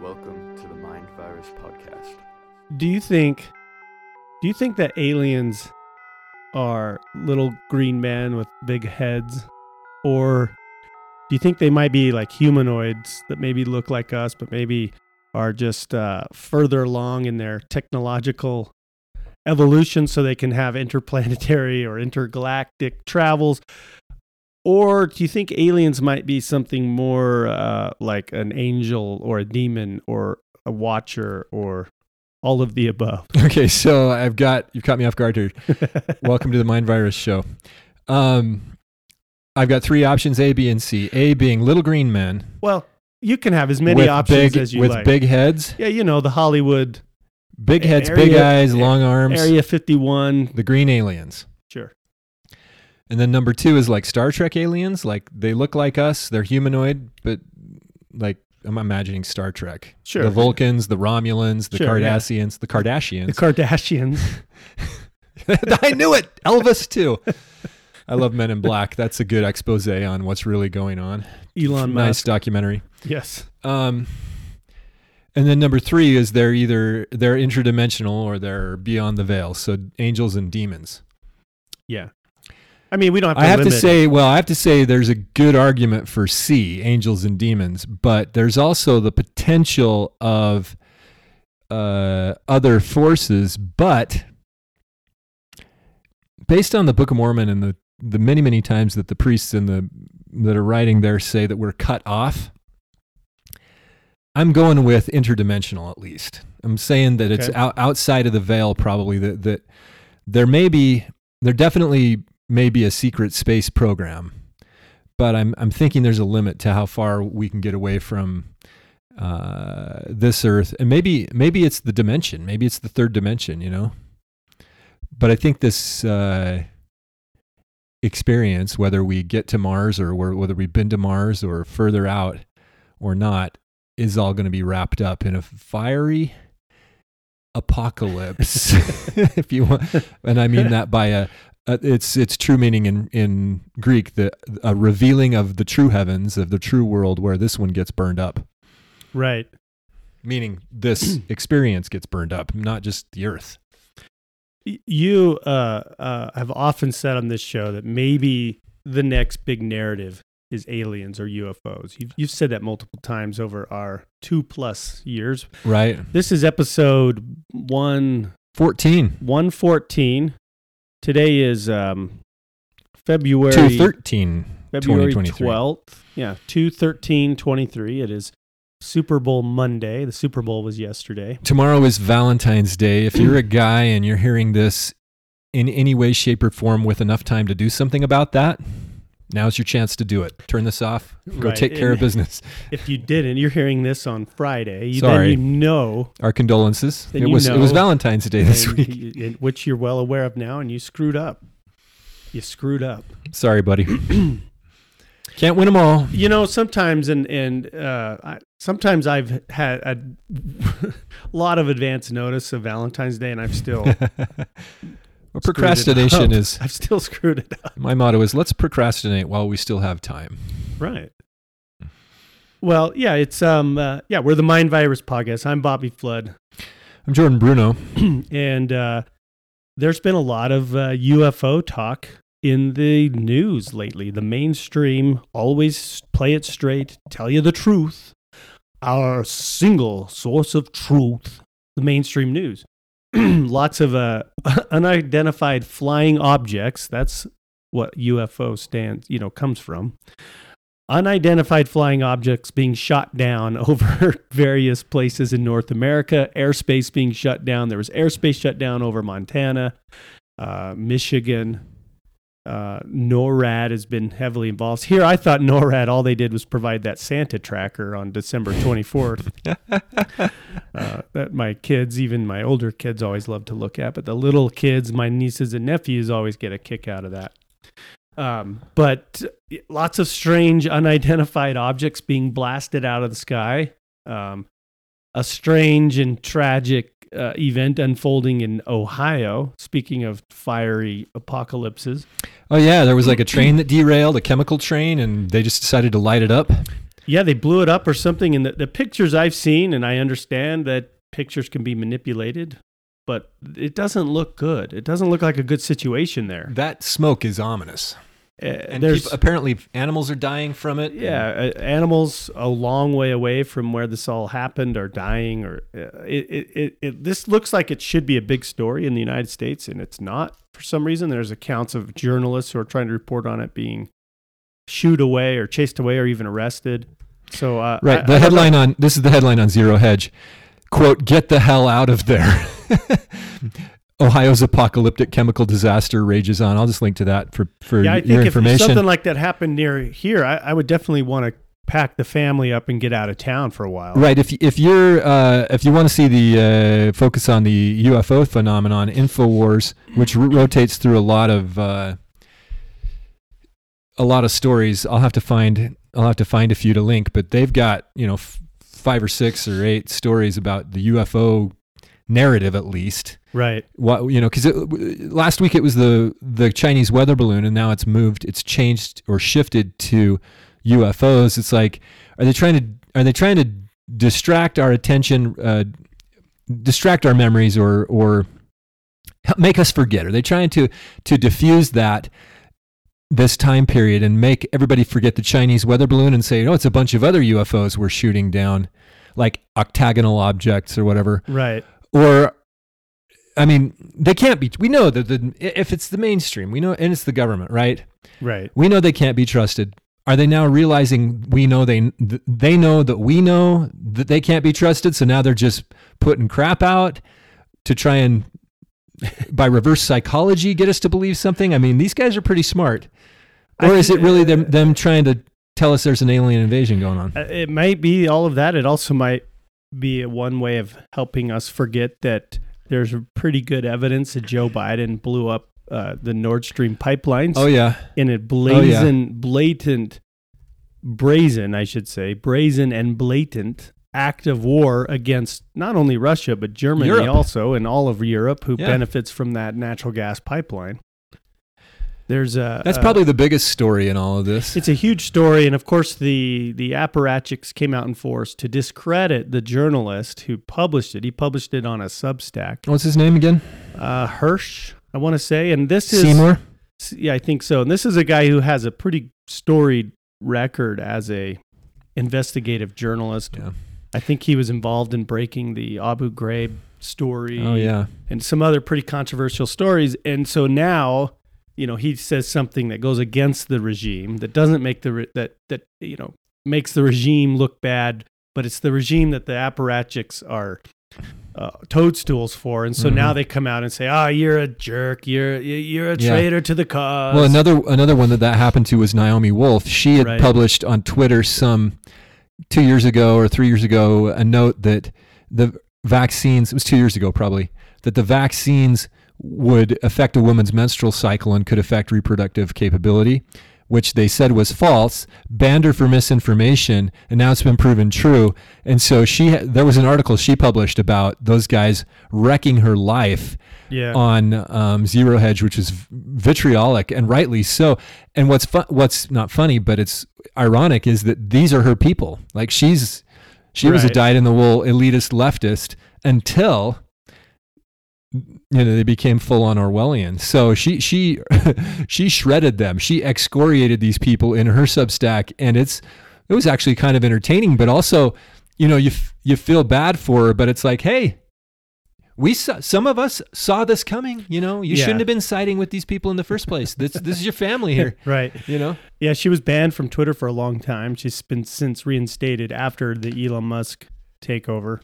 Welcome to the Mind Virus Podcast. Do you think that aliens are little green men with big heads, or do you think they might be like humanoids that maybe look like us but maybe are just further along in their technological evolution so they can have interplanetary or intergalactic travels? Or do you think aliens might be something more like an angel or a demon or a watcher or all of the above? Okay, so you've caught me off guard here. Welcome to the Mind Virus Show. I've got three options: A, B, and C. A being little green men. Well, you can have as many options as you like. With big heads. Yeah, you know, the Hollywood. Big heads, big eyes, long arms. Area 51. The green aliens. Sure. And then number two is like Star Trek aliens. Like they look like us. They're humanoid, but like. I'm imagining Star Trek. Sure. The Vulcans, the Romulans, the Cardassians, yeah. The Kardashians. I knew it. Elvis too. I love Men in Black. That's a good expose on what's really going on. Elon Musk. Nice documentary. Yes. And then number three is they're interdimensional or they're beyond the veil. So angels and demons. Yeah. I mean, we don't have to I have to say there's a good argument for C, angels and demons, but there's also the potential of other forces. But based on the Book of Mormon and the many, many times that the priests and that are writing there say that we're cut off, I'm going with interdimensional at least. I'm saying that it's outside of the veil probably, that there may be, there definitely... maybe a secret space program, but I'm thinking there's a limit to how far we can get away from this Earth, and maybe it's the dimension, maybe it's the third dimension, you know. But I think this experience, whether we get to Mars or whether we've been to Mars or further out or not, is all going to be wrapped up in a fiery apocalypse, if you want, and I mean that by a. It's true meaning in Greek, the revealing of the true heavens, of the true world, where this one gets burned up. Right. Meaning this experience gets burned up, not just the earth. You have often said on this show that maybe the next big narrative is aliens or UFOs. You've said that multiple times over our 2+ years. Right. This is episode 114. 114. Today is February 2/13, February 12th. Yeah, 2/13/23. It is Super Bowl Monday. The Super Bowl was yesterday. Tomorrow is Valentine's Day. If you're a guy and you're hearing this in any way, shape, or form with enough time to do something about that, now's your chance to do it. Turn this off. Go take care of business. If you didn't, you're hearing this on Friday. Sorry. Then you know. Our condolences. It was Valentine's Day this week. Which you're well aware of now, and you screwed up. Sorry, buddy. Can't win them all. You know, sometimes, sometimes I've had a lot of advance notice of Valentine's Day, and I've still... Well, procrastination is... I've still screwed it up. My motto is, let's procrastinate while we still have time. Right. Well, yeah, it's... we're the Mind Virus Podcast. I'm Bobby Flood. I'm Jordan Bruno. And there's been a lot of UFO talk in the news lately. The mainstream always play it straight, tell you the truth. Our single source of truth, the mainstream news. Lots of unidentified flying objects. That's what UFO comes from. Unidentified flying objects being shot down over various places in North America. Airspace being shut down. There was airspace shut down over Montana, Michigan. NORAD has been heavily involved. Here, I thought NORAD, all they did was provide that Santa tracker on December 24th. my kids, even my older kids, always love to look at, but the little kids, my nieces and nephews, always get a kick out of that. But lots of strange unidentified objects being blasted out of the sky. A strange and tragic event unfolding in Ohio. Speaking of fiery apocalypses. Oh yeah, there was like a train that derailed, a chemical train, and they just decided to light it up. Yeah, they blew it up or something. And the pictures I've seen, and I understand that pictures can be manipulated, but it doesn't look good. It doesn't look like a good situation there. That smoke is ominous. And apparently animals are dying from it. Yeah, animals a long way away from where this all happened are dying. Or this looks like it should be a big story in the United States, and it's not. For some reason, there's accounts of journalists who are trying to report on it being shooed away or chased away or even arrested. So right, the headline on this is the headline on Zero Hedge. Quote, "Get the hell out of there." Ohio's apocalyptic chemical disaster rages on. I'll just link to that for your information. If something like that happened near here, I would definitely want to pack the family up and get out of town for a while. Right. If you want to see the focus on the UFO phenomenon, InfoWars, which rotates through a lot of stories. I'll have to find a few to link, but they've got, you know, 5 or 6 or 8 stories about the UFO narrative, at least. Right. What, you know, because last week it was the Chinese weather balloon, and now it's moved, it's changed or shifted to UFOs. It's like, are they trying to distract our attention, distract our memories, or make us forget? Are they trying to diffuse that? This time period and make everybody forget the Chinese weather balloon and say, oh, it's a bunch of other UFOs we're shooting down, like octagonal objects or whatever. Right. Or, I mean, they can't be, we know that if it's the mainstream, we know, and it's the government, right? Right. We know they can't be trusted. Are they now realizing they know that we know that they can't be trusted, so now they're just putting crap out to try and, by reverse psychology, get us to believe something? I mean, these guys are pretty smart. Or is it really them trying to tell us there's an alien invasion going on? It might be all of that. It also might be one way of helping us forget that there's pretty good evidence that Joe Biden blew up the Nord Stream pipelines. Oh, yeah. In a brazen and blatant act of war against not only Russia, but Germany also, and all of Europe, who benefits from that natural gas pipeline. That's probably the biggest story in all of this. It's a huge story. And of course, the apparatchiks came out in force to discredit the journalist who published it. He published it on a Substack. What's his name again? Hirsch, I want to say. And this is Seymour? Yeah, I think so. And this is a guy who has a pretty storied record as a investigative journalist. Yeah. I think he was involved in breaking the Abu Ghraib story. Oh, yeah. And some other pretty controversial stories. And so now, you know, he says something that goes against the regime, that doesn't make makes the regime look bad, but it's the regime that the apparatchiks are toadstools for. And so now they come out and say, "Ah, you're a jerk. You're a traitor to the cause." Well, another one that happened to was Naomi Wolf. She had published on Twitter 2 years ago or 3 years ago, a note that the vaccines, it was 2 years ago probably, that the vaccines would affect a woman's menstrual cycle and could affect reproductive capability, which they said was false, banned her for misinformation, and now it's been proven true. And so there was an article she published about those guys wrecking her life on Zero Hedge, which is vitriolic, and rightly so. And what's not funny, but it's ironic, is that these are her people. Like she was a dyed-in-the-wool elitist leftist until, you know, they became full-on Orwellian. So she shredded them. She excoriated these people in her Substack, and it was actually kind of entertaining. But also, you know, you feel bad for her, but it's like, hey, some of us saw this coming. You know, you shouldn't have been siding with these people in the first place. This is your family here, right? You know, yeah. She was banned from Twitter for a long time. She's been since reinstated after the Elon Musk takeover.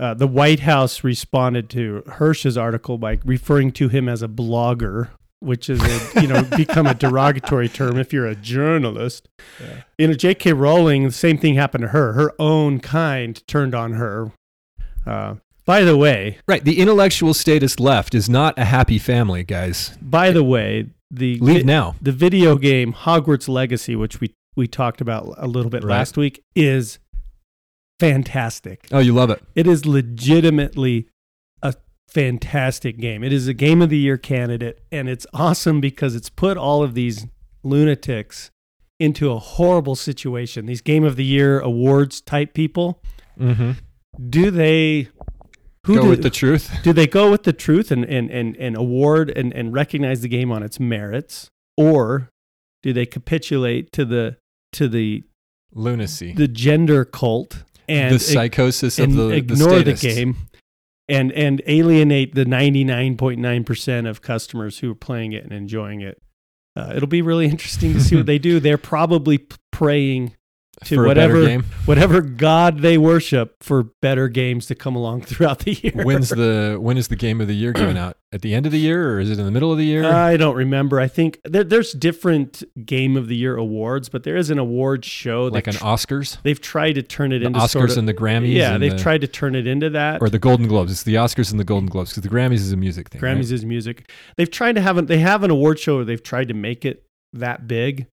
The White House responded to Hirsch's article by referring to him as a blogger, which is become a derogatory term if you're a journalist. Yeah. You know, J.K. Rowling, the same thing happened to her. Her own kind turned on her. By the way... Right, the intellectual status left is not a happy family, guys. By the way, the video game Hogwarts Legacy, which we talked about a little bit last week, is fantastic. Oh, you love it. It is legitimately a fantastic game. It is a Game of the Year candidate, and it's awesome because it's put all of these lunatics into a horrible situation. These Game of the Year awards type people. Mm-hmm. Do they go with the truth? Do they go with the truth and award and recognize the game on its merits? Or do they capitulate to the lunacy, the gender cult, and the psychosis of the ignore the game and alienate the 99.9% of customers who are playing it and enjoying it? It'll be really interesting to see what they do. They're probably praying to whatever god they worship for better games to come along throughout the year. When is the Game of the Year going out? At the end of the year, or is it in the middle of the year? I don't remember. I think there's different Game of the Year awards, but there is an award show. Like an Oscars? They've tried to turn it into Oscars sort of, and the Grammys. Yeah, they've tried to turn it into that. Or the Golden Globes. It's the Oscars and the Golden Globes, because the Grammys is a music thing. Grammys is music. They've tried to have an award show where they've tried to make it that big.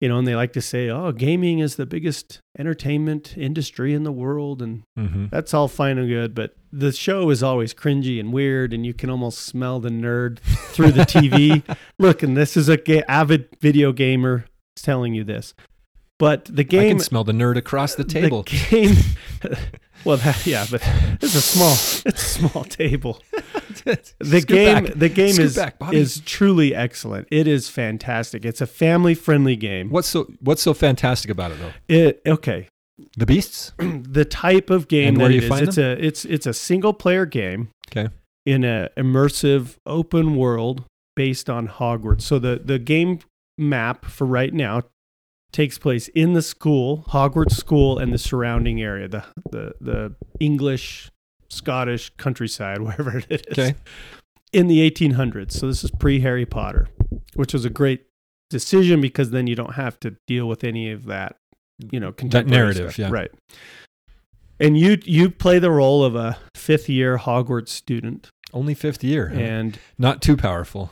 You know, and they like to say, oh, gaming is the biggest entertainment industry in the world. And that's all fine and good. But the show is always cringy and weird. And you can almost smell the nerd through the TV. Look, and this is an avid video gamer telling you this. But the game... I can smell the nerd across the table. The game... Well, but it's a small table. The game is truly excellent. It is fantastic. It's a family-friendly game. What's so fantastic about it, though? The beasts, the type of game that it is. It's a single-player game. Okay. In an immersive open world based on Hogwarts. So the game map for right now takes place in the school, Hogwarts School, and the surrounding area, the English, Scottish countryside, wherever it is, in the 1800s. So this is pre-Harry Potter, which was a great decision because then you don't have to deal with any of that, contemporary narrative stuff. Yeah. Right. And you play the role of a fifth-year Hogwarts student. Only fifth year. And not too powerful.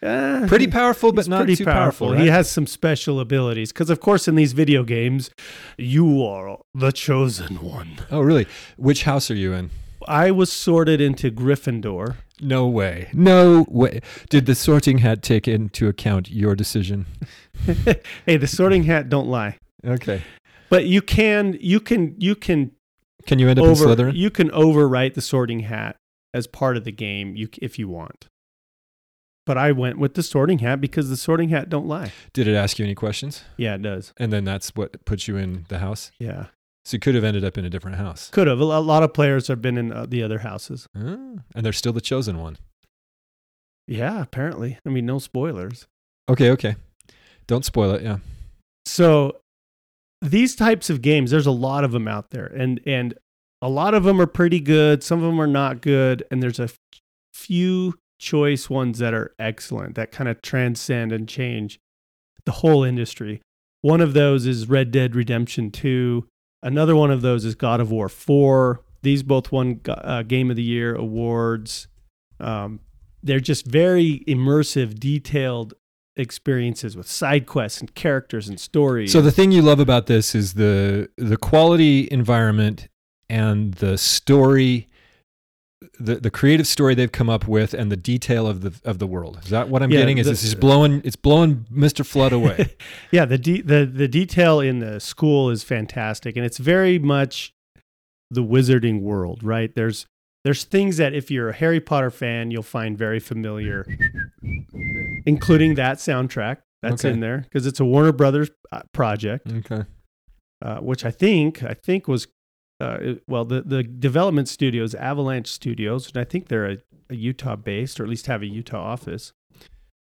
Pretty powerful, but not too powerful. Right? He has some special abilities because, of course, in these video games, you are the chosen one. Oh, really? Which house are you in? I was sorted into Gryffindor. No way. Did the sorting hat take into account your decision? Hey, the sorting hat don't lie. Okay. But you can. Can you end up in Slytherin? You can overwrite the sorting hat as part of the game if you want. But I went with the sorting hat because the sorting hat don't lie. Did it ask you any questions? Yeah, it does. And then that's what puts you in the house? Yeah. So you could have ended up in a different house. Could have. A lot of players have been in the other houses. And they're still the chosen one. Yeah, apparently. I mean, no spoilers. Okay. Don't spoil it, yeah. So these types of games, there's a lot of them out there. And a lot of them are pretty good. Some of them are not good. And there's a few choice ones that are excellent, that kind of transcend and change the whole industry. One of those is Red Dead Redemption 2. Another one of those is God of War 4. These both won Game of the Year awards. They're just very immersive, detailed experiences with side quests and characters and stories. So the thing you love about this is the quality environment and the story, the creative story they've come up with, and the detail of the world. Is that what I'm getting? It's blowing Mr. Flood away. Yeah, the detail in the school is fantastic, and it's very much the wizarding world, right? There's things that if you're a Harry Potter fan, you'll find very familiar, including that soundtrack that's in there because it's a Warner Brothers project. Okay, which I think was. The development studio is Avalanche Studios, and I think they're a Utah-based, or at least have a Utah office.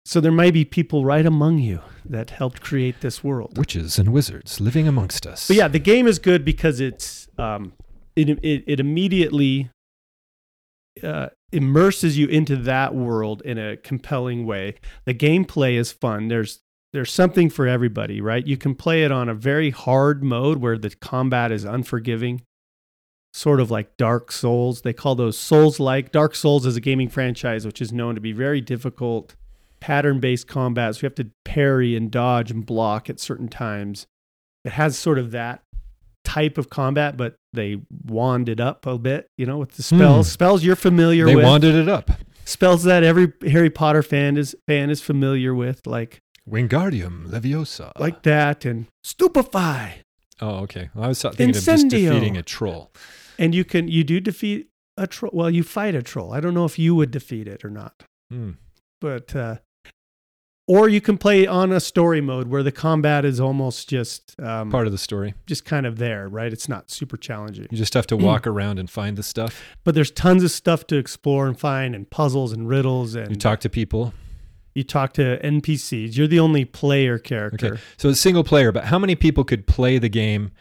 So there might be people right among you that helped create this world. Witches and wizards living amongst us. But yeah, the game is good because it's it immediately immerses you into that world in a compelling way. The gameplay is fun. There's something for everybody, right? You can play it on a very hard mode where the combat is unforgiving. sort of like Dark Souls. They call those Souls-like. Dark Souls is a gaming franchise which is known to be very difficult pattern-based combat. So you have to parry and dodge and block at certain times. It has sort of that type of combat, but they wand it up a bit, you know, with the spells. Spells you're familiar with. They wanded it up. Spells that every Harry Potter fan is familiar with, like Wingardium Leviosa. Like that, and Stupefy. Oh, okay. Well, I was thinking of just defeating a troll. And you do defeat a troll. Well, you fight a troll. I don't know if you would defeat it or not. But or you can play on a story mode where the combat is almost just part of the story. Just kind of there, right? It's not super challenging. You just have to walk around and find the stuff. But there's tons of stuff to explore and find, and puzzles and riddles, and you talk to people. You talk to NPCs. You're the only player character. Okay. So it's single player, but how many people could play the game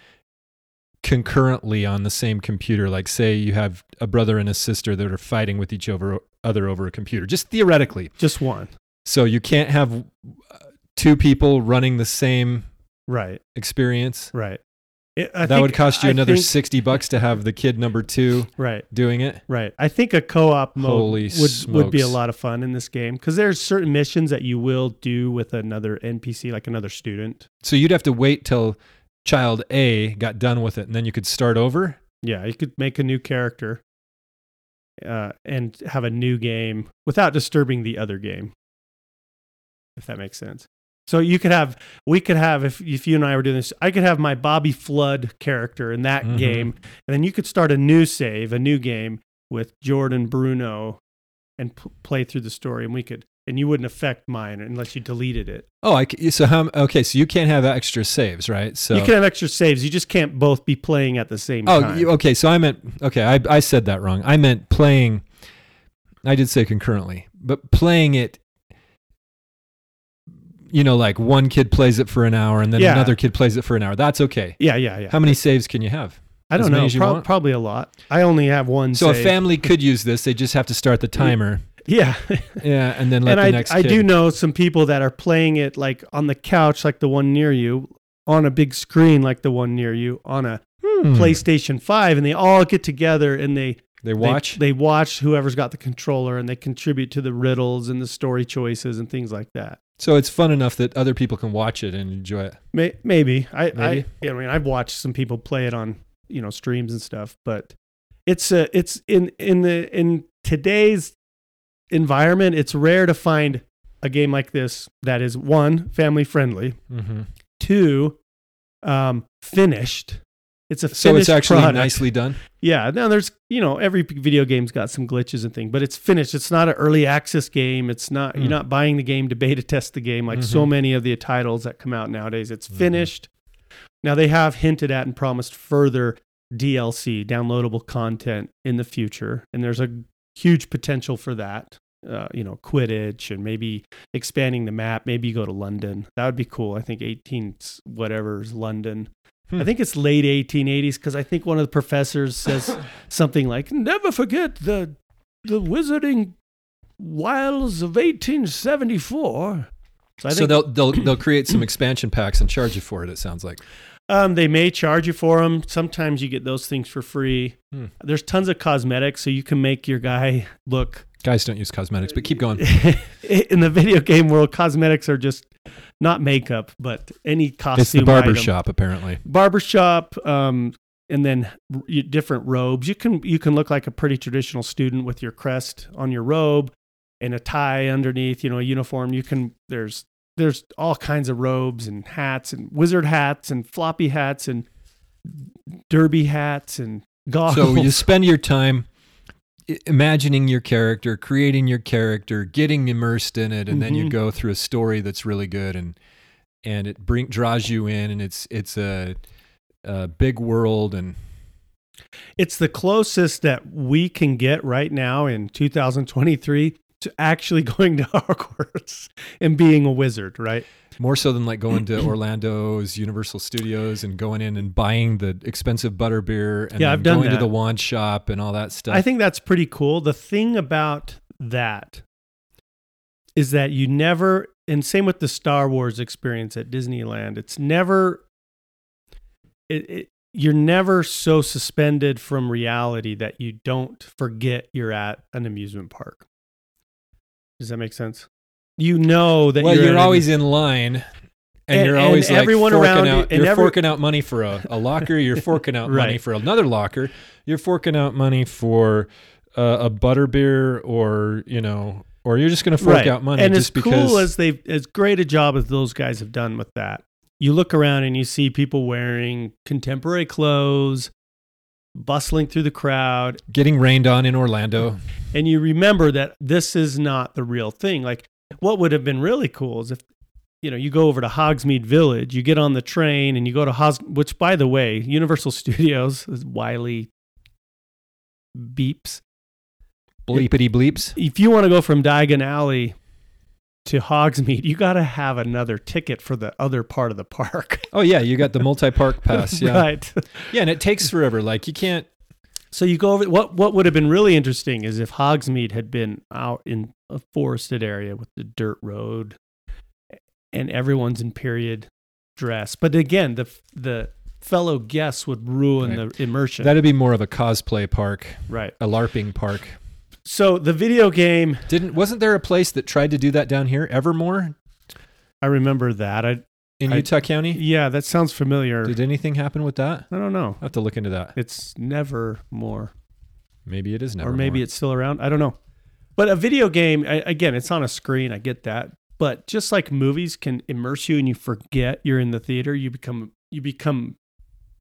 concurrently on the same computer? Like, say you have a brother and a sister that are fighting with each other over a computer, just theoretically. Just one. So you can't have two people running the same experience. Right. I think would cost you another $60 to have the kid number two doing it. Right. I think a co-op mode would be a lot of fun in this game, because there's certain missions that you will do with another NPC, like another student. So you'd have to wait till child A got done with it, and then you could start over? Yeah, you could make a new character and have a new game without disturbing the other game, if that makes sense. So we could have, if you and I were doing this, I could have my Bobby Flood character in that game, and then you could start a new game with Jordan Bruno and play through the story, and you wouldn't affect mine unless you deleted it. Oh, so you can't have extra saves, right? So you can have extra saves, you just can't both be playing at the same time. Oh, okay, so I said that wrong. I meant playing, I did say concurrently, but playing it, you know, like one kid plays it for an hour and then another kid plays it for an hour. That's okay. Yeah. How many saves can you have? I don't know. Probably a lot. I only have one save. So a family could use this. They just have to start the timer. Yeah. Yeah, and then the next kid. I do know some people that are playing it like on the couch like the one near you, on a big screen like the one near you, on a PlayStation 5, and they all get together and They watch whoever's got the controller, and they contribute to the riddles and the story choices and things like that. So it's fun enough that other people can watch it and enjoy it. Maybe. I've watched some people play it on, you know, streams and stuff, but it's in today's environment, it's rare to find a game like this that is, one, family friendly, two, finished. It's actually product. Nicely done. Yeah. Now there's, you know, every video game's got some glitches and things, but it's finished. It's not an early access game. It's not, you're not buying the game to beta test the game like so many of the titles that come out nowadays. It's finished. Now they have hinted at and promised further DLC, downloadable content in the future. And there's a huge potential for that, you know, Quidditch, and maybe expanding the map. Maybe you go to London. That would be cool. I think 18 whatever's London. I think it's late 1880s, because I think one of the professors says something like, "Never forget the wizarding wiles of 1874." So, they'll create some expansion packs and charge you for it. It sounds like they may charge you for them. Sometimes you get those things for free. There's tons of cosmetics, so you can make your guy look. Guys don't use cosmetics, but keep going. In the video game world, cosmetics are just not makeup, but any costume. It's the barbershop, apparently. Barbershop, and then different robes. You can look like a pretty traditional student with your crest on your robe and a tie underneath. You know, a uniform. You can. There's all kinds of robes and hats, and wizard hats and floppy hats and derby hats and goggles. So you spend your time imagining your character, creating your character, getting immersed in it, and then you go through a story that's really good, and it draws you in, and it's a big world, and it's the closest that we can get right now in 2023 to actually going to Hogwarts and being a wizard, right? More so than like going to Orlando's Universal Studios and going in and buying the expensive butterbeer and to the wand shop and all that stuff. I think that's pretty cool. The thing about that is that you never, and same with the Star Wars experience at Disneyland, it's never, you're never so suspended from reality that you don't forget you're at an amusement park. Does that make sense? You know that you're always in line. And you're always and like everyone around out, you, and you're forking out money for a locker. You're forking out right. money for another locker. You're forking out money for a butterbeer, or you know, or you're just going to fork right. out money. And just as because, cool as they've, as great a job as those guys have done with that, you look around and you see people wearing contemporary clothes, bustling through the crowd, getting rained on in Orlando, and you remember that this is not the real thing. Like, what would have been really cool is if. You know, you go over to Hogsmeade Village, you get on the train and you go to which, by the way, Universal Studios is Wiley beeps. Bleepity bleeps. If you want to go from Diagon Alley to Hogsmeade, you got to have another ticket for the other part of the park. Oh, yeah. You got the multi-park pass. Yeah. Right. Yeah. And it takes forever. Like you can't. So you go over. What would have been really interesting is if Hogsmeade had been out in a forested area with the dirt road. And everyone's in period dress. But again, the fellow guests would ruin right. the immersion. That'd be more of a cosplay park. Right. A LARPing park. So the video game... Wasn't there a place that tried to do that down here? Evermore? I remember that. In Utah County? Yeah, that sounds familiar. Did anything happen with that? I don't know. I'll have to look into that. It's Nevermore. Maybe it is Nevermore. Or maybe it's still around. I don't know. But a video game, again, it's on a screen. I get that. But just like movies can immerse you and you forget you're in the theater, you become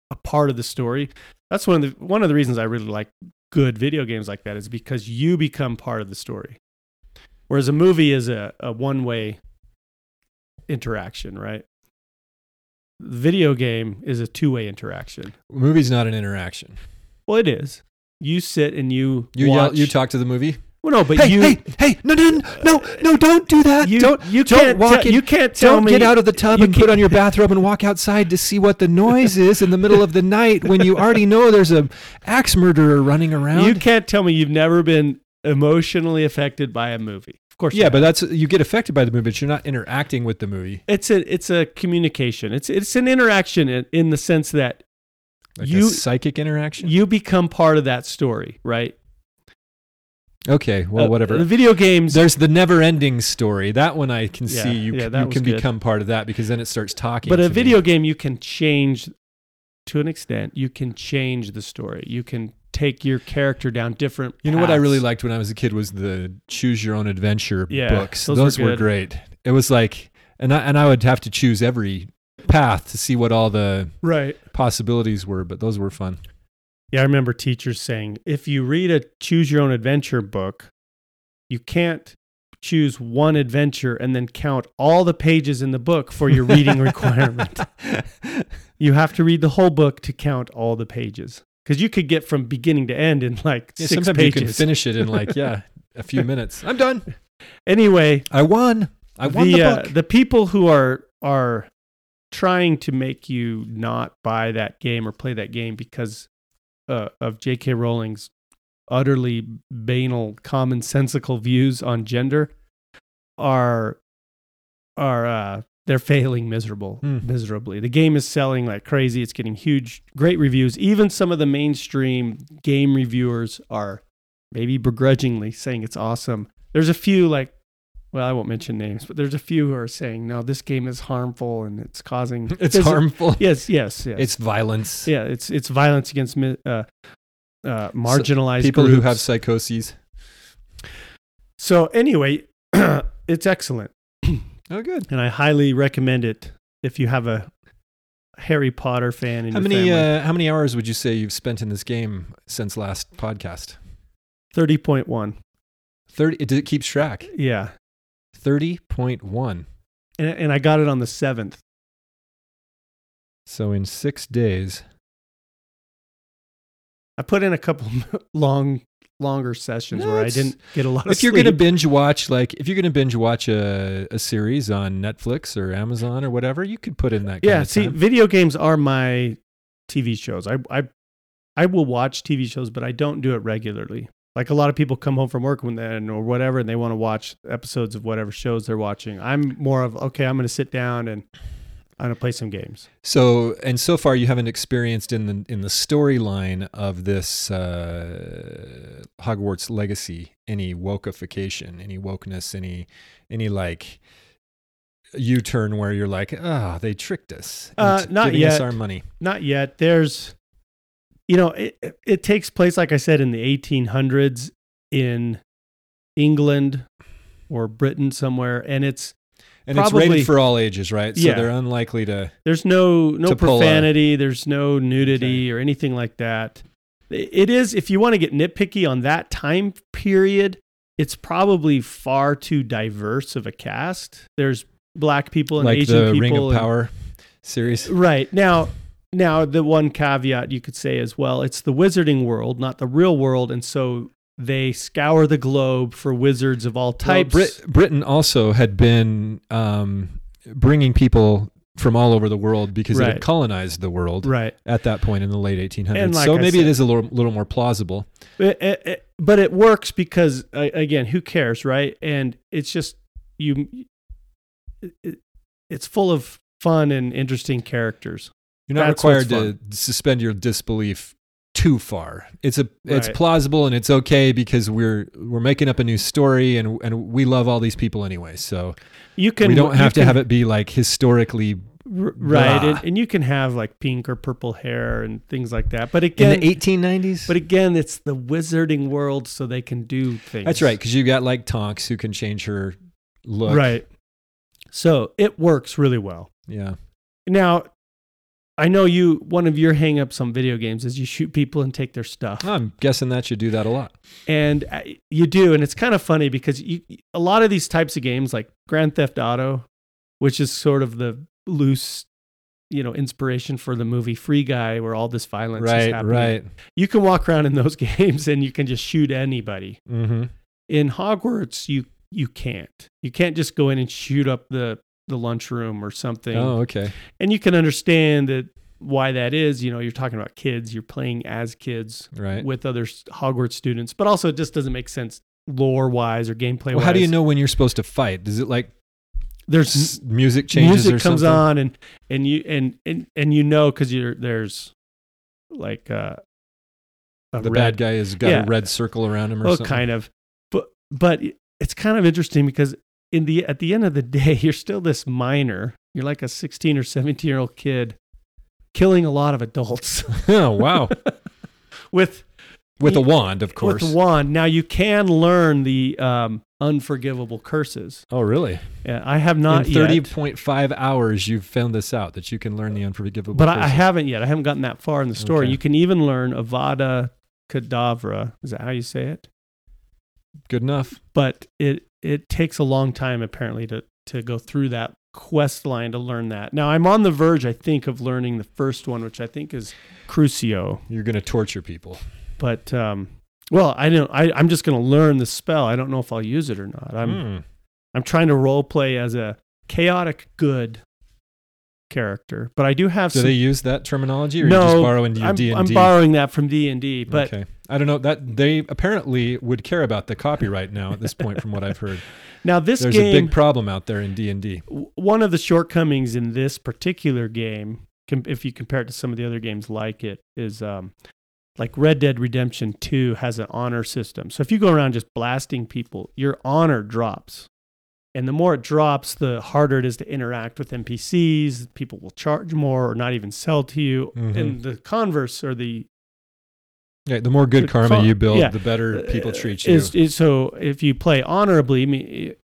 a part of the story. That's one of the reasons I really like good video games like that is because you become part of the story. Whereas a movie is a one-way interaction, right? The video game is a two-way interaction. Movie's not an interaction. Well, it is. You sit and you watch. You talk to the movie? Well, no, but no, don't do that. Don't get out of the tub and put on your bathrobe and walk outside to see what the noise is in the middle of the night when you already know there's an axe murderer running around. You can't tell me you've never been emotionally affected by a movie. Of course. Yeah, but you get affected by the movie, but you're not interacting with the movie. It's a communication. It's an interaction in the sense that like a psychic interaction. You become part of that story, right? Okay, well, whatever. The video games... There's the never-ending story. That one I can see. You can become part of that because then it starts talking to you. But a video game, you can change, to an extent, you can change the story. You can take your character down different paths. You know what I really liked when I was a kid was the choose-your-own-adventure books. Those were great. It was like... And I would have to choose every path to see what all the possibilities were, but those were fun. Yeah, I remember teachers saying, if you read a choose-your-own-adventure book, you can't choose one adventure and then count all the pages in the book for your reading requirement. You have to read the whole book to count all the pages. Because you could get from beginning to end in like 6 sometimes pages. You can finish it in like, a few minutes. I'm done. Anyway. I won the book. The people who are trying to make you not buy that game or play that game because... of J.K. Rowling's utterly banal, commonsensical views on gender are they're failing miserably. The game is selling like crazy. It's getting great reviews. Even some of the mainstream game reviewers are maybe begrudgingly saying it's awesome. There's a few like, well, I won't mention names, but there's a few who are saying, no, this game is harmful and it's causing... It's harmful? Yes. It's violence. Yeah, it's violence against marginalized people groups. Who have psychoses. So anyway, it's excellent. Oh, good. And I highly recommend it if you have a Harry Potter fan in your family. How many hours would you say you've spent in this game since last podcast? 30.1. 30? It keeps track? Yeah. 30.1. And I got it on the 7th. So in 6 days. I put in a couple longer sessions where I didn't get a lot of sleep. If you're going to binge watch a series on Netflix or Amazon or whatever, you could put in that kind of time. Yeah, see, video games are my TV shows. I will watch TV shows, but I don't do it regularly. Like a lot of people come home from work or whatever, and they want to watch episodes of whatever shows they're watching. I'm more of, okay, I'm going to sit down and I want to play some games. So, and so far you haven't experienced in the storyline of this Hogwarts Legacy any wokeification, any wokeness, any like U-turn where you're like, ah, oh, they tricked us. Not giving yet. Us our money. Not yet. There's, you know, it takes place, like I said, in the 1800s in England or Britain somewhere, and it's. And probably, it's rated for all ages, right? So yeah. They're unlikely to. There's no profanity. There's no nudity or anything like that. It is, if you want to get nitpicky on that time period, it's probably far too diverse of a cast. There's black people and like Asian people. Like the Ring of Power series. Right. Now, the one caveat you could say as well, it's the wizarding world, not the real world. And so they scour the globe for wizards of all types. Well, Britain also had been bringing people from all over the world because it had colonized the world at that point in the late 1800s. Like so maybe it is a little more plausible. But it works because, again, who cares, right? And it's just, it's full of fun and interesting characters. You're not required to suspend your disbelief too far. It's plausible and it's okay because we're making up a new story and we love all these people anyway. So we don't have to have it be like historically right. And you can have like pink or purple hair and things like that. But again, in the 1890s. But again, it's the wizarding world, so they can do things. That's right, because you got like Tonks who can change her look. Right. So it works really well. Yeah. Now, I know one of your hang-ups on video games is you shoot people and take their stuff. I'm guessing that you do that a lot. And you do, and it's kind of funny because a lot of these types of games, like Grand Theft Auto, which is sort of the loose, inspiration for the movie Free Guy, where all this violence is happening. Right. You can walk around in those games and you can just shoot anybody. Mm-hmm. In Hogwarts, you can't. You can't just go in and shoot up the lunchroom or something. Oh, okay. And you can understand that why that is. You're talking about kids, you're playing as kids with other Hogwarts students, but also it just doesn't make sense lore-wise or gameplay-wise. Well, how do you know when you're supposed to fight? Does it like there's music changes? Music comes on and you know because there's like the bad guy has got a red circle around him or something. Kind of, but it's kind of interesting because. At the end of the day, you're still this minor. You're like a 16 or 17-year-old kid killing a lot of adults. Oh, wow. With a wand, of course. With a wand. Now, you can learn the unforgivable curses. Oh, really? Yeah, I have not yet. In 30.5 hours, you've found this out, that you can learn the unforgivable curses. But I haven't yet. I haven't gotten that far in the story. Okay. You can even learn Avada Kedavra. Is that how you say it? Good enough. But it takes a long time, apparently, to go through that quest line to learn that. Now, I'm on the verge, I think, of learning the first one, which I think is Crucio. You're going to torture people. But, I'm just going to learn the spell. I don't know if I'll use it or not. I'm trying to role play as a chaotic good character, but I do have Do they use that terminology or you just borrow into your D&D? I'm borrowing that from D&D, but... Okay. I don't know that they apparently would care about the copyright now at this point, from what I've heard. Now there's a big problem out there in D&D. One of the shortcomings in this particular game, if you compare it to some of the other games like it, is like Red Dead Redemption 2 has an honor system. So if you go around just blasting people, your honor drops, and the more it drops, the harder it is to interact with NPCs. People will charge more or not even sell to you, and the converse or the the more good karma you build, the better people treat you. So if you play honorably,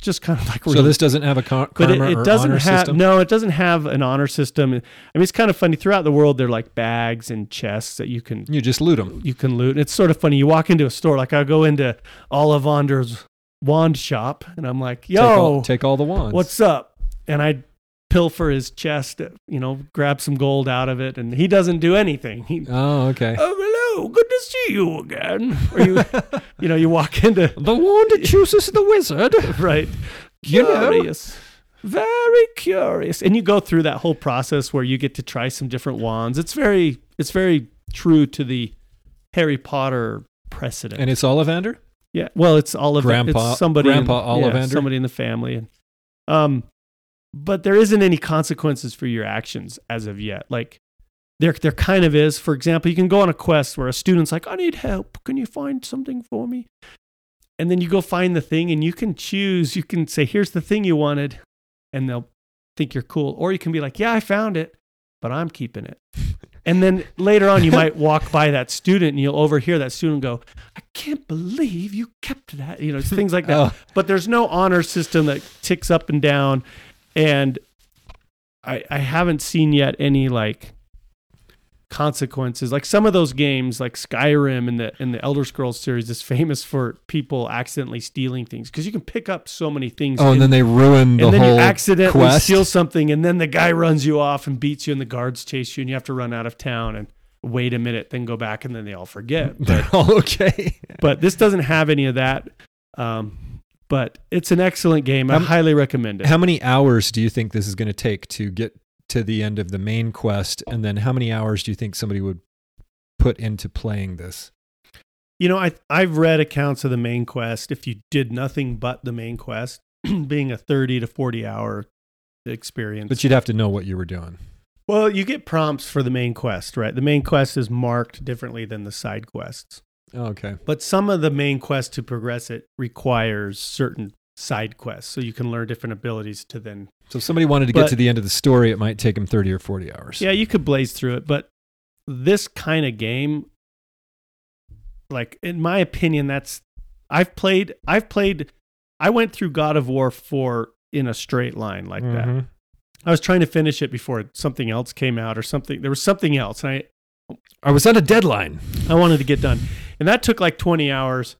just kind of like... So this doesn't have a karma or honor system? No, it doesn't have an honor system. I mean, it's kind of funny. Throughout the world, they're like bags and chests that you can... You just loot them. You can loot. And it's sort of funny. You walk into a store, like I go into Ollivander's wand shop, and I'm like, yo... Take all the wands. What's up? And I... pilfer his chest, grab some gold out of it, and he doesn't do anything. Oh, okay. Oh, hello, good to see you again. Or you walk into... The wand chooses the wizard. Right. Curious. Very curious. And you go through that whole process where you get to try some different wands. It's very true to the Harry Potter precedent. And it's Ollivander? Yeah, well, it's Ollivander. Grandpa Ollivander. Somebody in the family. but there isn't any consequences for your actions as of yet. Like there kind of is. For example, you can go on a quest where a student's like, I need help. Can you find something for me? And then you go find the thing and you can choose. You can say, here's the thing you wanted, and they'll think you're cool. Or you can be like, yeah, I found it, but I'm keeping it. And then later on, you might walk by that student and you'll overhear that student go, I can't believe you kept that. You know, things like that. Oh. But there's no honor system that ticks up and down. And I haven't seen yet any like consequences. Like some of those games, like Skyrim and the Elder Scrolls series, is famous for people accidentally stealing things because you can pick up so many things. Oh, and then they ruin the whole quest. And then you accidentally steal something, and then the guy runs you off and beats you, and the guards chase you, and you have to run out of town and wait a minute, then go back, and then they all forget. But, okay. But this doesn't have any of that. But it's an excellent game. I highly recommend it. How many hours do you think this is going to take to get to the end of the main quest? And then how many hours do you think somebody would put into playing this? You know, I've read accounts of the main quest. If you did nothing but the main quest, being a 30 to 40 hour experience. But you'd have to know what you were doing. Well, you get prompts for the main quest, right? The main quest is marked differently than the side quests. Okay. But some of the main quest to progress it requires certain side quests, so you can learn different abilities to then. So if somebody wanted to get to the end of the story, it might take them 30 or 40 hours. Yeah, you could blaze through it, but this kind of game, like in my opinion, I went through God of War 4 in a straight line like mm-hmm. that. I was trying to finish it before something else came out or something. There was something else, and I was on a deadline. I wanted to get done. And that took like 20 hours,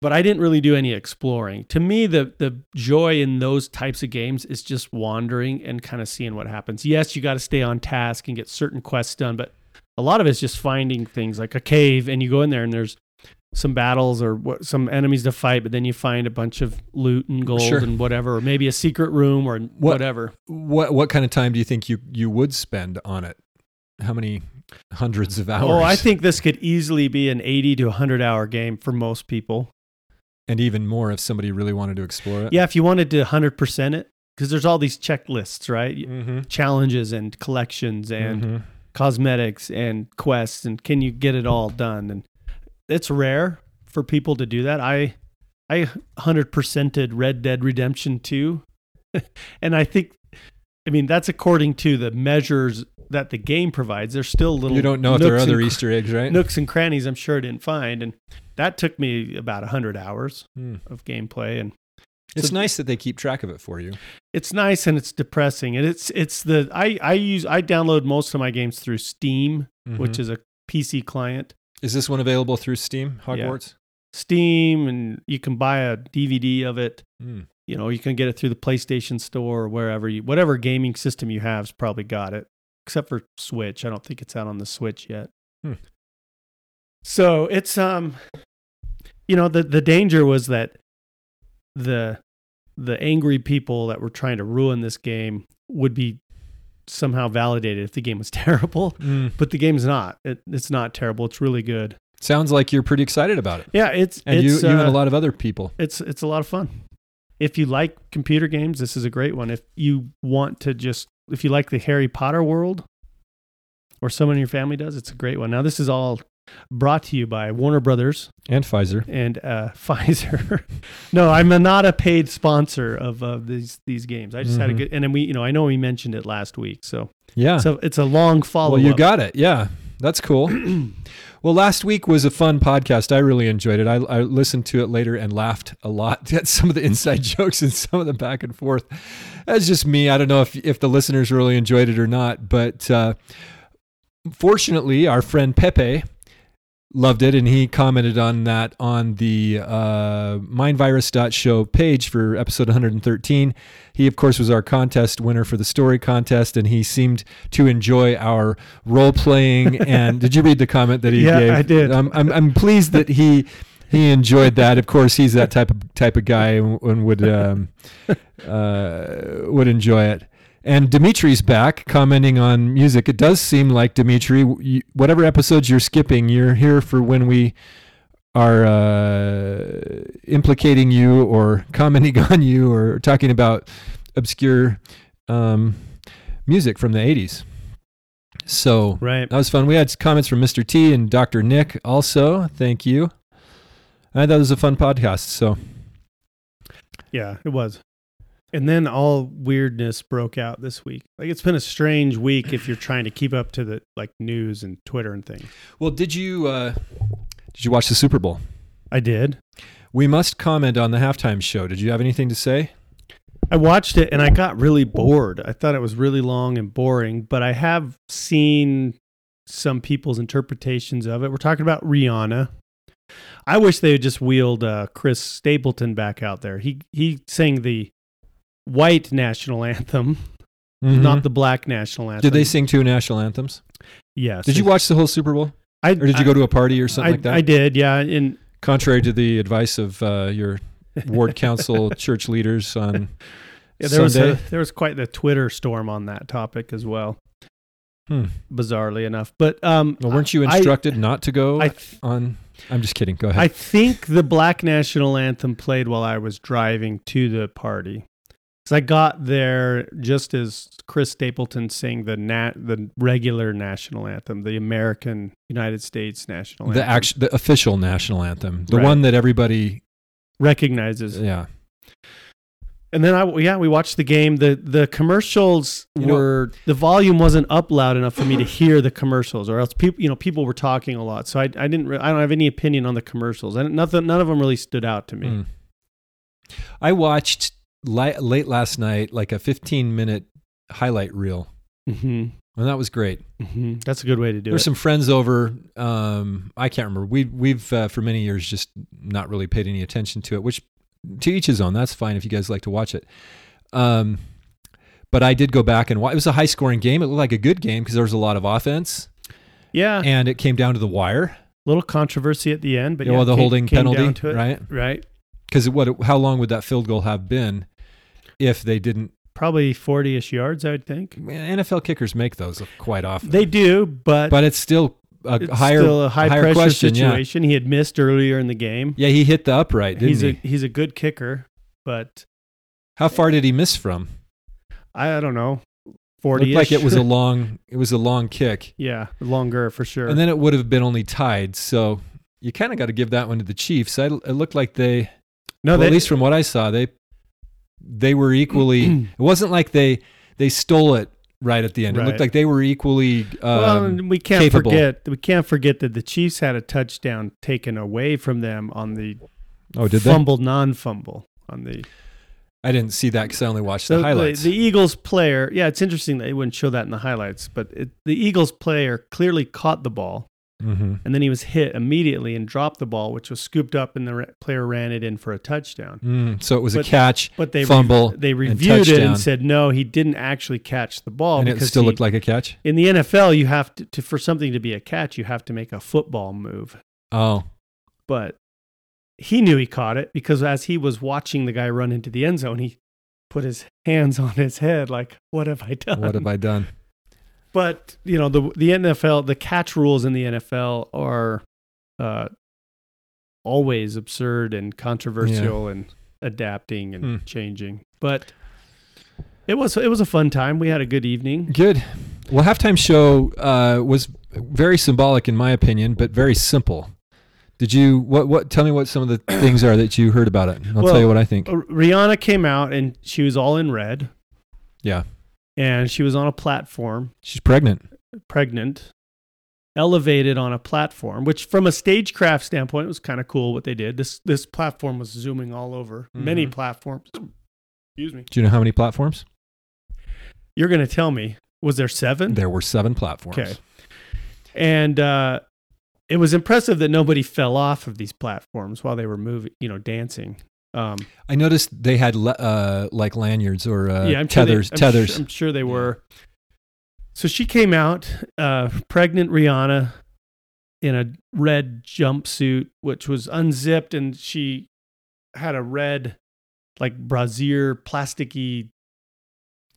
but I didn't really do any exploring. To me, the joy in those types of games is just wandering and kind of seeing what happens. Yes, you got to stay on task and get certain quests done, but a lot of it's just finding things like a cave, and you go in there and there's some battles or some enemies to fight, but then you find a bunch of loot and gold sure. and whatever, or maybe a secret room or whatever. What kind of time do you think you would spend on it? How many hundreds of hours? Oh, I think this could easily be an 80 to 100 hour game for most people. And even more if somebody really wanted to explore it. Yeah, if you wanted to 100% it, because there's all these checklists, right? Mm-hmm. Challenges and collections and mm-hmm. cosmetics and quests, and can you get it all done? And it's rare for people to do that. I 100%ed Red Dead Redemption 2, and I think, I mean, that's according to the measures that the game provides. There's still little. You don't know if there are other Easter eggs, right? Nooks and crannies I'm sure I didn't find, and that took me about 100 hours of gameplay, and it's nice that they keep track of it for you. It's nice, and it's depressing, and I download most of my games through Steam, mm-hmm. which is a PC client. Is this one available through Steam? Hogwarts? Yeah. Steam, and you can buy a DVD of it. Mm. You know, you can get it through the PlayStation Store or wherever whatever gaming system you have's probably got it, except for Switch. I don't think it's out on the Switch yet. Mm. So it's you know, the danger was that the angry people that were trying to ruin this game would be somehow validated if the game was terrible, but the game's not. It's not terrible. It's really good. Sounds like you're pretty excited about it. Yeah, you and a lot of other people. It's a lot of fun. If you like computer games, this is a great one. If you want to if you like the Harry Potter world, or someone in your family does, it's a great one. Now, this is all brought to you by Warner Brothers and Pfizer. And Pfizer. No, I'm not a paid sponsor of these games. I just had a good, and then we, you know, I know we mentioned it last week, so yeah. So it's a long follow-up. Well, you got it. Yeah, that's cool. Well, last week was a fun podcast. I really enjoyed it. I listened to it later and laughed a lot at some of the inside jokes and some of the back and forth. That's just me. I don't know if the listeners really enjoyed it or not, but fortunately, our friend Pepe loved it, and he commented on that on the mindvirus.show page for episode 113. He, of course, was our contest winner for the story contest, and he seemed to enjoy our role-playing. And did you read the comment that he gave? Yeah, I did. I'm pleased that he enjoyed that. Of course, he's that type of guy and would enjoy it. And Dimitri's back commenting on music. It does seem like, Dimitri, whatever episodes you're skipping, you're here for when we are implicating you or commenting on you or talking about obscure music from the 80s. So right. That was fun. We had comments from Mr. T and Dr. Nick also. Thank you. I thought it was a fun podcast. So yeah, it was. And then all weirdness broke out this week. Like, it's been a strange week if you're trying to keep up to the like news and Twitter and things. Well, did you watch the Super Bowl? I did. We must comment on the halftime show. Did you have anything to say? I watched it and I got really bored. I thought it was really long and boring, but I have seen some people's interpretations of it. We're talking about Rihanna. I wish they had just wheeled Chris Stapleton back out there. He sang the white national anthem, mm-hmm. not the black national anthem. Did they sing two national anthems? Yes. Did you watch the whole Super Bowl? Or did you go to a party or something like that? I did, yeah. And contrary to the advice of your ward council church leaders on Sunday. There was quite the Twitter storm on that topic as well, bizarrely enough. But weren't you instructed not to go on? I'm just kidding. Go ahead. I think the Black National Anthem played while I was driving to the party. So I got there just as Chris Stapleton sang the regular national anthem, the American United States national anthem. The official national anthem, the one that everybody recognizes. Yeah. And then we watched the game. The commercials the volume wasn't up loud enough for me to hear the commercials, or else people were talking a lot. So I don't have any opinion on the commercials. And none of them really stood out to me. I watched late last night, like a 15-minute highlight reel. Mm-hmm. And that was great. Mm-hmm. That's a good way to do it. There's some friends over. I can't remember. We've for many years, just not really paid any attention to it, which to each his own. That's fine if you guys like to watch it. But I did go back and watch. It was a high-scoring game. It looked like a good game because there was a lot of offense. Yeah. And it came down to the wire. A little controversy at the end. But the holding penalty, down to it. Right? Right. Because how long would that field goal have been if they didn't? Probably 40-ish yards, I would think. NFL kickers make those quite often. They do, but it's still a higher pressure situation. Yeah. He had missed earlier in the game. Yeah, he hit the upright, didn't he? He's a good kicker, but how far did he miss from? I don't know. 40-ish. Looked like it was a long kick. Yeah, longer for sure. And then it would have been only tied. So you kind of got to give that one to the Chiefs. It looked like at least from what I saw, they were equally. It wasn't like they stole it right at the end. Right. It looked like they were equally capable. We can't forget that the Chiefs had a touchdown taken away from them on the non-fumble on the. I didn't see that because I only watched the highlights. The Eagles player, it's interesting that they wouldn't show that in the highlights, but the Eagles player clearly caught the ball. Mm-hmm. And then he was hit immediately and dropped the ball, which was scooped up, and the player ran it in for a touchdown. So it was a catch, but they fumble. They reviewed it and said, no, he didn't actually catch the ball. And it still looked like a catch? In the NFL, you have to for something to be a catch, you have to make a football move. Oh. But he knew he caught it because as he was watching the guy run into the end zone, he put his hands on his head like, what have I done? What have I done? But, the NFL, the catch rules in the NFL are always absurd and controversial and adapting and changing. But it was a fun time. We had a good evening. Good. Well, halftime show was very symbolic in my opinion, but very simple. Did you, tell me what some of the things are that you heard about it. I'll tell you what I think. Rihanna came out and she was all in red. Yeah. And she was on a platform. She's pregnant, elevated on a platform, which from a stagecraft standpoint was kind of cool what they did. This platform was zooming all over, many platforms. Excuse me. Do you know how many platforms? You're going to tell me. Was there 7? There were 7 platforms. Okay. And it was impressive that nobody fell off of these platforms while they were moving, dancing. I noticed they had like lanyards or tethers. I'm sure they were. So she came out, pregnant Rihanna, in a red jumpsuit, which was unzipped, and she had a red, like brassiere, plasticky,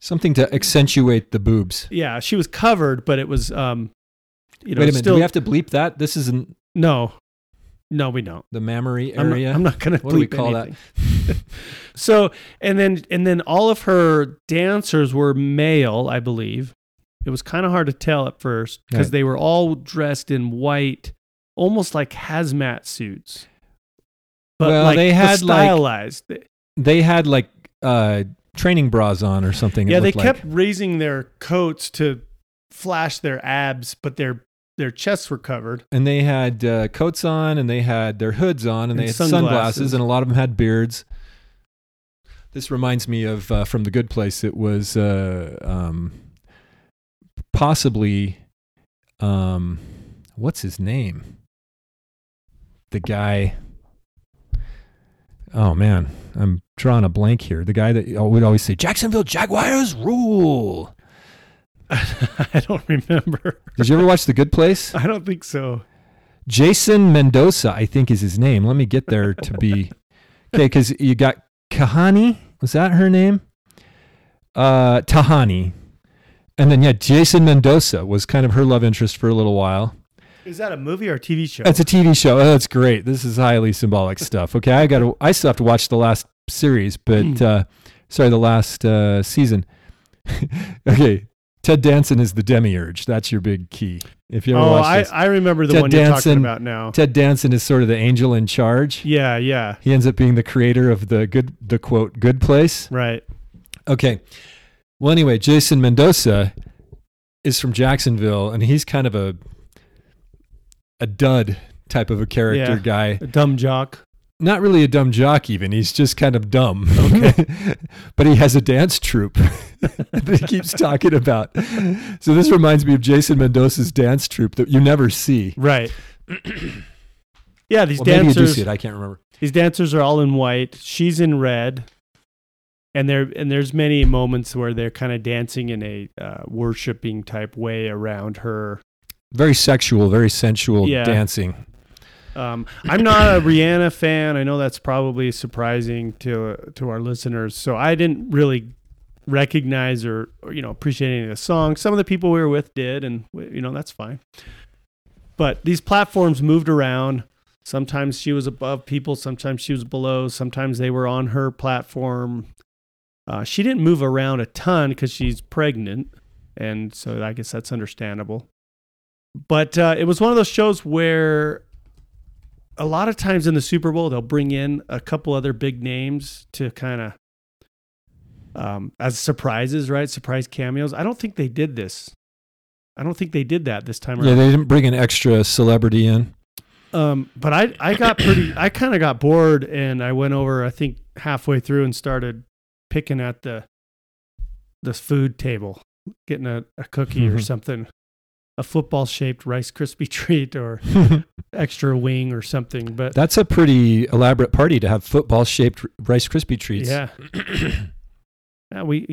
something to accentuate the boobs. Yeah, she was covered, but it was, Wait a minute, do we have to bleep that? This isn't. No. No, we don't. The mammary area. I'm not going to bleep anything. What do we call that? So, and then all of her dancers were male, I believe. It was kind of hard to tell at first because They were all dressed in white, almost like hazmat suits. But well, like, they had stylized. Like, they had like training bras on or something. Yeah, they kept raising their coats to flash their abs, but their chests were covered. And they had coats on, and they had their hoods on, and they had sunglasses, and a lot of them had beards. This reminds me of from The Good Place. It was possibly what's his name? The guy. Oh man, I'm drawing a blank here. The guy that would always say Jacksonville Jaguars rule. I don't remember. Did you ever watch The Good Place? I don't think so. Jason Mendoza, I think, is his name. Let me get there to be okay, because you got Kahani. Was that her name? Tahani. And then, yeah, Jason Mendoza was kind of her love interest for a little while. Is that a movie or a TV show? It's a TV show. Oh, that's great. This is highly symbolic stuff. Okay, I still have to watch the last series, but the last season. Okay. Ted Danson is the demiurge. That's your big key. If you ever watch this. I remember the one you're talking about now. Ted Danson is sort of the angel in charge. Yeah, yeah. He ends up being the creator of the quote, good place. Right. Okay. Well, anyway, Jason Mendoza is from Jacksonville, and he's kind of a dud type of a character guy. A dumb jock. Not really a dumb jock even. He's just kind of dumb. Okay. But he has a dance troupe that he keeps talking about. So this reminds me of Jason Mendoza's dance troupe that you never see. Right. Yeah, these dancers. Maybe you do see it. I can't remember. These dancers are all in white. She's in red. And there's many moments where they're kind of dancing in a worshiping type way around her. Very sexual, very sensual dancing. I'm not a Rihanna fan. I know that's probably surprising to our listeners. So I didn't really recognize or appreciate any of the songs. Some of the people we were with did, and that's fine. But these platforms moved around. Sometimes she was above people. Sometimes she was below. Sometimes they were on her platform. She didn't move around a ton because she's pregnant, and so I guess that's understandable. But it was one of those shows where a lot of times in the Super Bowl, they'll bring in a couple other big names to kind of as surprises, right? Surprise cameos. I don't think they did this. I don't think they did that this time around. Yeah, they didn't bring an extra celebrity in. But I kind of got bored, and I went over, I think, halfway through and started picking at the food table, getting a cookie or something. A football-shaped Rice Krispie treat or extra wing or something. But that's a pretty elaborate party to have football-shaped Rice Krispie treats. Yeah. Yeah, we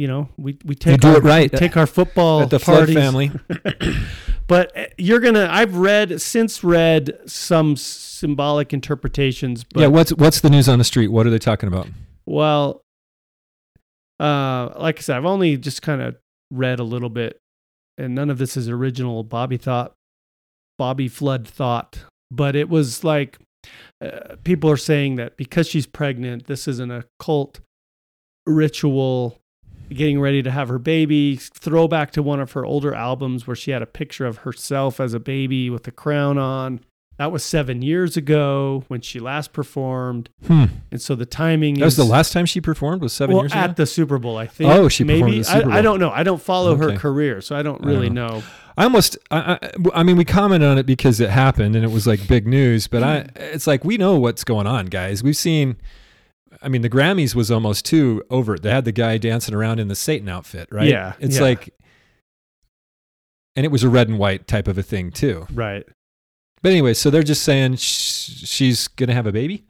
take our, right. Take our football at the Flood family. But I've read some symbolic interpretations. But yeah, what's the news on the street? What are they talking about? Well, like I said, I've only just kind of read a little bit. And none of this is original Bobby Flood thought, but it was like people are saying that because she's pregnant, this is an occult ritual, getting ready to have her baby, throwback to one of her older albums where she had a picture of herself as a baby with a crown on. That was 7 years ago when she last performed. And so the timing is... That was the last time she performed was 7 years ago? Well, at the Super Bowl, I think. Oh, she performed at the Super Bowl. I don't know. I don't follow her career, so I don't really know. We commented on it because it happened and it was like big news, but it's like we know what's going on, guys. We've seen... I mean, the Grammys was almost too overt. They had the guy dancing around in the Satan outfit, right? Yeah. It's like... And it was a red and white type of a thing, too. Right. But anyway, so they're just saying she's going to have a baby?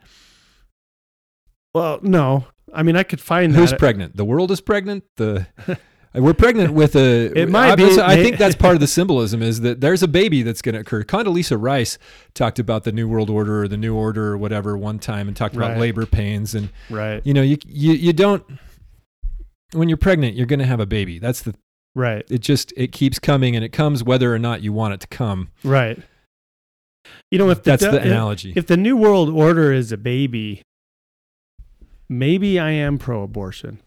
Well, no. I mean, I could find that. Who's pregnant? The world is pregnant? We're pregnant with a... It might be. I think that's part of the symbolism is that there's a baby that's going to occur. Condoleezza Rice talked about the New World Order or the New Order or whatever one time and talked about labor pains. And, you don't... When you're pregnant, you're going to have a baby. That's the... Right. It keeps coming, and it comes whether or not you want it to come. Right. If that's the analogy. If the New World Order is a baby, maybe I am pro-abortion.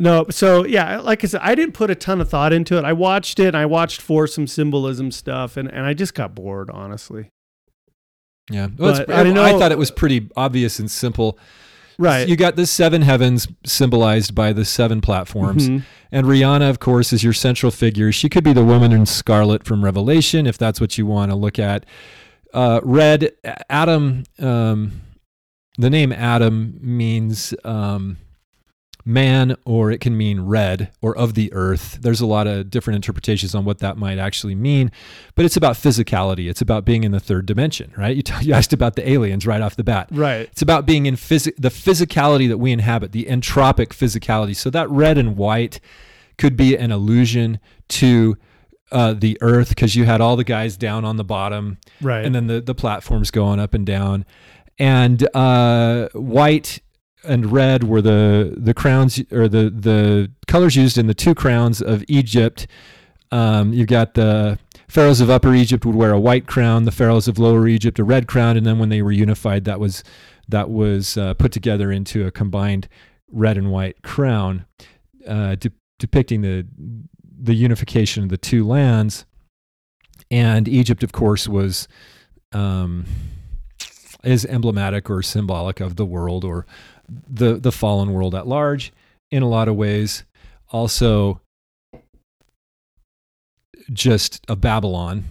No, so yeah, like I said, I didn't put a ton of thought into it. I watched it, and I watched for some symbolism stuff, and I just got bored, honestly. Yeah, well, I thought it was pretty obvious and simple. Right. You got the seven heavens symbolized by the seven platforms. Mm-hmm. And Rihanna, of course, is your central figure. She could be the woman in scarlet from Revelation, if that's what you want to look at. Red, Adam, the name Adam means man, or it can mean red or of the earth. There's a lot of different interpretations on what that might actually mean, but it's about physicality. It's about being in the third dimension, right? You asked about the aliens right off the bat. Right. It's about being in the physicality that we inhabit, the entropic physicality. So that red and white could be an allusion to the earth, because you had all the guys down on the bottom, right? And then the platforms going up and down. And white and red were the crowns, or the colors used in the two crowns of Egypt. You've got the pharaohs of Upper Egypt would wear a white crown, the pharaohs of Lower Egypt a red crown, and then when they were unified, that was put together into a combined red and white crown, depicting the unification of the two lands. And Egypt, of course, was is emblematic or symbolic of the world, or the fallen world at large in a lot of ways. Also just a Babylon,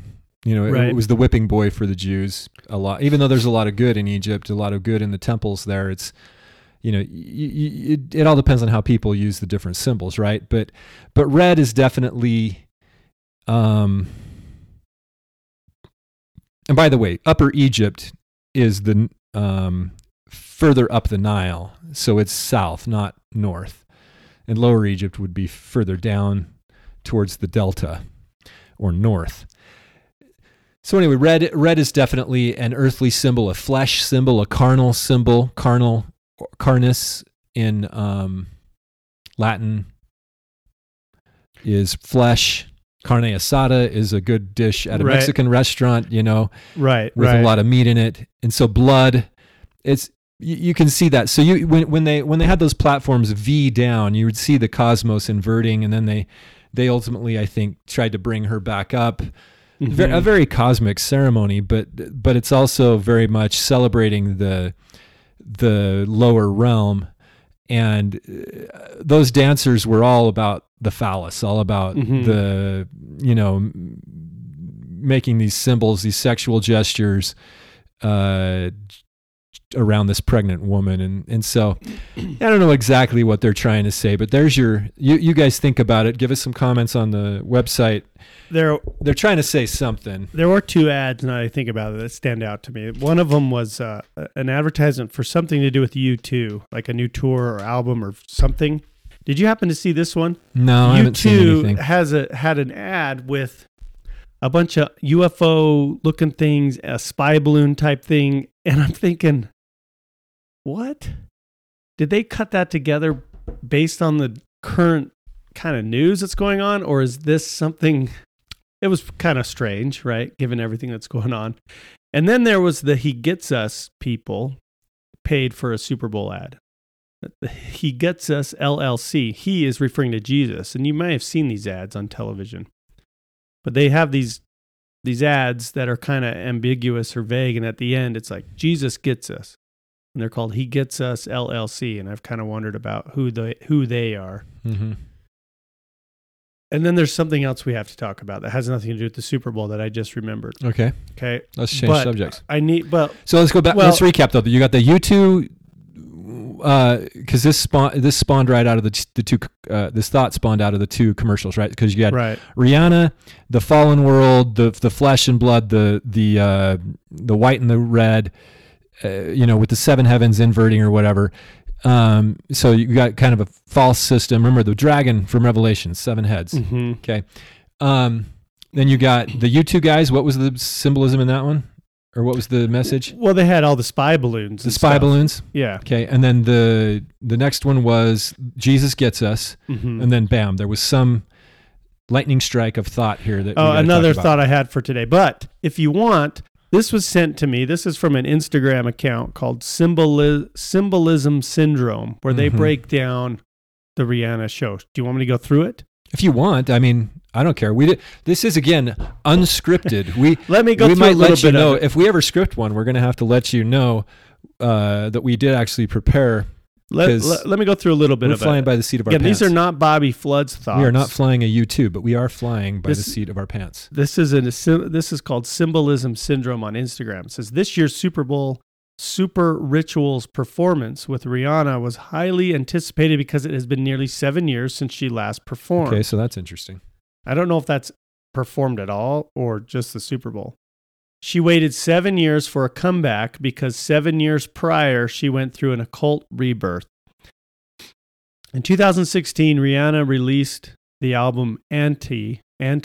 It was the whipping boy for the Jews a lot, even though there's a lot of good in Egypt, a lot of good in the temples there. It's, it all depends on how people use the different symbols. Right. But red is definitely, and by the way, Upper Egypt is the further up the Nile, so it's south, not north. And Lower Egypt would be further down towards the delta or north. So anyway, red is definitely an earthly symbol, a flesh symbol, a carnal symbol, carnis in Latin is flesh. Carne asada is a good dish at a Mexican restaurant, with a lot of meat in it. And so blood, it's you can see that. So when they had those platforms V down, you would see the cosmos inverting, and then they ultimately, I think, tried to bring her back up. Mm-hmm. A very cosmic ceremony, but it's also very much celebrating the lower realm. And those dancers were all about the phallus, all about the making these symbols, these sexual gestures around this pregnant woman. And so I don't know exactly what they're trying to say, but there's you guys think about it. Give us some comments on the website. They're trying to say something. There were two ads, now that I think about it, that stand out to me. One of them was an advertisement for something to do with U2, like a new tour or album or something. Did you happen to see this one? No, I haven't seen anything. U2 had an ad with a bunch of UFO-looking things, a spy balloon type thing, and I'm thinking, what? Did they cut that together based on the current kind of news that's going on, or is this something? It was kind of strange, right, given everything that's going on. And then there was the He Gets Us people paid for a Super Bowl ad. He Gets Us LLC. He is referring to Jesus, and you may have seen these ads on television. But they have these ads that are kind of ambiguous or vague, and at the end, it's like, Jesus gets us. And they're called He Gets Us LLC, and I've kind of wondered about who they are. Mm-hmm. And then there's something else we have to talk about that has nothing to do with the Super Bowl that I just remembered. Okay. Let's change subjects. So let's go back. Well, let's recap, though. You got the U2, because this spawned right out of the two. This thought spawned out of the two commercials, right? Because you had Rihanna, the fallen world, the flesh and blood, the white and the red, with the seven heavens inverting or whatever. So you got kind of a false system. Remember the dragon from Revelation, seven heads. Mm-hmm. Okay. Then you got the U2 guys. What was the symbolism in that one? Or what was the message? Well, they had all the spy balloons. The spy balloons? Yeah. Okay. And then the next one was Jesus Gets Us. Mm-hmm. And then bam, there was some lightning strike of thought here. Another thought I had for today. But if you want, This was sent to me. This is from an Instagram account called Symbolism Syndrome, where they break down the Rihanna show. Do you want me to go through it? If you want. I mean, I don't care. This is, again, unscripted. We might let you know. If we ever script one, we're going to have to let you know that we did actually prepare. Let me go through a little bit of it. We're flying by the seat of our pants. These are not Bobby Flood's thoughts. We are not flying a U2, but we are flying by the seat of our pants. This is called Symbolism Syndrome on Instagram. It says, this year's Super Bowl Super Rituals performance with Rihanna was highly anticipated because it has been nearly 7 years since she last performed. Okay, so that's interesting. I don't know if that's performed at all or just the Super Bowl. She waited 7 years for a comeback because 7 years prior, she went through an occult rebirth. In 2016, Rihanna released the album Anti, and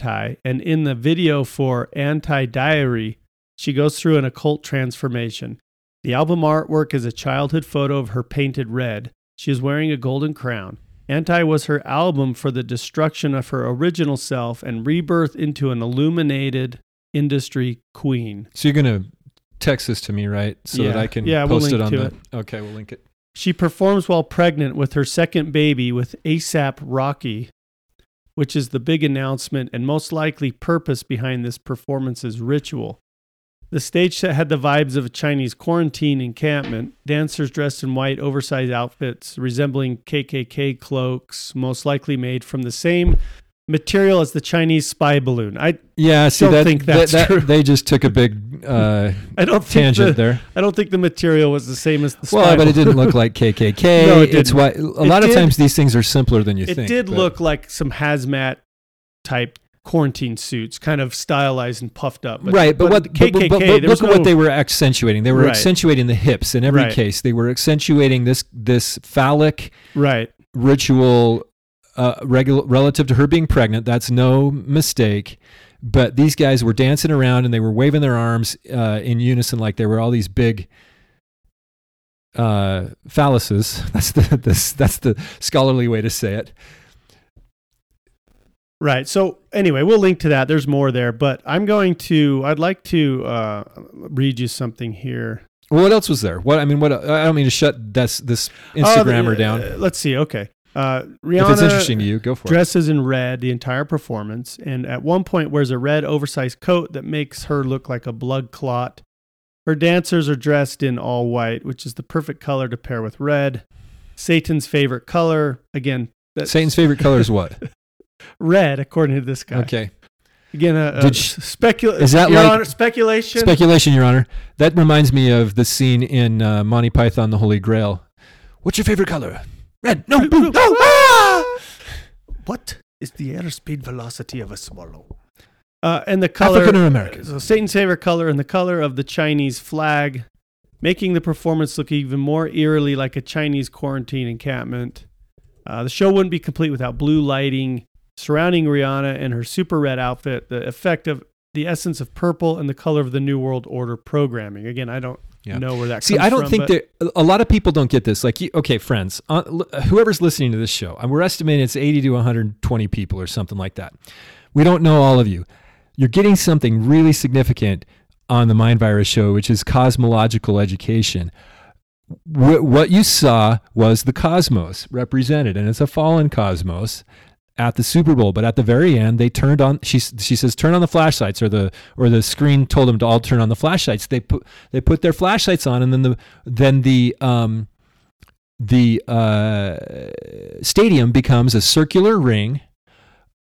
in the video for Anti-Diary, she goes through an occult transformation. The album artwork is a childhood photo of her painted red. She is wearing a golden crown. Anti was her album for the destruction of her original self and rebirth into an illuminated industry queen. So you're going to text this to me, right? So that I can post it on the... Okay, we'll link it. She performs while pregnant with her second baby with ASAP Rocky, which is the big announcement and most likely purpose behind this performance's ritual. The stage set had the vibes of a Chinese quarantine encampment, dancers dressed in white oversized outfits resembling KKK cloaks, most likely made from the same material as the Chinese spy balloon. I don't think that's true. They just took a big tangent there. I don't think the material was the same as the spy balloon. Well, but it didn't look like KKK. No, it didn't. It's why a lot of times these things are simpler than you think. It did look like some hazmat type quarantine suits, kind of stylized and puffed up. But look at what they were accentuating. They were accentuating the hips in every case. They were accentuating this phallic ritual relative to her being pregnant. That's no mistake. But these guys were dancing around and they were waving their arms in unison like they were all these big phalluses. That's the scholarly way to say it. Right. So anyway, we'll link to that. There's more there, but I'd like to read you something here. Well, what else was there? I don't mean to shut this Instagrammer down. Let's see. Okay. Rihanna, if it's interesting to you, go for it. Dresses in red the entire performance, and at one point wears a red oversized coat that makes her look like a blood clot. Her dancers are dressed in all white, which is the perfect color to pair with red. Satan's favorite color. Again, Satan's favorite color is what? Red, according to this guy. Okay. Again, speculation? Speculation, Your Honor. That reminds me of the scene in Monty Python, The Holy Grail. What's your favorite color? Red. No. Blue. No. Ah! What is the airspeed velocity of a swallow? And the color. African or American? So Satan's favorite color and the color of the Chinese flag, making the performance look even more eerily like a Chinese quarantine encampment. The show wouldn't be complete without blue lighting surrounding Rihanna and her super red outfit, the effect of the essence of purple and the color of the New World Order programming. Again, I don't know where that comes from. A lot of people don't get this. Like, friends, whoever's listening to this show, and we're estimating it's 80 to 120 people or something like that. We don't know all of you. You're getting something really significant on the Mind Virus show, which is cosmological education. What you saw was the cosmos represented, and it's a fallen cosmos at the Super Bowl, but at the very end, they turned on. She says, "Turn on the flashlights," or the screen told them to all turn on the flashlights. They put their flashlights on, and then the stadium becomes a circular ring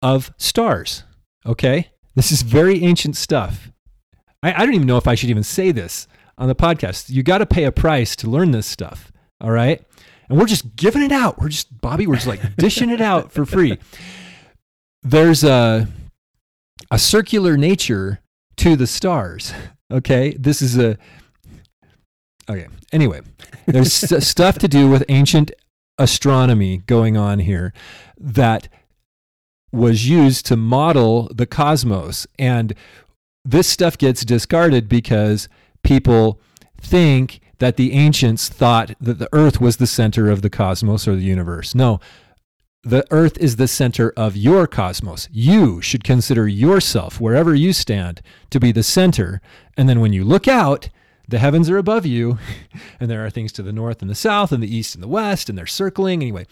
of stars. Okay, this is very ancient stuff. I don't even know if I should even say this on the podcast. You got to pay a price to learn this stuff. All right. And we're just giving it out. We're just dishing it out for free. There's a circular nature to the stars. Okay. Anyway, there's stuff to do with ancient astronomy going on here that was used to model the cosmos. And this stuff gets discarded because people think that the ancients thought that the earth was the center of the cosmos or the universe. No, the earth is the center of your cosmos. You should consider yourself, wherever you stand, to be the center. And then when you look out, the heavens are above you, and there are things to the north and the south and the east and the west, and they're circling. Anyway,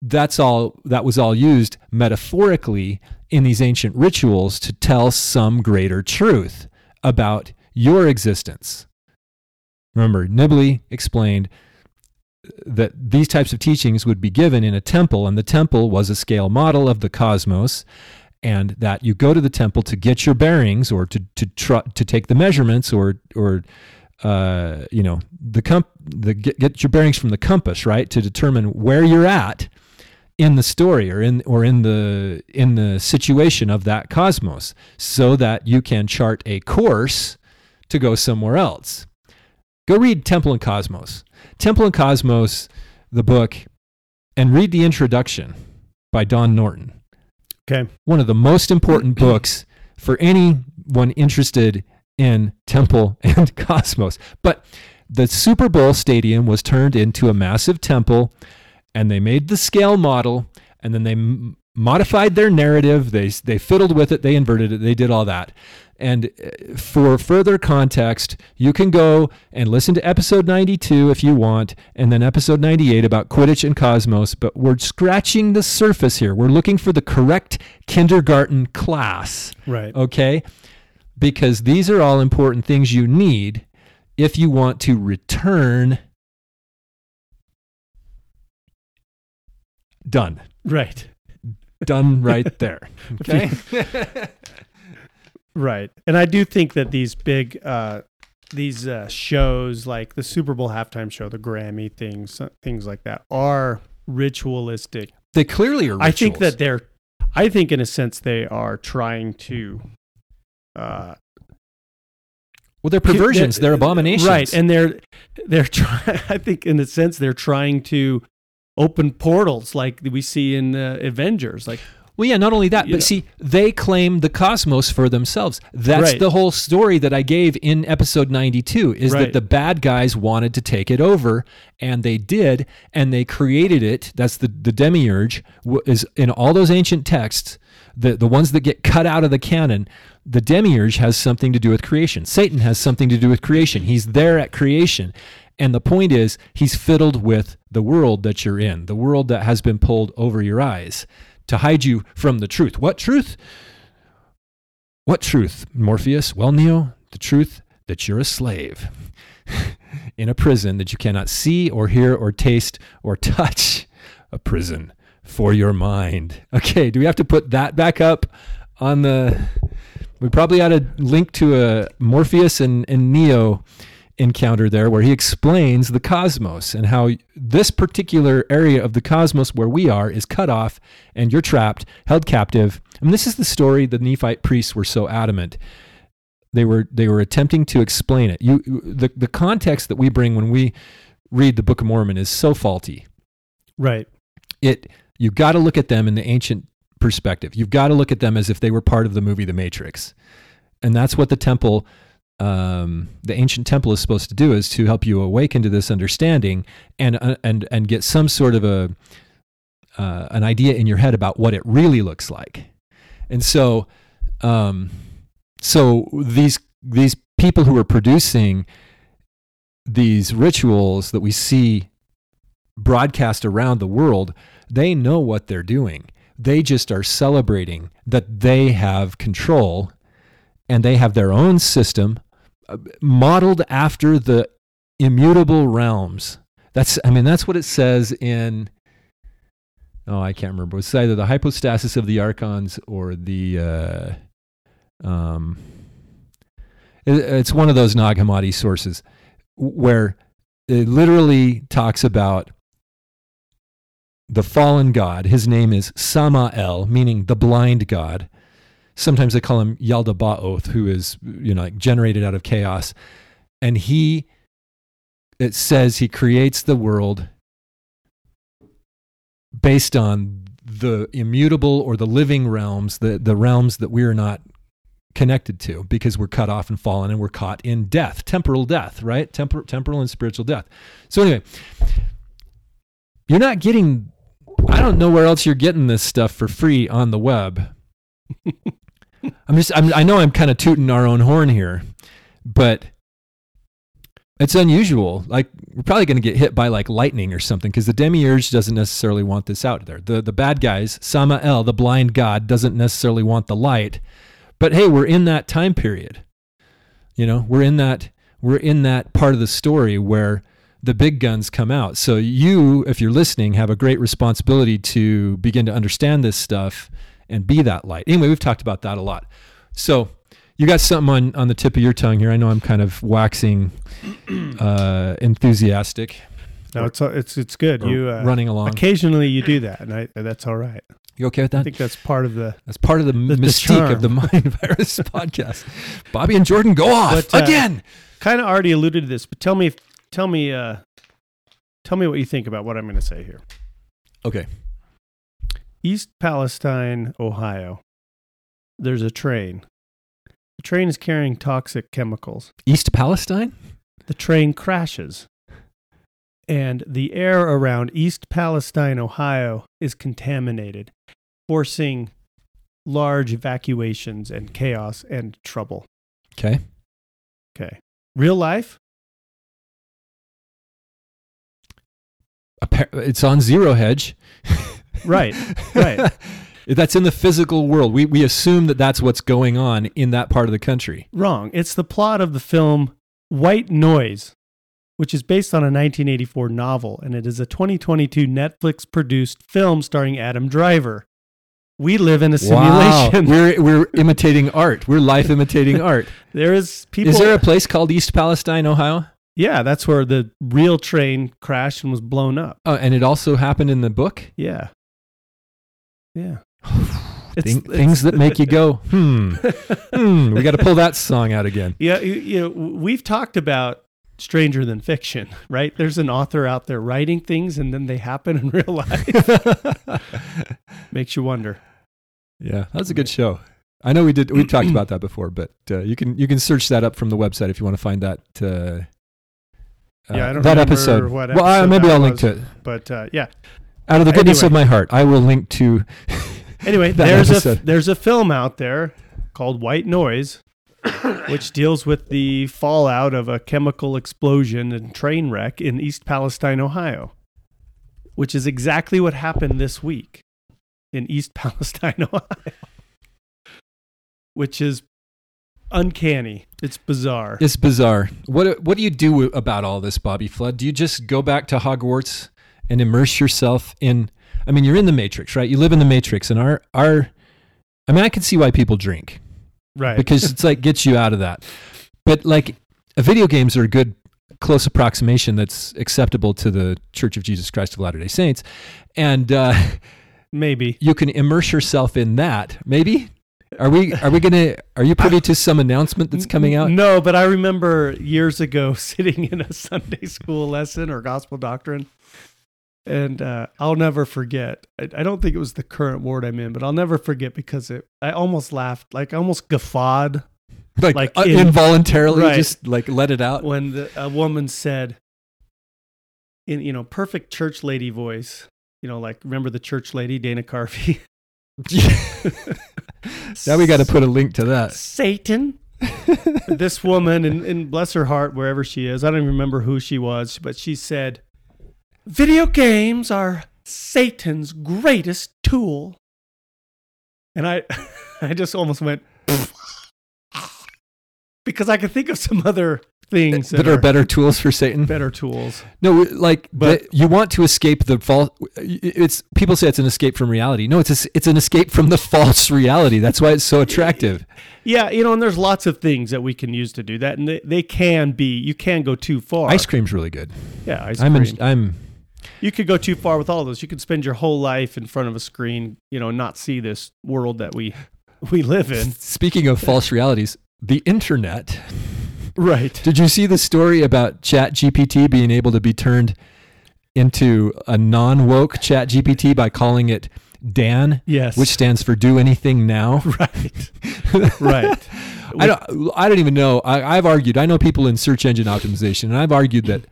that's all. That was all used metaphorically in these ancient rituals to tell some greater truth about your existence. Remember, Nibley explained that these types of teachings would be given in a temple, and the temple was a scale model of the cosmos, and that you go to the temple to get your bearings or to take the measurements or get your bearings from the compass, right, to determine where you're at in the story or in the situation of that cosmos, so that you can chart a course to go somewhere else. Go read Temple and Cosmos. Temple and Cosmos, the book, and read the introduction by Don Norton. Okay. One of the most important books for anyone interested in Temple and Cosmos. But the Super Bowl stadium was turned into a massive temple, and they made the scale model, and then they modified their narrative. They fiddled with it. They inverted it. They did all that. And for further context, you can go and listen to episode 92 if you want, and then episode 98 about Quidditch and Cosmos. But we're scratching the surface here. We're looking for the correct kindergarten class. Right. Okay? Because these are all important things you need if you want to return. Done. Right. Done right there. Okay. Right. And I do think that these big, these shows like the Super Bowl halftime show, the Grammy things like that are ritualistic. They clearly are rituals. I think in a sense they are trying to, they're perversions. They're abominations. Right. And they're trying, I think in a sense, they're trying to open portals like we see in the Avengers. Like, well, yeah, not only that, but see, they claim the cosmos for themselves. That's right. The whole story that I gave in episode 92 is right. That the bad guys wanted to take it over, and they did, and they created it. That's the demiurge is in all those ancient texts, the ones that get cut out of the canon. The demiurge has something to do with creation. Satan has something to do with creation. He's there at creation. And the point is, he's fiddled with the world that you're in, the world that has been pulled over your eyes to hide you from the truth. What truth? What truth, Morpheus? Well, Neo, the truth that you're a slave in a prison that you cannot see or hear or taste or touch. A prison for your mind. Okay, do we have to put that back up on the... We probably had a link to a Morpheus and Neo encounter there where he explains the cosmos and how this particular area of the cosmos where we are is cut off and you're trapped, held captive. And this is the story the Nephite priests were so adamant. They were attempting to explain it. The context that we bring when we read the Book of Mormon is so faulty. Right. You've got to look at them in the ancient perspective. You've got to look at them as if they were part of the movie The Matrix. And that's what the ancient temple is supposed to do, is to help you awaken to this understanding and get some sort of an idea in your head about what it really looks like. And so these people who are producing these rituals that we see broadcast around the world, they know what they're doing. They just are celebrating that they have control and they have their own system modeled after the immutable realms. That's what it says in, I can't remember. It's either the hypostasis of the archons or it's one of those Nag Hammadi sources where it literally talks about the fallen god. His name is Samael, meaning the blind god. Sometimes they call him Yaldabaoth, who is, generated out of chaos. And it says he creates the world based on the immutable or the living realms, the realms that we're not connected to because we're cut off and fallen and we're caught in death, temporal death, right? Temporal and spiritual death. So anyway, you're not getting I don't know where else you're getting this stuff for free on the web. I know I'm kind of tooting our own horn here, but it's unusual. Like, we're probably going to get hit by like lightning or something, because the Demiurge doesn't necessarily want this out there. The bad guys, Samael, the blind god, doesn't necessarily want the light. But hey, we're in that time period. You know, we're in that part of the story where the big guns come out. So you, if you're listening, have a great responsibility to begin to understand this stuff and be that light. Anyway, we've talked about that a lot. So you got something on the tip of your tongue here. I know I'm kind of waxing enthusiastic. No, it's good. You running along. Occasionally you do that, and that's all right. You okay with that? I think that's part of the mystique of the Mind Virus podcast. Bobby and Jordan go off again. Kind of already alluded to this, but tell me what you think about what I'm going to say here. Okay. East Palestine, Ohio. There's a train. The train is carrying toxic chemicals. East Palestine? The train crashes. And the air around East Palestine, Ohio is contaminated, forcing large evacuations and chaos and trouble. Okay. Real life? It's on Zero Hedge. Right. That's in the physical world. We assume that that's what's going on in that part of the country. Wrong. It's the plot of the film White Noise, which is based on a 1984 novel, and it is a 2022 Netflix-produced film starring Adam Driver. We live in a simulation. Wow. We're imitating art. We're life imitating art. Is there a place called East Palestine, Ohio? Yeah, that's where the real train crashed and was blown up. Oh, and it also happened in the book? Yeah. Things that make you go, we got to pull that song out again. Yeah, we've talked about stranger than fiction, right? There's an author out there writing things, and then they happen in real life. Makes you wonder. Yeah, that was a good show. I know we talked about that before, but you can search that up from the website if you want to find that. I don't remember episode. What episode. Well, maybe I'll link to it. But yeah. Out of the goodness of my heart, I will link to Anyway, there's a film out there called White Noise, which deals with the fallout of a chemical explosion and train wreck in East Palestine, Ohio, which is exactly what happened this week in East Palestine, Ohio, which is uncanny. It's bizarre. What do you do about all this, Bobby Flood? Do you just go back to Hogwarts and immerse yourself in? I mean, you're in the Matrix, right? You live in the Matrix, and I can see why people drink, right? Because it's like gets you out of that. But like, video games are a good close approximation that's acceptable to the Church of Jesus Christ of Latter-day Saints, and maybe you can immerse yourself in that. Maybe. Are you privy to some announcement that's coming out? No, but I remember years ago sitting in a Sunday school lesson or gospel doctrine, and I'll never forget. I don't think it was the current ward I'm in, but I'll never forget because I almost laughed, like almost guffawed. Like involuntarily, right, just like let it out. When a woman said, in perfect church lady voice, like remember the church lady, Dana Carvey? Now we got to put a link to that. Satan. This woman, and bless her heart, wherever she is, I don't even remember who she was, but she said, "Video games are Satan's greatest tool." And I just almost went, because I could think of some other things that are better tools for Satan. Better tools. No, you want to escape the false. People say it's an escape from reality. No, it's an escape from the false reality. That's why it's so attractive. Yeah, and there's lots of things that we can use to do that, and they can be. You can go too far. Ice cream's really good. Yeah, ice cream. You could go too far with all those. You could spend your whole life in front of a screen, not see this world that we live in. Speaking of false realities, the internet. Right. Did you see the story about ChatGPT being able to be turned into a non-woke ChatGPT by calling it Dan? Yes. Which stands for Do Anything Now. Right. Right. I don't even know. I know people in search engine optimization, and I've argued that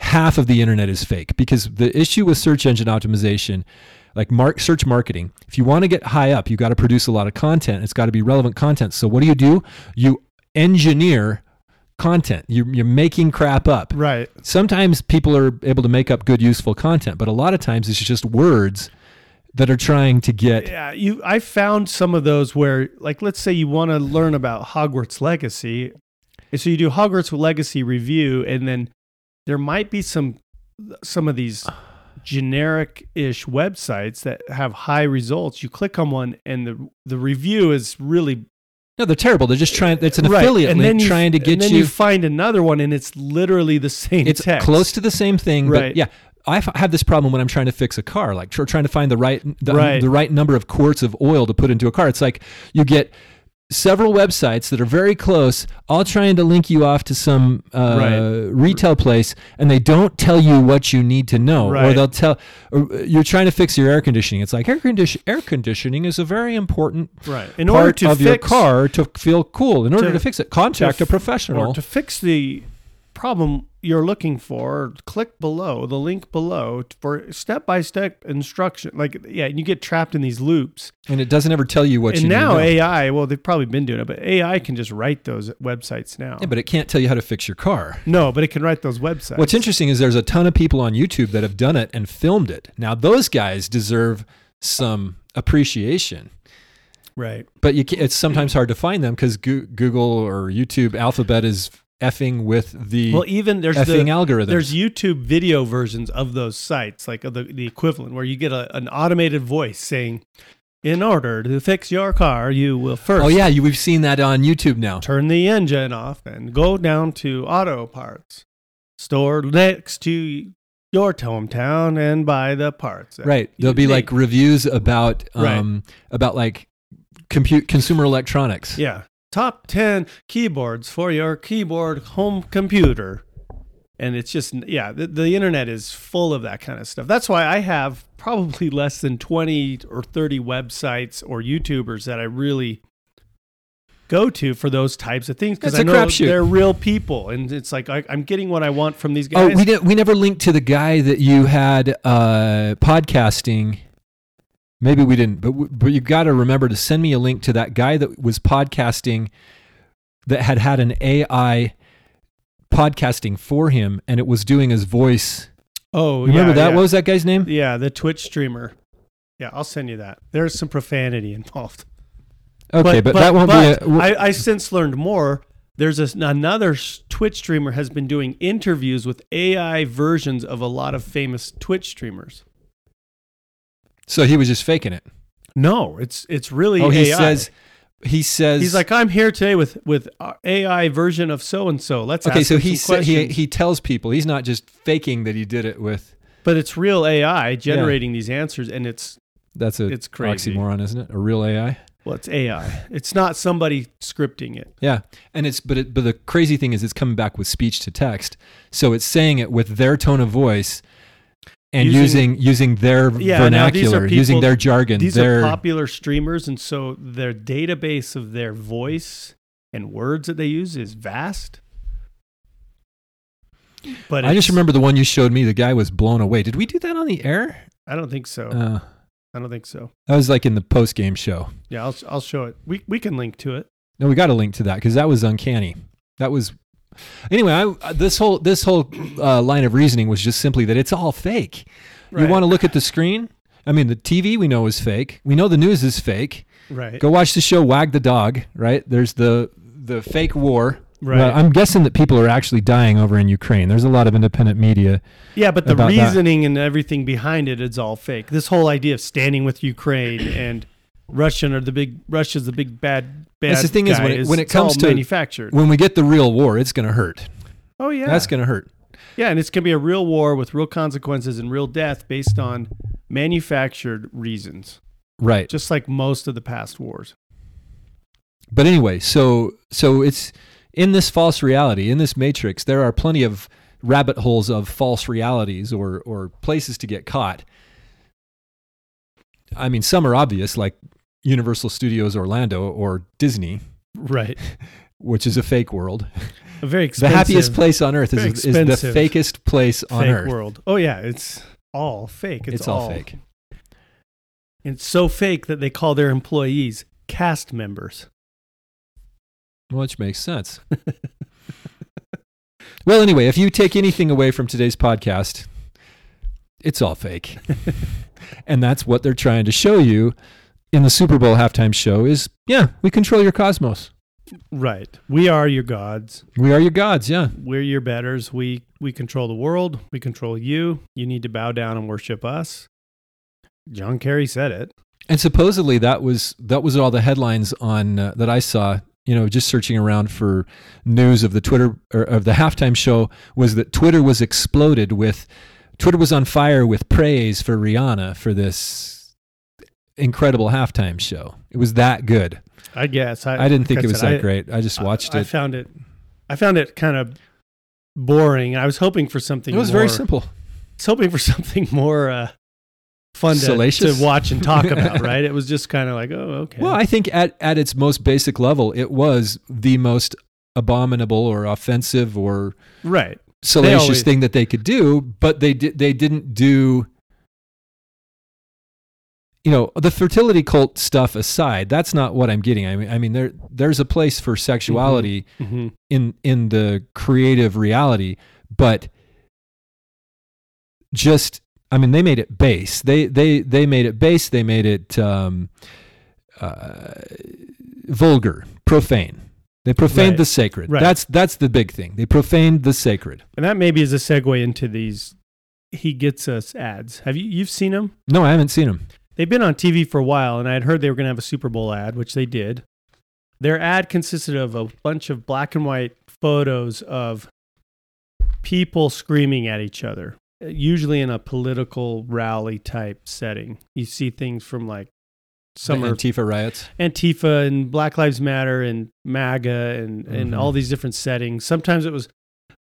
half of the internet is fake, because the issue with search engine optimization like search marketing. If you want to get high up, you got to produce a lot of content. It's got to be relevant content. So what do? You engineer content. You're making crap up. Right. Sometimes people are able to make up good, useful content, but a lot of times it's just words that are trying to get. Yeah, I found some of those where, like, let's say you want to learn about Hogwarts Legacy. And so you do Hogwarts Legacy review, and then there might be some of these generic-ish websites that have high results. You click on one, and the review is really... No, they're terrible. They're just trying... It's an affiliate link trying to get you... And then you find another one, and it's literally the same text. It's close to the same thing, but yeah... I have this problem when I'm trying to fix a car, like trying to find the right number of quarts of oil to put into a car. It's like you get several websites that are very close, all trying to link you off to some retail place, and they don't tell you what you need to know. Right. Or they'll tell, or you're trying to fix your air conditioning. It's like air conditioning is a very important part of your car to feel cool. In order to fix it, contact a professional. Or to fix the problem you're looking for, click below the link below for step-by-step instruction. And you get trapped in these loops, and it doesn't ever tell you what you need. And now AI, well, they've probably been doing it, but AI can just write those websites now. Yeah, but it can't tell you how to fix your car. No, but it can write those websites. What's interesting is there's a ton of people on YouTube that have done it and filmed it. Now those guys deserve some appreciation. Right. But it's sometimes hard to find them because Google or YouTube Alphabet is... effing with the algorithms. There's YouTube video versions of those sites, like the equivalent, where you get an automated voice saying, "In order to fix your car, you will first." Oh yeah, we've seen that on YouTube now. Turn the engine off and go down to auto parts store next to your hometown and buy the parts. Right. There'll be like reviews about consumer electronics. Yeah. Top 10 keyboards for your keyboard home computer. And it's just, the internet is full of that kind of stuff. That's why I have probably less than 20 or 30 websites or YouTubers that I really go to for those types of things, because I know they're real people. And it's like, I'm getting what I want from these guys. Oh, we never linked to the guy that you had podcasting. Maybe we didn't, but you've got to remember to send me a link to that guy that was podcasting that had an AI podcasting for him, and it was doing his voice. Oh, remember that? Yeah. What was that guy's name? Yeah, the Twitch streamer. Yeah, I'll send you that. There's some profanity involved. Okay, but that won't be... I since learned more. There's another Twitch streamer has been doing interviews with AI versions of a lot of famous Twitch streamers. So he was just faking it. No, it's really AI. He says he's like, I'm here today with AI version of so and so. Let's ask him some questions. He tells people he's not just faking that he did it with. But it's real AI generating these answers, and it's crazy. Oxymoron, isn't it? A real AI. Well, it's AI. It's not somebody scripting it. Yeah, and but the crazy thing is it's coming back with speech to text, so it's saying it with their tone of voice. And using their vernacular, using their jargon. These are popular streamers, and so their database of their voice and words that they use is vast. But I just remember the one you showed me, the guy was blown away. Did we do that on the air? I don't think so. That was like in the post-game show. Yeah, I'll show it. We can link to it. No, we got to link to that because that was uncanny. That was... Anyway, this whole line of reasoning was just simply that it's all fake. Right. You want to look at the screen? I mean, the TV we know is fake. We know the news is fake. Right. Go watch the show Wag the Dog, right? There's the fake war. Right. Well, I'm guessing that people are actually dying over in Ukraine. There's a lot of independent media. Yeah, but the reasoning and everything behind it is all fake. This whole idea of standing with Ukraine and Russia's the big bad. That's the thing is when it comes to manufactured. When we get the real war, it's going to hurt. Oh yeah, that's going to hurt. Yeah, and it's going to be a real war with real consequences and real death based on manufactured reasons. Right, just like most of the past wars. But anyway, so it's in this false reality, in this matrix, there are plenty of rabbit holes of false realities or places to get caught. I mean, some are obvious, like Universal Studios Orlando or Disney, right? Which is a fake world. A very expensive. The happiest place on earth is the fakest place on earth. Fake world. Oh yeah, it's all fake. It's all fake. It's so fake that they call their employees cast members. Which makes sense. Well, anyway, if you take anything away from today's podcast, it's all fake. And that's what they're trying to show you in the Super Bowl halftime show is, yeah, we control your cosmos. Right. We are your gods. We are your gods, yeah. We're your betters. We control the world. We control you. You need to bow down and worship us. John Kerry said it. And supposedly that was all the headlines on that I saw, you know, just searching around for news of the Twitter or of the halftime show, was that Twitter was exploded with, Twitter was on fire with praise for Rihanna for this incredible halftime show. It was that good. I guess. I didn't think it was that great. I just watched it. I found it kind of boring. I was hoping for something more. It was very simple. I was hoping for something more fun to watch and talk about, right? It was just kind of like, oh, okay. Well, I think at its most basic level, it was the most abominable or offensive or right salacious thing that they could do, but they didn't do, you know, the fertility cult stuff aside. That's not what I'm getting. I mean there's a place for sexuality mm-hmm. in the creative reality, but just I mean, they made it base. They made it base. They made it vulgar, profane. They profaned the sacred. Right. That's the big thing. They profaned the sacred. And that maybe is a segue into these He Gets Us ads. Have you've seen them? No, I haven't seen them. They've been on TV for a while, and I had heard they were going to have a Super Bowl ad, which they did. Their ad consisted of a bunch of black and white photos of people screaming at each other. Usually in a political rally type setting. You see things from like summer Antifa riots. Antifa and Black Lives Matter and MAGA and, mm-hmm. and all these different settings. Sometimes it was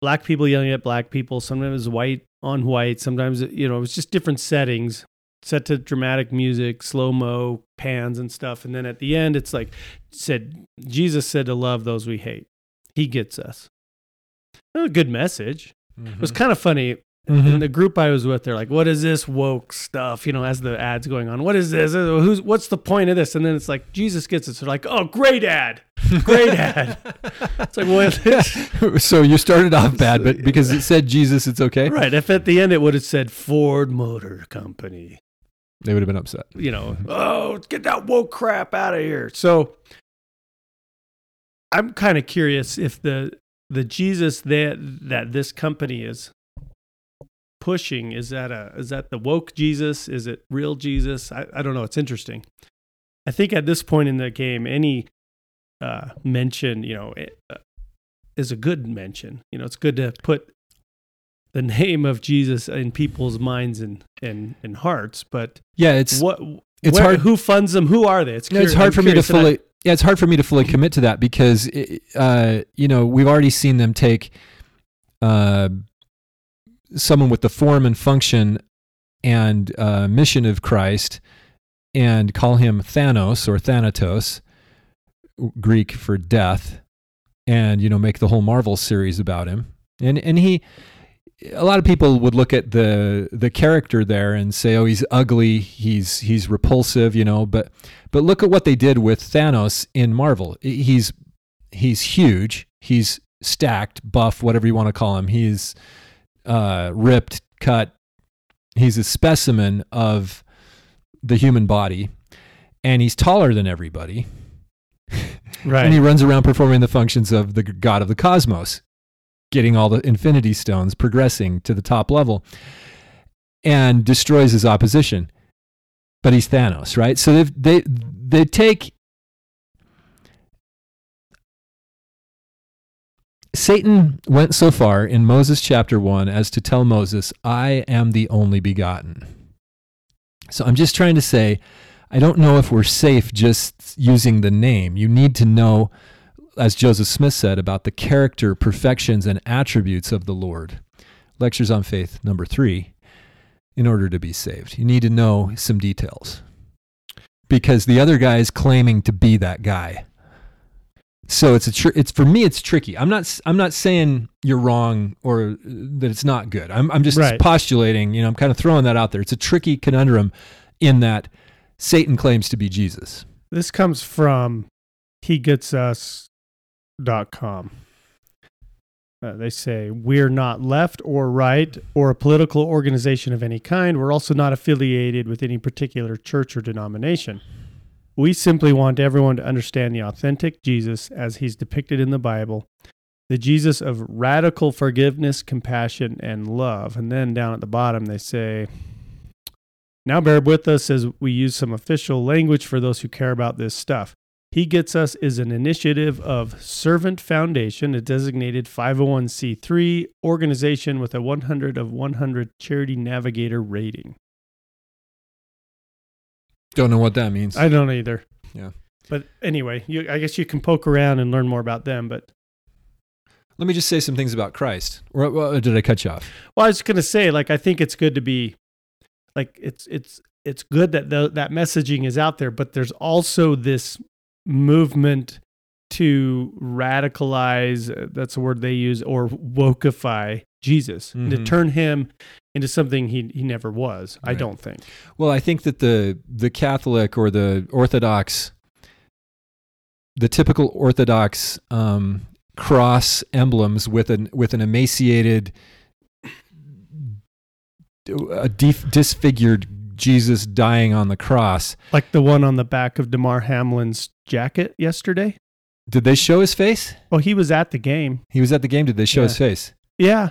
black people yelling at black people. Sometimes it was white on white. Sometimes, you know, it was just different settings set to dramatic music, slow-mo, pans and stuff. And then at the end, it's like said, Jesus said to love those we hate. He gets us. A good message. Mm-hmm. It was kind of funny. Mm-hmm. And the group I was with, they're like, what is this woke stuff? You know, as the ad's going on, what is this? What's the point of this? And then it's like, Jesus gets it. So they're like, oh, great ad. It's like, well, so you started off bad, but because it said Jesus, it's okay. Right. If at the end it would have said Ford Motor Company, they would have been upset. You know, oh, get that woke crap out of here. So I'm kind of curious if the Jesus that this company is pushing, is that the woke Jesus? Is it real Jesus? I don't know. It's interesting. I think at this point in the game, any mention, you know, is a good mention. You know, it's good to put the name of Jesus in people's minds and hearts. But yeah, it's hard. Who funds them? Who are they? It's hard for me to fully commit to that because you know, we've already seen them take someone with the form and function and mission of Christ and call him Thanos or Thanatos, Greek for death, and, you know, make the whole Marvel series about him. And he, a lot of people would look at the character there and say, oh, he's ugly, he's repulsive, you know, but look at what they did with Thanos in Marvel. He's huge, he's stacked, buff, whatever you want to call him. He's ripped, cut. He's a specimen of the human body, and he's taller than everybody. Right. And he runs around performing the functions of the God of the cosmos, getting all the infinity stones, progressing to the top level, and destroys his opposition. But he's Thanos, right? So they take Satan went so far in Moses chapter 1 as to tell Moses, I am the only begotten. So I'm just trying to say, I don't know if we're safe just using the name. You need to know, as Joseph Smith said, about the character, perfections, and attributes of the Lord. Lectures on Faith, number 3, in order to be saved. You need to know some details because the other guy is claiming to be that guy. So it's for me it's tricky. I'm not saying you're wrong or that it's not good. I'm just postulating, you know, I'm kind of throwing that out there. It's a tricky conundrum in that Satan claims to be Jesus. This comes from HeGetsUs.com. They say, we're not left or right or a political organization of any kind. We're also not affiliated with any particular church or denomination. We simply want everyone to understand the authentic Jesus as he's depicted in the Bible, the Jesus of radical forgiveness, compassion, and love. And then down at the bottom, they say, now bear with us as we use some official language for those who care about this stuff. He Gets Us is an initiative of Servant Foundation, a designated 501c3 organization with a 100 of 100 Charity Navigator rating. Don't know what that means. I don't either. Yeah. But anyway, I guess you can poke around and learn more about them. But let me just say some things about Christ. Or did I cut you off? Well, I was going to say, I think it's good to be, it's good that that messaging is out there, but there's also this movement to radicalize, that's the word they use, or wokeify Jesus, mm-hmm. to turn him into something he never was, right. I don't think. Well, I think that the Catholic or the Orthodox, the typical Orthodox cross emblems with an emaciated, disfigured Jesus dying on the cross. Like the one on the back of Damar Hamlin's jacket yesterday? Did they show his face? Well, he was at the game. Did they show his face? Yeah.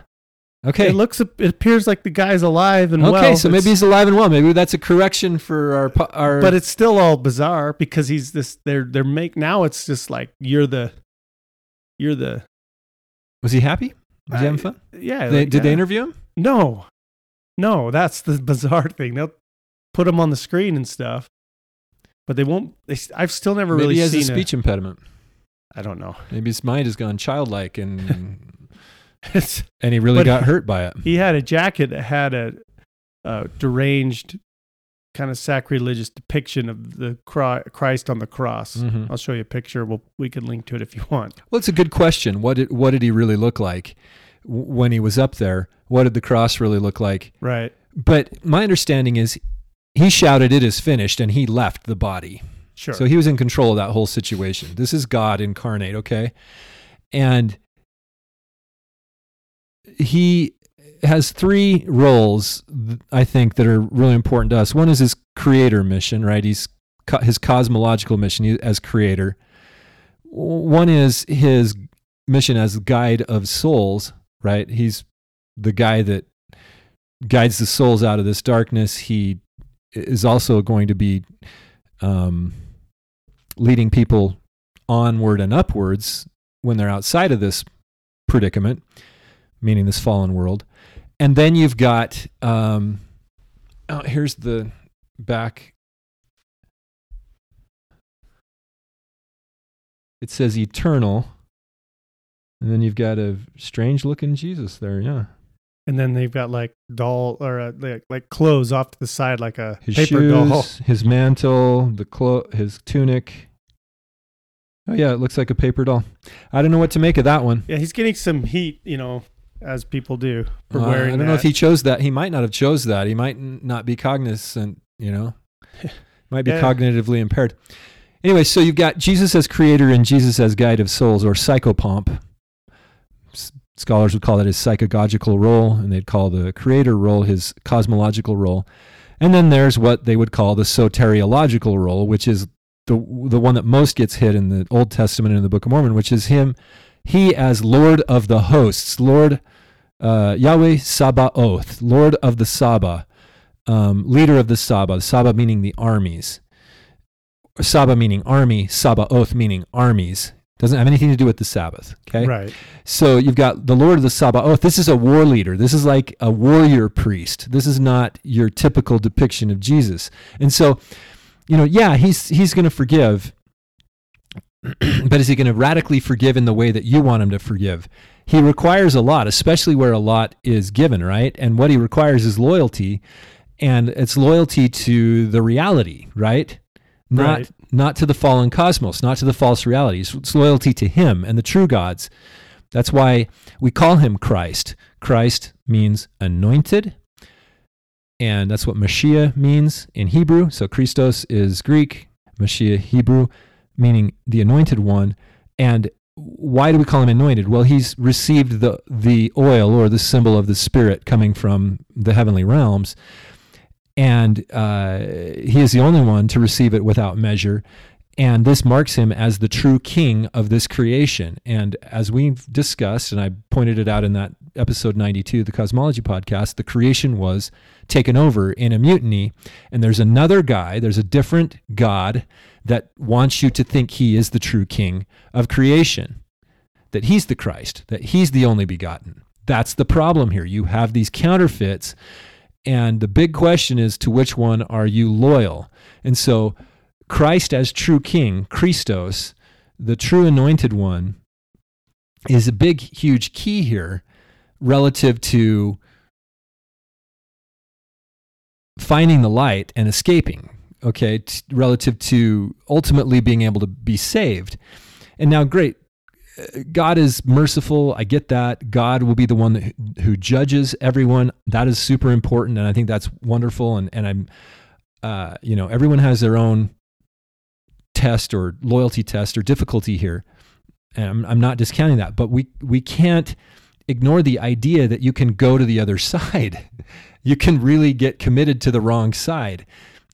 Okay. It appears like the guy's alive and well. Okay, so maybe he's alive and well. Maybe that's a correction for our... But it's still all bizarre because he's this... Now it's just like, you're the... Was he happy? Was he having fun? Yeah. Did they interview him? No, that's the bizarre thing. They'll put him on the screen and stuff, but they won't. I've still never really seen. Maybe he has a speech impediment. I don't know. Maybe his mind has gone childlike, and he really got hurt by it. He had a jacket that had a deranged, kind of sacrilegious depiction of the Christ on the cross. Mm-hmm. I'll show you a picture. We can link to it if you want. Well, it's a good question. What did he really look like when he was up there? What did the cross really look like? Right. But my understanding is he shouted, "It is finished," and he left the body. Sure. So he was in control of that whole situation. This is God incarnate, okay? And he has three roles, I think, that are really important to us. One is his creator mission, right? His cosmological mission as creator. One is his mission as guide of souls, right? He's the guy that guides the souls out of this darkness. He is also going to be leading people onward and upwards when they're outside of this predicament, meaning this fallen world. And then you've got, here's the back. It says eternal. And then you've got a strange looking Jesus there. Yeah. And then they've got like clothes off to the side, like a his paper shoes, doll. His mantle, his tunic. Oh yeah, it looks like a paper doll. I don't know what to make of that one. Yeah, he's getting some heat, as people do for wearing that. I don't know if he chose that. He might not have chose that. He might not be cognizant, might be cognitively impaired. Anyway, so you've got Jesus as creator and Jesus as guide of souls, or psychopomp. Scholars would call that his psychagogical role, and they'd call the creator role his cosmological role. And then there's what they would call the soteriological role, which is the one that most gets hit in the Old Testament and in the Book of Mormon, which is he as Lord of the hosts, Lord Yahweh Sabaoth, Lord of the Saba, leader of the Saba meaning the armies, Saba meaning army, Sabaoth meaning armies. Doesn't have anything to do with the Sabbath, okay? Right. So you've got the Lord of the Sabaoth. This is a war leader. This is like a warrior priest. This is not your typical depiction of Jesus. And so, he's going to forgive, but is he going to radically forgive in the way that you want him to forgive? He requires a lot, especially where a lot is given, right? And what he requires is loyalty, and it's loyalty to the reality, right? Not to the fallen cosmos, not to the false realities. It's loyalty to him and the true gods. That's why we call him Christ. Christ means anointed, And that's what Mashiach means in Hebrew. So Christos is Greek, Mashiach Hebrew, meaning the anointed one. And why do we call him anointed? Well, he's received the oil or the symbol of the Spirit coming from the heavenly realms. And he is the only one to receive it without measure. And this marks him as the true king of this creation. And as we've discussed, and I pointed it out in that episode 92, the Cosmology Podcast, the creation was taken over in a mutiny. And there's another guy, there's a different God that wants you to think he is the true king of creation, that he's the Christ, that he's the only begotten. That's the problem here. You have these counterfeits. And the big question is, to which one are you loyal? And so Christ as true king, Christos, the true anointed one, is a big, huge key here relative to finding the light and escaping, okay, relative to ultimately being able to be saved. And now, great, God is merciful. I get that. God will be the one that, who judges everyone. That is super important, and I think that's wonderful. And I'm, you know, everyone has their own test or loyalty test or difficulty here. And I'm not discounting that, but we can't ignore the idea that you can go to the other side. You can really get committed to the wrong side.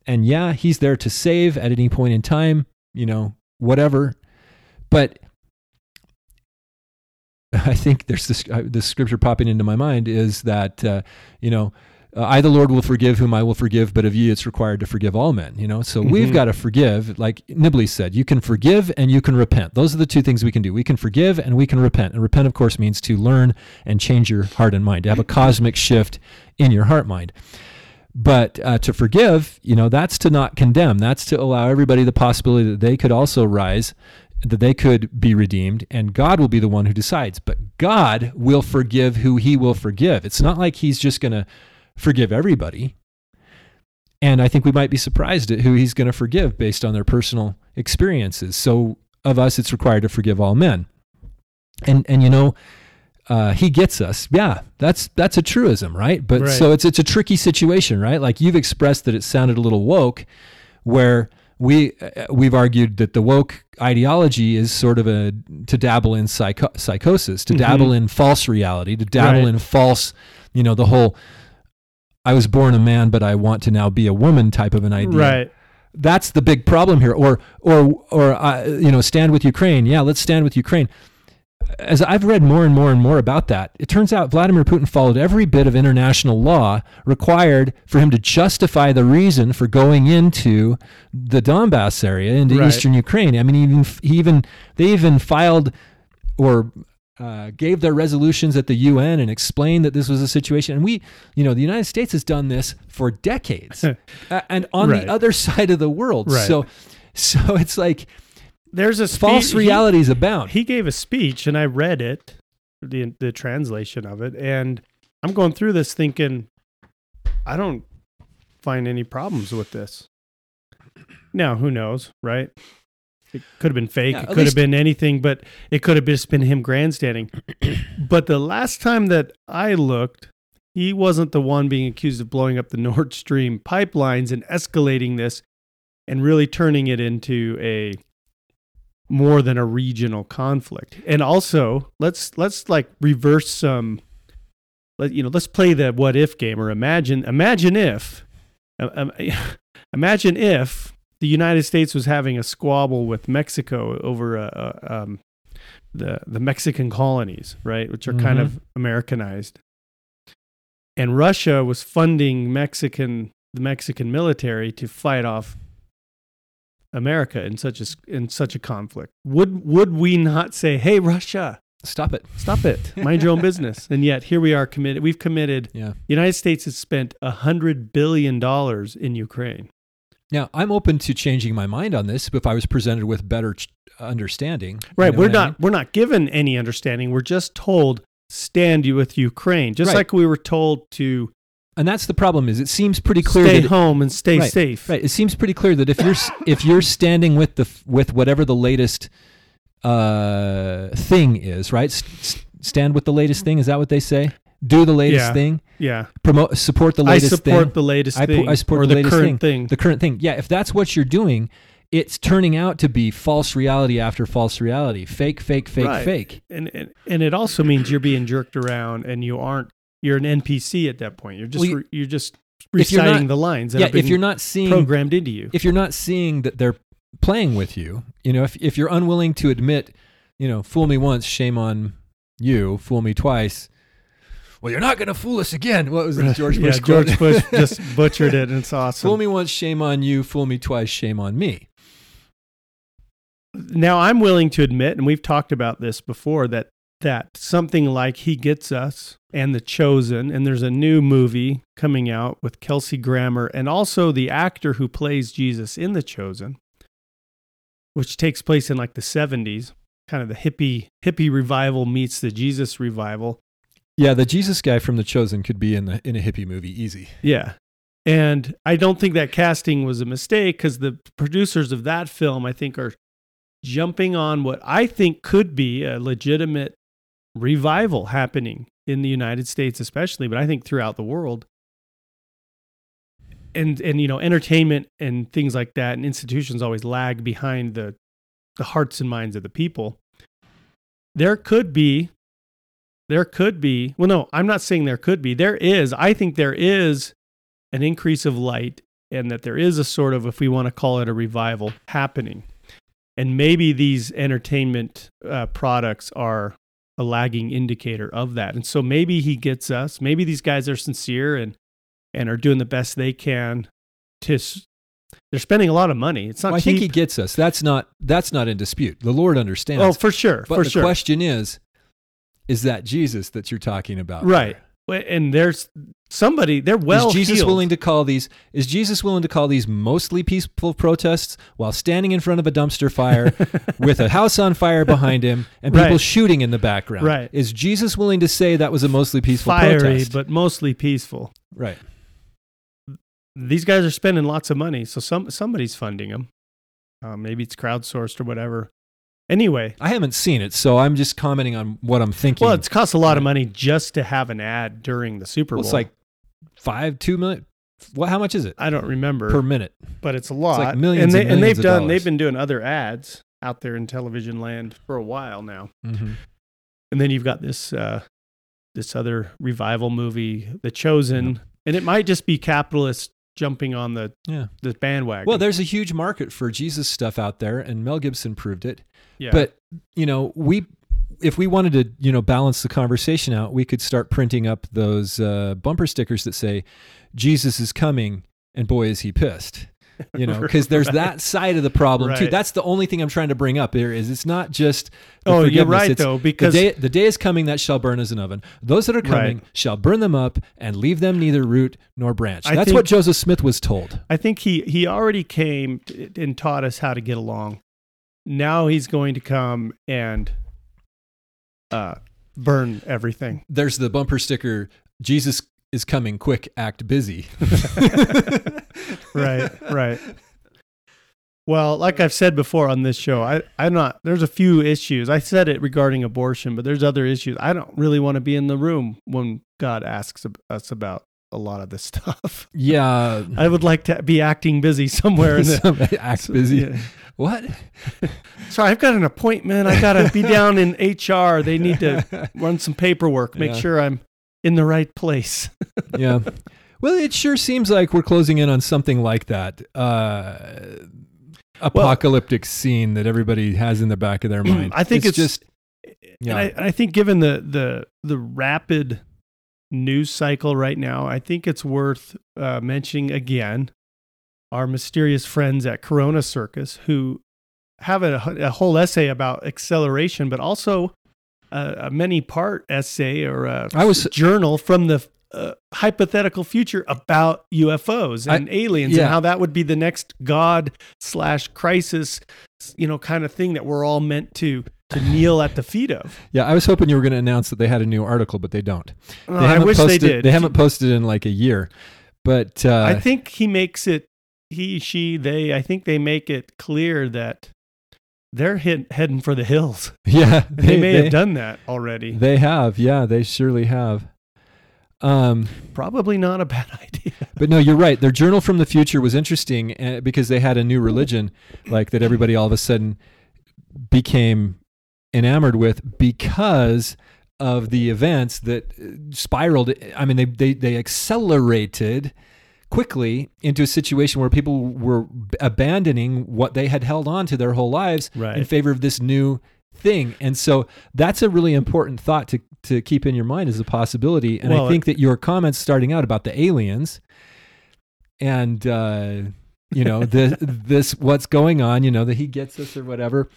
And yeah, he's there to save at any point in time, you know, whatever. But I think there's this scripture popping into my mind is that, you know, I, the Lord, will forgive whom I will forgive, but of ye it's required to forgive all men, you know? So we've got to forgive, like Nibley said, you can forgive and you can repent. Those are the two things we can do. We can forgive and we can repent. And repent, of course, means to learn and change your heart and mind, to have a cosmic shift in your heart mind. But to forgive, you know, that's to not condemn. That's to allow everybody the possibility that they could also rise, that they could be redeemed, and God will be the one who decides. But God will forgive who he will forgive. It's not like he's just going to forgive everybody. And I think we might be surprised at who he's going to forgive based on their personal experiences. So of us, it's required to forgive all men. And you know, he gets us. Yeah, that's a truism, right? But right. So it's a tricky situation, right? Like you've expressed that it sounded a little woke, where we've argued that the woke ideology is sort of to dabble in psychosis, to dabble in false reality, to dabble in false, you know, the whole I was born a man, but I want to now be a woman type of an idea. Right. That's the big problem here. Or you know, stand with Ukraine. Yeah, let's stand with Ukraine. As I've read more and more and more about that, it turns out Vladimir Putin followed every bit of international law required for him to justify the reason for going into the Donbass area, into eastern Ukraine. I mean, they even filed or gave their resolutions at the UN and explained that this was a situation. And we, you know, the United States has done this for decades and on the other side of the world. Right. So it's like there's false realities abound. He gave a speech and I read it, the translation of it. And I'm going through this thinking, I don't find any problems with this. Now, who knows, right? It could have been fake. Yeah, it could have been anything, but it could have just been him grandstanding. But the last time that I looked, he wasn't the one being accused of blowing up the Nord Stream pipelines and escalating this and really turning it into a more than a regional conflict. And also, let's like reverse some, you know, let's play the what if game, or imagine if the United States was having a squabble with Mexico over the Mexican colonies, right, which are kind of Americanized. And Russia was funding the Mexican military to fight off America in such a conflict. Would we not say, "Hey, Russia, stop it, mind your own business"? And yet here we are committed. We've committed. Yeah. The United States has spent $100 billion in Ukraine. Now, I'm open to changing my mind on this if I was presented with better understanding. Right, you know we're not given any understanding. We're just told stand with Ukraine, just like we were told to. And that's the problem. Is it seems pretty clear stay home and stay safe. Right, it seems pretty clear that if you're standing with whatever the latest thing is, right? Stand with the latest thing. Is that what they say? Do the latest thing. Yeah. Support the latest thing. I support the latest thing. The current thing. Yeah. If that's what you're doing, it's turning out to be false reality after false reality. Fake. And it also means you're being jerked around and you're an NPC at that point. You're just reciting the lines that have been programmed into you. If you're not seeing that they're playing with you, if you're unwilling to admit, fool me once, shame on you, fool me twice. Well, you're not going to fool us again. What was the George Bush quote? George Bush just butchered it, and it's awesome. Fool me once, shame on you. Fool me twice, shame on me. Now, I'm willing to admit, and we've talked about this before, that something like He Gets Us and The Chosen, and there's a new movie coming out with Kelsey Grammer, and also the actor who plays Jesus in The Chosen, which takes place in like the 70s, kind of the hippie revival meets the Jesus revival. Yeah, the Jesus guy from The Chosen could be in a hippie movie, easy. Yeah, and I don't think that casting was a mistake, because the producers of that film, I think, are jumping on what I think could be a legitimate revival happening in the United States especially, but I think throughout the world. And entertainment and things like that, and institutions always lag behind the hearts and minds of the people. I think there is an increase of light, and that there is a sort of, if we want to call it a revival, happening. And maybe these entertainment products are a lagging indicator of that. And so maybe He Gets Us. Maybe these guys are sincere and are doing the best they can. They're spending a lot of money. It's not cheap. I think He Gets Us. That's not in dispute. The Lord understands. Oh, for sure. But the question is that Jesus that you're talking about? Right. There? And there's somebody, they're well-heeled. Is Jesus willing to call these mostly peaceful protests while standing in front of a dumpster fire with a house on fire behind him and people shooting in the background? Right. Is Jesus willing to say that was a mostly peaceful protest? Fiery, but mostly peaceful. Right. These guys are spending lots of money, so somebody's funding them. Maybe it's crowdsourced or whatever. Anyway, I haven't seen it, so I'm just commenting on what I'm thinking. Well, it's cost a lot of money just to have an ad during the Super Bowl. It's like 2 million. How much is it? I don't remember per minute, but it's a lot. It's like millions and millions of dollars. They've been doing other ads out there in television land for a while now. Mm-hmm. And then you've got this other revival movie, The Chosen, and it might just be capitalists jumping on the bandwagon. Well, there's a huge market for Jesus stuff out there, and Mel Gibson proved it. Yeah. But, if we wanted to, balance the conversation out, we could start printing up those bumper stickers that say, Jesus is coming, and boy, is he pissed, because there's that side of the problem, too. That's the only thing I'm trying to bring up here is it's not just forgiveness. You're right, though, because... The day is coming that shall burn as an oven. Those that are coming shall burn them up and leave them neither root nor branch. That's what Joseph Smith was told. I think he already came and taught us how to get along. Now he's going to come and burn everything. There's the bumper sticker, Jesus is coming quick, act busy. Right. Well, like I've said before on this show, there's a few issues. I said it regarding abortion, but there's other issues. I don't really want to be in the room when God asks us about a lot of this stuff. Yeah. I would like to be acting busy somewhere. Act busy. Yeah. What? Sorry, I've got an appointment. I got to be down in HR. They need to run some paperwork, make sure I'm in the right place. Yeah. Well, it sure seems like we're closing in on something like that. Apocalyptic scene that everybody has in the back of their mind. I think it's just. I think given the rapid news cycle right now, I think it's worth mentioning again our mysterious friends at Corona Circus, who have a whole essay about acceleration, but also a many-part essay or a journal from the hypothetical future about UFOs and aliens and how that would be the next God/crisis, kind of thing that we're all meant to kneel at the feet of. Yeah, I was hoping you were going to announce that they had a new article, but they don't. I wish they did. They haven't posted in like a year. But I think they make it clear that they're heading for the hills. Yeah. They may have done that already. They have. Yeah, they surely have. Probably not a bad idea. But no, you're right. Their journal from the future was interesting because they had a new religion, like that everybody all of a sudden became enamored with because of the events that spiraled. I mean, they accelerated quickly into a situation where people were abandoning what they had held on to their whole lives in favor of this new thing. And so that's a really important thought to keep in your mind as a possibility. And well, I think that your comments starting out about the aliens and, you know, this, what's going on, you know, that he gets us or whatever,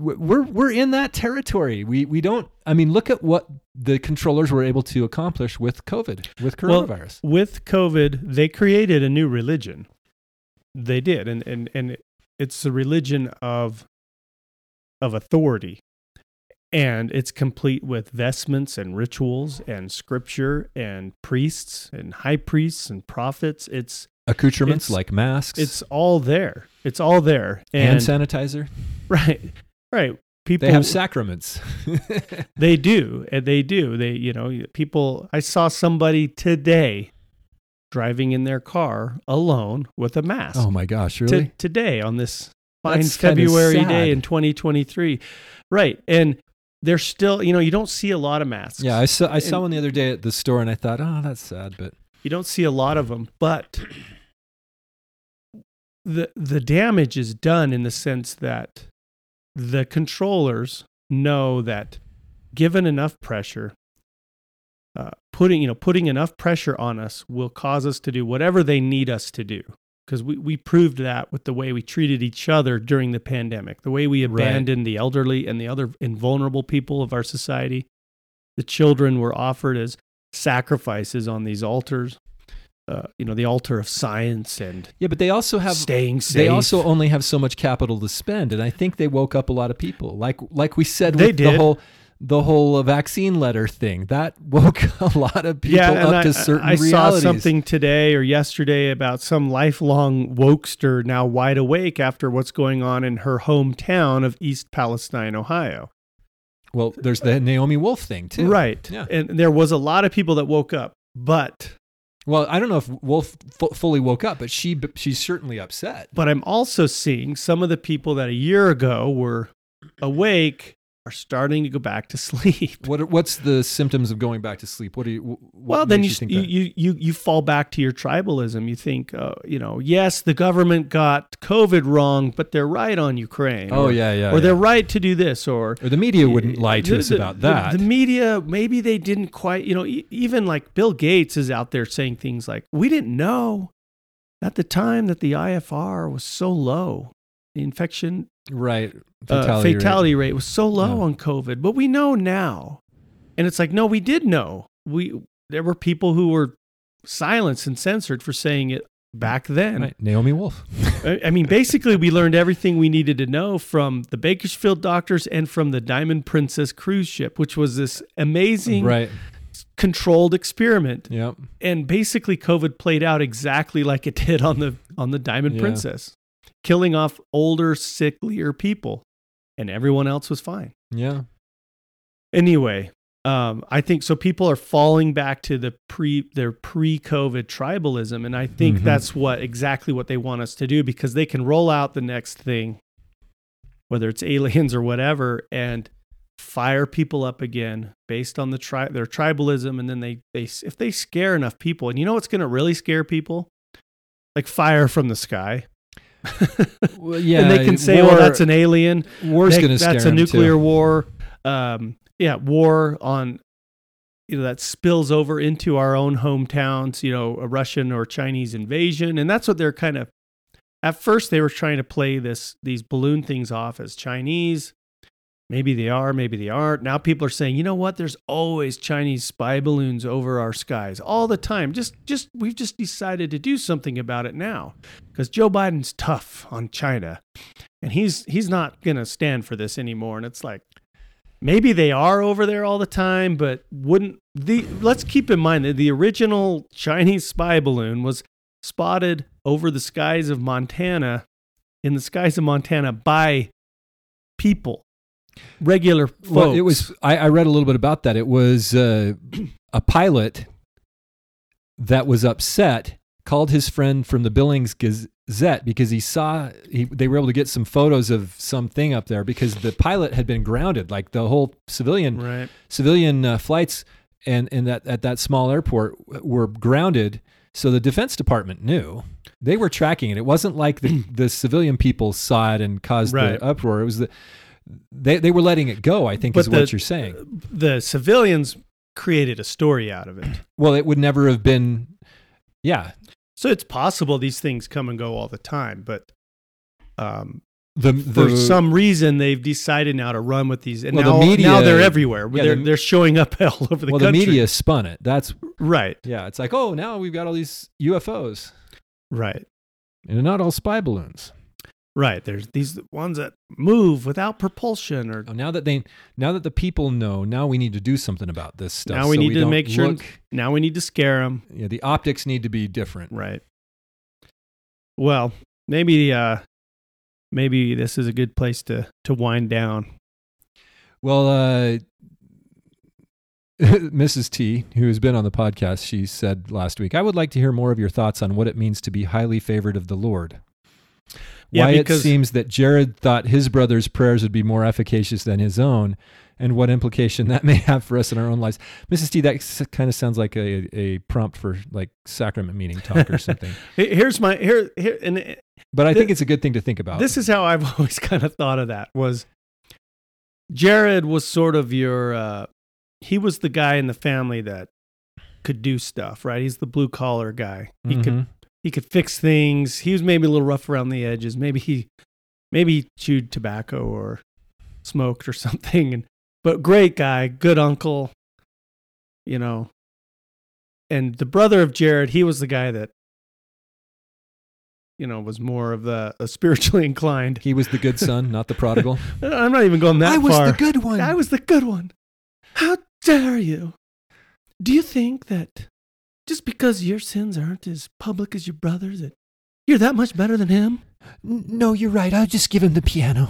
we're in that territory. We don't, I mean, look at what the controllers were able to accomplish with COVID, with coronavirus. Well, with COVID, they created a new religion. They did. And it's a religion of authority. And it's complete with vestments and rituals and scripture and priests and high priests and prophets. It's accoutrements like masks. It's all there. It's all there. And sanitizer. Right. Right. People, they have sacraments. They do. And they do. They, you know, people, I saw somebody today driving in their car alone with a mask. Oh my gosh. Really? Today on this fine February day in 2023. Right. And they're still, you know, you don't see a lot of masks. Yeah, I saw one the other day at the store, and I thought, oh, that's sad, but you don't see a lot of them. But the damage is done in the sense that the controllers know that, given enough pressure, putting enough pressure on us will cause us to do whatever they need us to do. Because we proved that with the way we treated each other during the pandemic, the way we abandoned the elderly and the other invulnerable people of our society. The children were offered as sacrifices on these altars, you know, the altar of science and but they also have staying safe. They also only have so much capital to spend, and I think they woke up a lot of people. Like we said, with the whole vaccine letter thing that woke a lot of people up to certain realities. I saw something today or yesterday about some lifelong wokester now wide awake after what's going on in her hometown of East Palestine, Ohio. Well, there's the Naomi Wolf thing too. Right. Yeah. And there was a lot of people that woke up, but... Well, I don't know if Wolf fully woke up, but she's certainly upset. But I'm also seeing some of the people that a year ago were awake are starting to go back to sleep. What's the symptoms of going back to sleep? Well, then you fall back to your tribalism. You think, you know, yes, the government got COVID wrong, but they're right on Ukraine. Or they're right to do this, or the media wouldn't lie to us about that. The media, maybe they didn't quite. You know, even like Bill Gates is out there saying things like, "We didn't know at the time that the IFR was so low, the infection." Right. Fatality rate was so low on COVID, but we know now. And it's like, no, we did know. There were people who were silenced and censored for saying it back then. Right. Naomi Wolf. I mean, basically, we learned everything we needed to know from the Bakersfield doctors and from the Diamond Princess cruise ship, which was this amazing controlled experiment. Yep. And basically, COVID played out exactly like it did on the Diamond Princess, killing off older, sicklier people, and everyone else was fine. Yeah. Anyway, I think so. People are falling back to their pre-COVID tribalism, and I think that's exactly what they want us to do, because they can roll out the next thing, whether it's aliens or whatever, and fire people up again based on their tribalism, and then if they scare enough people, and you know what's going to really scare people, like fire from the sky. Well, yeah, and they can say, "Well, that's an alien. War's going to scare them too. That's a nuclear war. War on, you know, that spills over into our own hometowns. You know, a Russian or Chinese invasion, and that's what they're kind of. At first, they were trying to play these balloon things off as Chinese. Maybe they are, maybe they aren't. Now people are saying, you know what? There's always Chinese spy balloons over our skies all the time. Just we've just decided to do something about it now, because Joe Biden's tough on China, and he's not gonna stand for this anymore. And it's like, maybe they are over there all the time, but let's keep in mind that the original Chinese spy balloon was spotted over the skies of Montana, by people. Regular folks. Well, I read a little bit about that. It was a pilot that was upset called his friend from the Billings Gazette because he saw they were able to get some photos of something up there because the pilot had been grounded, like the whole civilian flights and that at that small airport were grounded. So the Defense Department knew. They were tracking it. It wasn't like the civilian people saw it and caused the uproar. It was they were letting it go, I think, but what you're saying. The civilians created a story out of it. Well, it would never have been, yeah. So it's possible these things come and go all the time, but for some reason they've decided now to run with these, and now the media, now they're everywhere. Yeah, they're showing up all over the country. Well, the media spun it. That's right. Yeah, it's like, oh, now we've got all these UFOs. Right. And they're not all spy balloons. Right. There's these ones that move without propulsion. Or now that the people know, now we need to do something about this stuff. Now we need to make sure. Now we need to scare them. Yeah, the optics need to be different. Right. Well, maybe this is a good place to wind down. Well, Mrs. T, who has been on the podcast, she said last week, I would like to hear more of your thoughts on what it means to be highly favored of the Lord. Yeah, why it seems that Jared thought his brother's prayers would be more efficacious than his own, and what implication that may have for us in our own lives. Mrs. T, that kind of sounds like a prompt for like sacrament meeting talk or something. But I think it's a good thing to think about. This is how I've always kind of thought of that, was Jared was sort of your... he was the guy in the family that could do stuff, right? He's the blue collar guy. He mm-hmm. could fix things. He was maybe a little rough around the edges. Maybe he chewed tobacco or smoked or something. But great guy, good uncle, you know. And the brother of Jared, he was the guy that, you know, was more of a spiritually inclined. He was the good son, not the prodigal. I'm not even going that far. I was the good one. How dare you? Do you think that just because your sins aren't as public as your brother's, that you're that much better than him? No, you're right. I'll just give him the piano.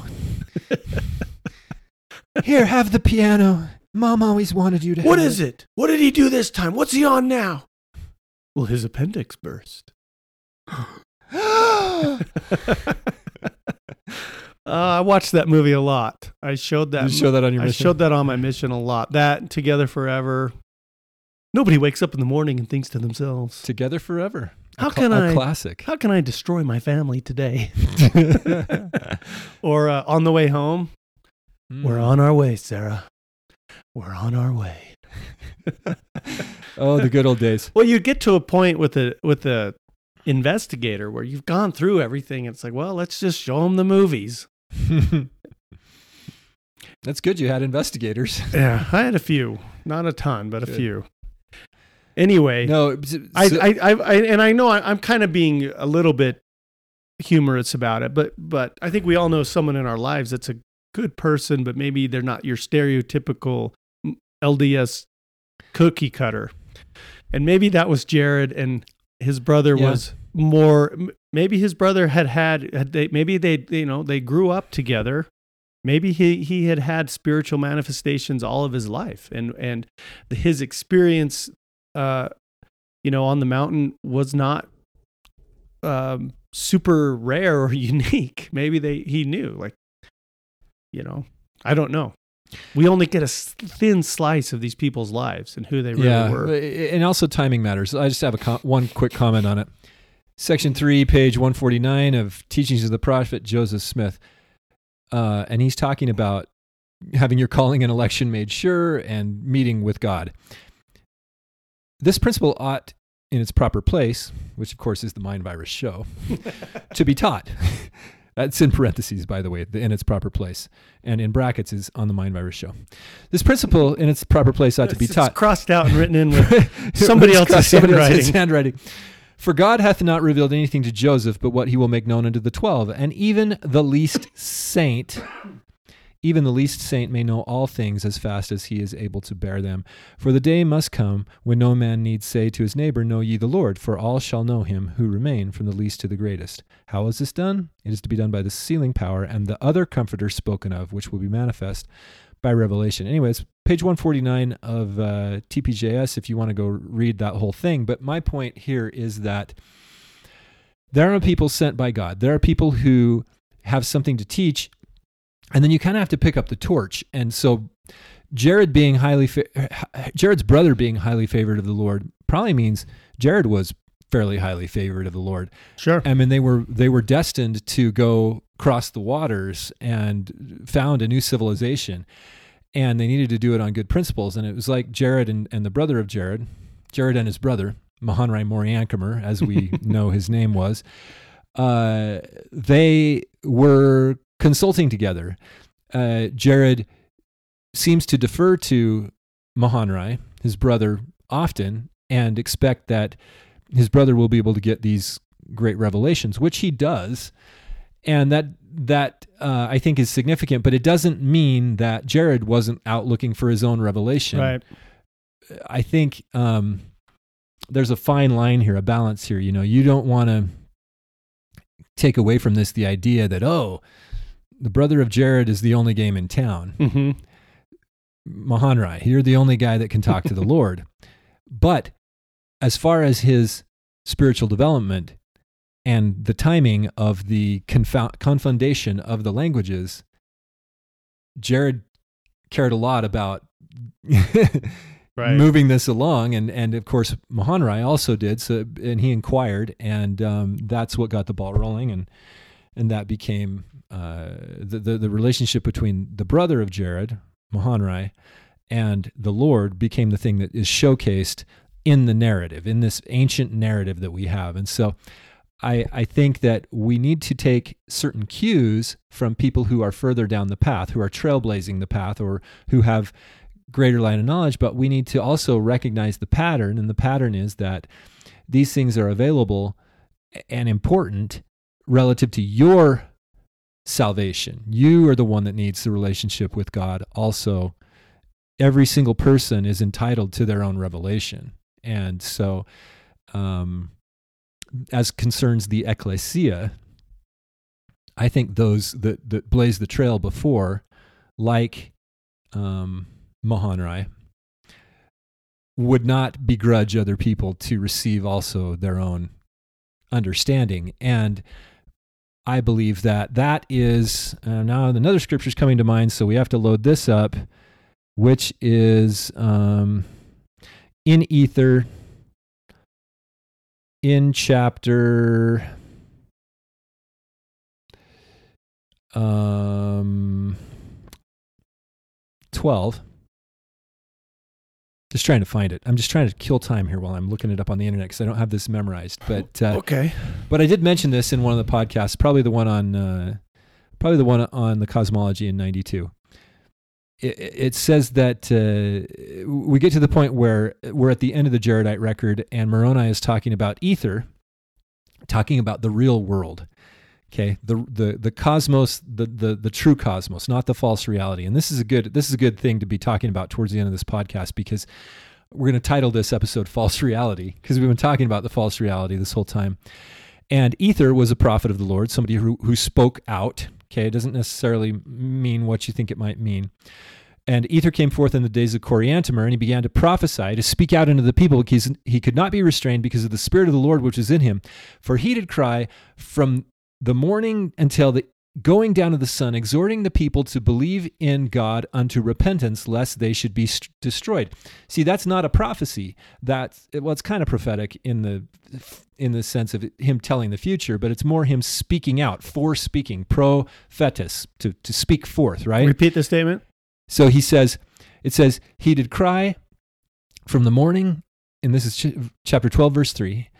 Here, have the piano. Mom always wanted you to have it. What is it? What did he do this time? What's he on now? Well, his appendix burst. I watched that movie a lot. I showed that. You show that on your mission? I showed that on my mission a lot. That, Together Forever. Nobody wakes up in the morning and thinks to themselves, Together Forever. How can I destroy my family today? Or On the Way Home. We're on our way, Sarah. We're on our way. Oh, the good old days. Well, you get to a point with the investigator where you've gone through everything. And it's like, well, let's just show them the movies. That's good. You had investigators. Yeah, I had a few, not a ton, but a few. Anyway, no, so, I know I'm kind of being a little bit humorous about it, but I think we all know someone in our lives that's a good person, but maybe they're not your stereotypical LDS cookie cutter, and maybe that was Jared, and his brother was more. Maybe his brother they grew up together. Maybe he had spiritual manifestations all of his life, and his experience, on the mountain was not super rare or unique. Maybe he knew, like, you know, I don't know. We only get a thin slice of these people's lives and who they really were. And also timing matters. I just have one quick comment on it. Section 3, page 149 of Teachings of the Prophet Joseph Smith. And he's talking about having your calling and election made sure and meeting with God. This principle ought, in its proper place, which of course is the Mind Virus show, to be taught. That's in parentheses, by the way, in its proper place. And in brackets is on the Mind Virus show. This principle in its proper place ought to be taught. It's crossed out and written in with somebody else's handwriting. For God hath not revealed anything to Joseph, but what he will make known unto the 12. And even the least saint may know all things as fast as he is able to bear them. For the day must come when no man need say to his neighbor, Know ye the Lord, for all shall know him who remain, from the least to the greatest. How is this done? It is to be done by the sealing power and the other comforter spoken of, which will be manifest by revelation. Anyways, Page 149 of TPJS if you want to go read that whole thing. But my point here is that there are people sent by God. There are people who have something to teach, and then you kind of have to pick up the torch. And so Jared's brother being highly favored of the Lord probably means Jared was fairly highly favored of the Lord. Sure. I mean, they were destined to go cross the waters and found a new civilization, and they needed to do it on good principles. And it was like Jared and the brother of Jared, Jared and his brother, Mahanrai Moriankimer, as we know his name was, they were consulting together. Jared seems to defer to Mahanrai, his brother, often, and expect that his brother will be able to get these great revelations, which he does. And that I think is significant, but it doesn't mean that Jared wasn't out looking for his own revelation. Right. I think there's a fine line here, a balance here. You know, you don't want to take away from this the idea that, oh, the brother of Jared is the only game in town. Mm-hmm. Mahanrai, you're the only guy that can talk to the Lord. But as far as his spiritual development and the timing of the confundation of the languages, Jared cared a lot about right. moving this along. And of course, Mahanrai also did. So, and he inquired, and that's what got the ball rolling. And that became the relationship between the brother of Jared, Mahanrai, and the Lord became the thing that is showcased in the narrative, in this ancient narrative that we have. And so I think that we need to take certain cues from people who are further down the path, who are trailblazing the path, or who have greater line of knowledge, but we need to also recognize the pattern, and the pattern is that these things are available and important relative to your salvation. You are the one that needs the relationship with God. Also, every single person is entitled to their own revelation. And so, as concerns the ecclesia, I think those that blaze the trail before, like Mahanrai, would not begrudge other people to receive also their own understanding. And I believe that is, now another scripture is coming to mind, so we have to load this up, which is in Ether, in chapter 12. Just trying to find it. I'm just trying to kill time here while I'm looking it up on the internet because I don't have this memorized. But okay. But I did mention this in one of the podcasts, probably the one on the cosmology in 92. It says that we get to the point where we're at the end of the Jaredite record, and Moroni is talking about ether, talking about the real world, okay, the cosmos, the true cosmos, not the false reality. And this is a good thing to be talking about towards the end of this podcast, because we're going to title this episode "False Reality," because we've been talking about the false reality this whole time. And ether was a prophet of the Lord, somebody who spoke out. Okay, it doesn't necessarily mean what you think it might mean. And Ether came forth in the days of Coriantumr, and he began to prophesy, to speak out unto the people, because he could not be restrained because of the Spirit of the Lord which is in him. For he did cry from the morning until the going down of the sun, exhorting the people to believe in God unto repentance, lest they should be destroyed. See, that's not a prophecy. It's kind of prophetic in the sense of him telling the future, but it's more him speaking out, for speaking, prophetus, to speak forth, right? Repeat the statement. So it says, he did cry from the morning, and this is chapter 12, verse 3,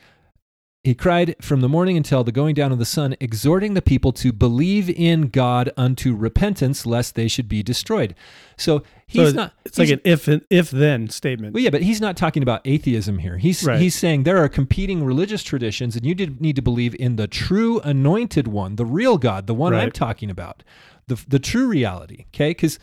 he cried from the morning until the going down of the sun, exhorting the people to believe in God unto repentance, lest they should be destroyed. So he's not... It's like an if-then statement. Well, yeah, but he's not talking about atheism here. He's saying there are competing religious traditions, and you need to believe in the true anointed one, the real God, the one right. I'm talking about, the true reality, okay? Because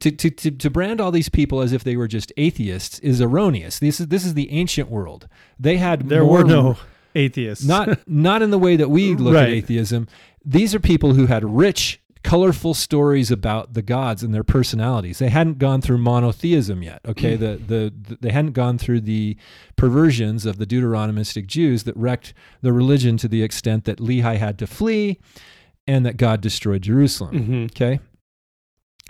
to brand all these people as if they were just atheists is erroneous. This is the ancient world. They had There were no atheists. Not in the way that we look right. at atheism. These are people who had rich colorful stories about the gods and their personalities. They hadn't gone through monotheism yet. Okay, they hadn't gone through the perversions of the Deuteronomistic Jews that wrecked the religion to the extent that Lehi had to flee and that God destroyed Jerusalem. Mm-hmm. Okay.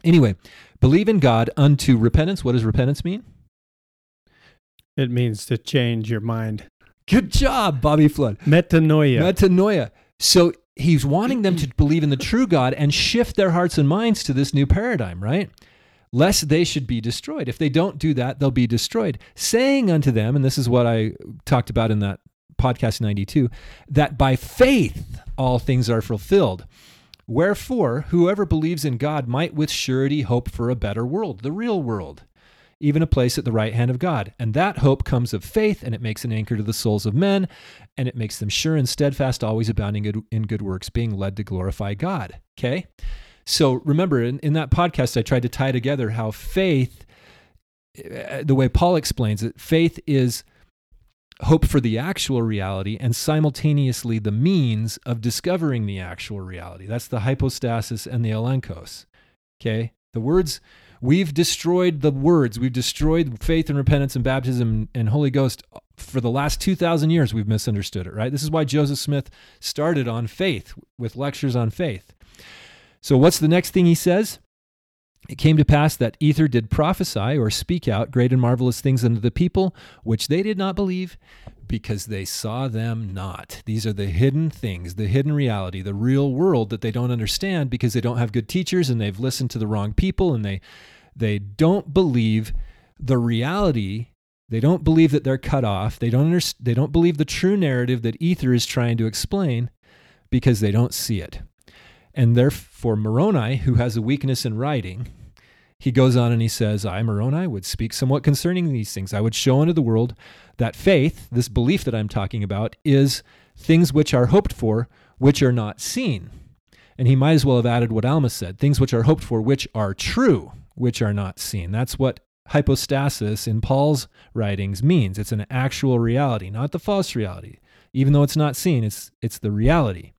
Anyway, believe in God unto repentance. What does repentance mean? It means to change your mind. Good job, Bobby Flood. Metanoia. So he's wanting them to believe in the true God and shift their hearts and minds to this new paradigm, right? Lest they should be destroyed. If they don't do that, they'll be destroyed. Saying unto them, and this is what I talked about in that podcast 92, that by faith all things are fulfilled. Wherefore, whoever believes in God might with surety hope for a better world, the real world, even a place at the right hand of God. And that hope comes of faith, and it makes an anchor to the souls of men, and it makes them sure and steadfast, always abounding in good works, being led to glorify God. Okay? So remember, in that podcast, I tried to tie together how faith, the way Paul explains it, faith is hope for the actual reality and simultaneously the means of discovering the actual reality. That's the hypostasis and the elenchos. Okay? The words... We've destroyed the words. We've destroyed faith and repentance and baptism and Holy Ghost for the last 2,000 years. We've misunderstood it, right? This is why Joseph Smith started on faith with lectures on faith. So what's the next thing he says? It came to pass that Ether did prophesy or speak out great and marvelous things unto the people, which they did not believe because they saw them not. These are the hidden things, the hidden reality, the real world that they don't understand because they don't have good teachers and they've listened to the wrong people and they don't believe the reality. They don't believe that they're cut off. They don't believe the true narrative that Ether is trying to explain because they don't see it. And therefore Moroni, who has a weakness in writing, he goes on and he says, I, Moroni, would speak somewhat concerning these things. I would show unto the world that faith, this belief that I'm talking about, is things which are hoped for, which are not seen. And he might as well have added what Alma said, things which are hoped for, which are true, which are not seen. That's what hypostasis in Paul's writings means. It's an actual reality, not the false reality. Even though it's not seen, it's the reality.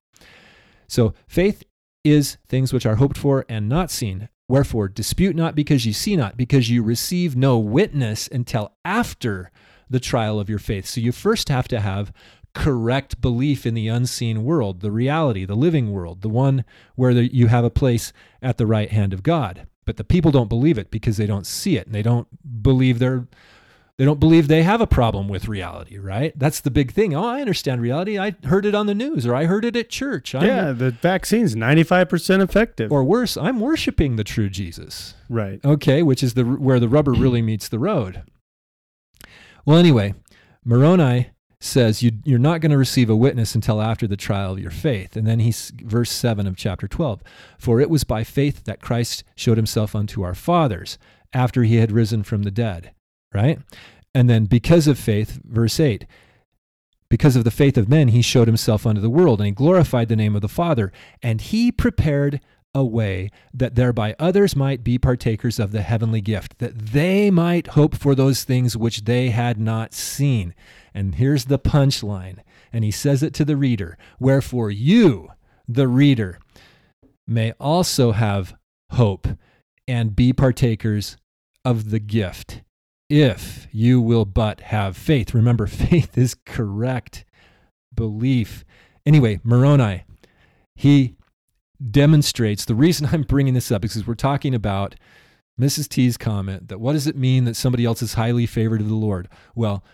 So faith is things which are hoped for and not seen. Wherefore, dispute not because you see not, because you receive no witness until after the trial of your faith. So you first have to have correct belief in the unseen world, the reality, the living world, the one where you have a place at the right hand of God. But the people don't believe it because they don't see it, and they don't believe they have a problem with reality, right? That's the big thing. Oh, I understand reality. I heard it on the news, or I heard it at church. The vaccine's 95% effective. Or worse, I'm worshiping the true Jesus. Right. Okay, which is where the rubber really meets the road. Well, anyway, Moroni says you're not going to receive a witness until after the trial of your faith. And then he's verse 7 of chapter 12. For it was by faith that Christ showed himself unto our fathers after he had risen from the dead. Right? And then because of faith, verse 8, because of the faith of men, he showed himself unto the world, and he glorified the name of the Father, and he prepared a way that thereby others might be partakers of the heavenly gift, that they might hope for those things which they had not seen. And here's the punchline, and he says it to the reader, wherefore you, the reader, may also have hope and be partakers of the gift, if you will but have faith. Remember, faith is correct belief. Anyway, Moroni, he demonstrates, the reason I'm bringing this up is because we're talking about Mrs. T's comment that what does it mean that somebody else is highly favored of the Lord? Well,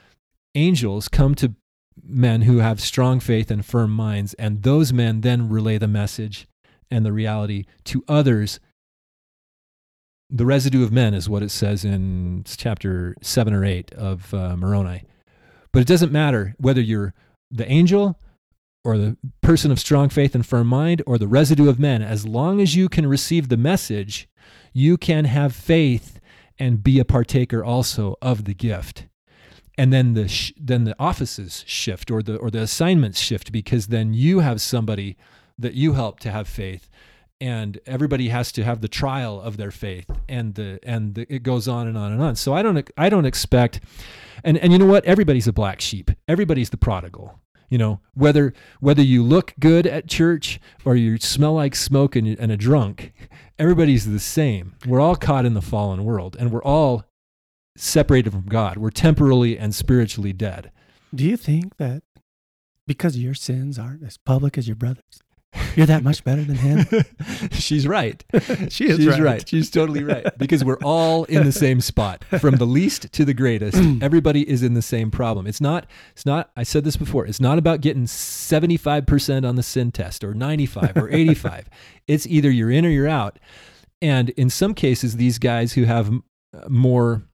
angels come to men who have strong faith and firm minds, and those men then relay the message and the reality to others. The residue of men is what it says in chapter 7 or 8 of Moroni. But it doesn't matter whether you're the angel or the person of strong faith and firm mind or the residue of men. As long as you can receive the message, you can have faith and be a partaker also of the gift. And then the offices shift or the assignments shift, because then you have somebody that you help to have faith. And everybody has to have the trial of their faith, and it goes on and on and on. So I don't expect, and you know what? Everybody's a black sheep. Everybody's the prodigal. You know, whether you look good at church or you smell like smoke and a drunk, everybody's the same. We're all caught in the fallen world, and we're all separated from God. We're temporally and spiritually dead. Do you think that because your sins aren't as public as your brother's, you're that much better than him? She's right. She's right. She's totally right. Because we're all in the same spot, from the least to the greatest. Everybody is in the same problem. It's not, I said this before, it's not about getting 75% on the sin test or 95 or 85. It's either you're in or you're out. And in some cases, these guys who have more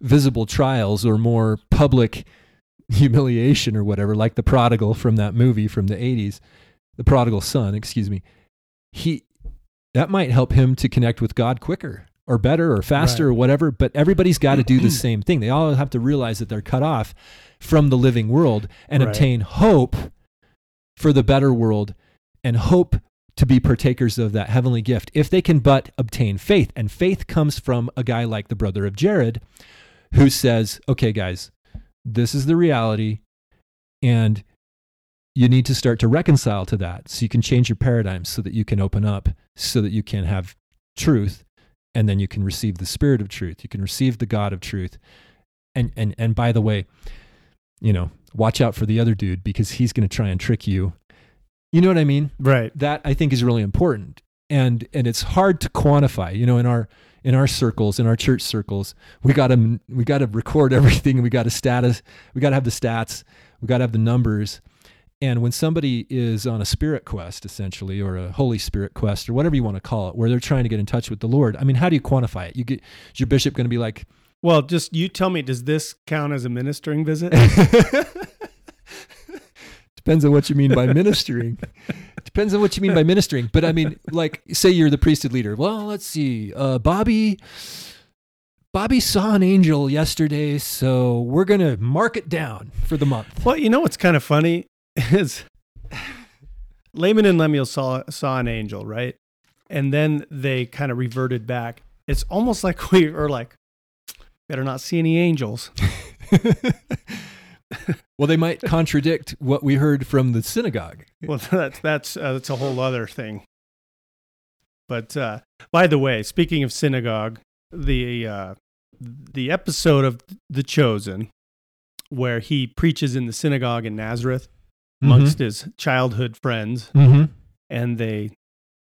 visible trials or more public humiliation or whatever, like the prodigal from that movie from the 80s, the prodigal son, excuse me, that might help him to connect with God quicker or better or faster, right, or whatever. But everybody's got to do the same thing. They all have to realize that they're cut off from the living world and right, obtain hope for the better world and hope to be partakers of that heavenly gift, if they can but obtain faith. And faith comes from a guy like the brother of Jared, who says, okay, guys, this is the reality, and you need to start to reconcile to that so you can change your paradigm, so that you can open up, so that you can have truth, and then you can receive the spirit of truth. You can receive the God of truth. And by the way, you know, watch out for the other dude, because he's going to try and trick you. You know what I mean? Right. That, I think, is really important. And it's hard to quantify, you know, in our circles, in our church circles, we got to record everything. We got to status, we got to have the stats, we got to have the numbers. And when somebody is on a spirit quest, essentially, or a Holy Spirit quest, or whatever you want to call it, where they're trying to get in touch with the Lord, I mean, how do you quantify it? Is your bishop going to be like, well, just you tell me, does this count as a ministering visit? Depends on what you mean by ministering. But I mean, like, say you're the priesthood leader. Well, let's see, Bobby saw an angel yesterday, so we're going to mark it down for the month. Well, you know what's kind of funny? Is Laman and Lemuel saw an angel, right? And then they kind of reverted back. It's almost like we are like, better not see any angels. Well, they might contradict what we heard from the synagogue. Well, that's a whole other thing. But by the way, speaking of synagogue, the episode of The Chosen where he preaches in the synagogue in Nazareth amongst mm-hmm. his childhood friends, mm-hmm. and they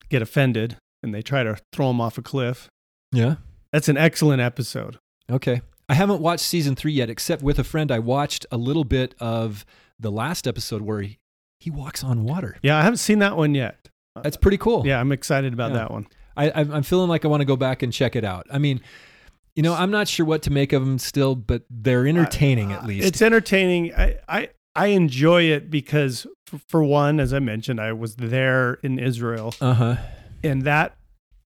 get offended, and they try to throw him off a cliff. Yeah. That's an excellent episode. Okay. I haven't watched season 3 yet, except with a friend. I watched a little bit of the last episode where he walks on water. Yeah, I haven't seen that one yet. That's pretty cool. Yeah, I'm excited about that one. I'm feeling like I want to go back and check it out. I mean, you know, I'm not sure what to make of them still, but they're entertaining at least. It's entertaining. I enjoy it because, for one, as I mentioned, I was there in Israel. Uh-huh. And that,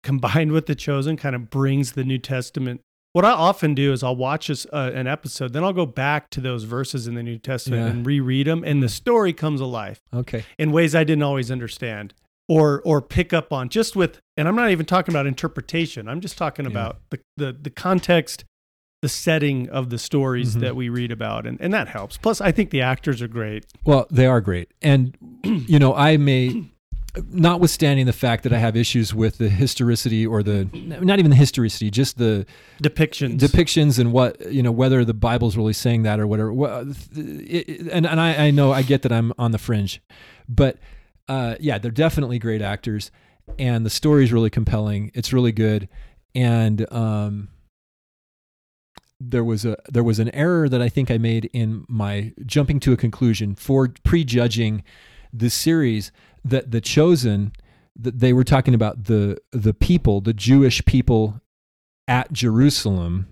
combined with The Chosen, kind of brings the New Testament. What I often do is I'll watch an episode, then I'll go back to those verses in the New Testament and reread them, and the story comes alive. Okay. In ways I didn't always understand or pick up on, just with, and I'm not even talking about interpretation. I'm just talking about the context, the setting of the stories mm-hmm. that we read about. And that helps. Plus, I think the actors are great. Well, they are great. And, you know, I may, notwithstanding the fact that I have issues with the historicity or not even the historicity, just the depictions and what, you know, whether the Bible's really saying that or whatever. And I know, I get that I'm on the fringe, but they're definitely great actors, and the story's really compelling. It's really good. And, there was an error that I think I made in my jumping to a conclusion for prejudging the series, that The Chosen, that they were talking about the people, the Jewish people at Jerusalem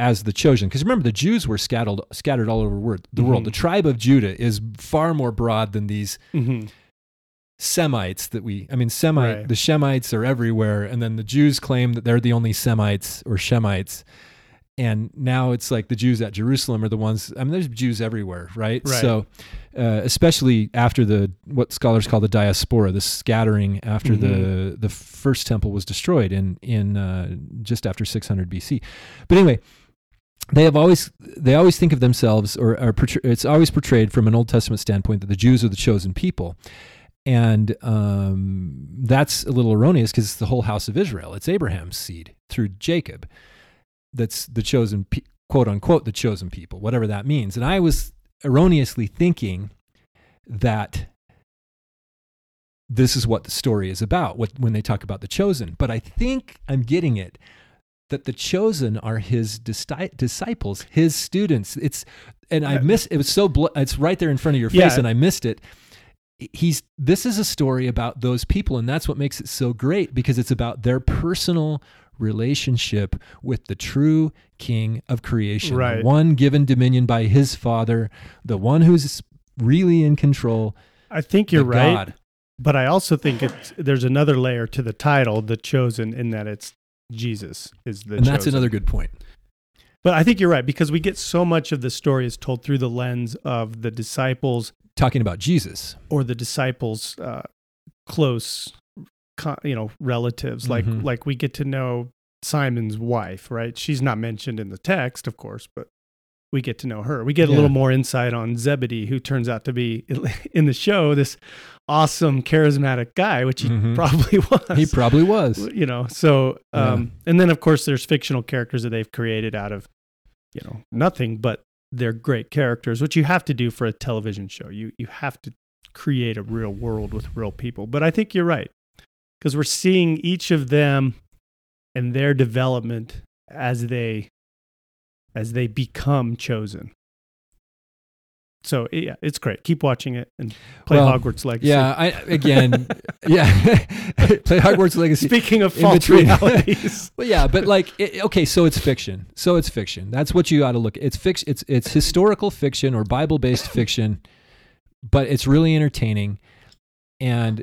as the chosen. Because remember, the Jews were scattered all over the mm-hmm. world. The tribe of Judah is far more broad than these mm-hmm. Semites the Shemites are everywhere. And then the Jews claim that they're the only Semites or Shemites. And now it's like the Jews at Jerusalem are the ones, I mean, there's Jews everywhere, right? So, especially after what scholars call the diaspora, the scattering after mm-hmm. the first temple was destroyed in just after 600 BC. But anyway, They always think of themselves, or it's always portrayed from an Old Testament standpoint that the Jews are the chosen people. And that's a little erroneous because it's the whole house of Israel. It's Abraham's seed through Jacob that's the chosen, quote unquote, the chosen people, whatever that means. And I was erroneously thinking that this is what the story is about when they talk about the chosen. But I think I'm getting it, that the chosen are his disciples, his students. It's right there in front of your face, yeah. And I missed it. This is a story about those people, and that's what makes it so great, because it's about their personal relationship with the true King of creation, right. The one given dominion by his Father, the one who's really in control. I think you're right, God. But I also think there's another layer to the title, "The Chosen," in that it's Jesus is the chosen. And that's another good point. But I think you're right, because we get so much of the story is told through the lens of the disciples talking about Jesus, or the disciples' close, relatives. Mm-hmm. Like we get to know Simon's wife, right? She's not mentioned in the text, of course, but we get to know her. We get a little more insight on Zebedee, who turns out to be in the show this awesome, charismatic guy, which he probably was. He probably was. So and then of course there's fictional characters that they've created out of nothing, but they're great characters, which you have to do for a television show. You have to create a real world with real people. But I think you're right, because we're seeing each of them and their development as they become chosen. So yeah, it's great. Keep watching it and play Hogwarts Legacy. Yeah, play Hogwarts Legacy. Speaking of false realities. So it's fiction. That's what you ought to look at. It's fiction. It's historical fiction or Bible-based fiction, but it's really entertaining. And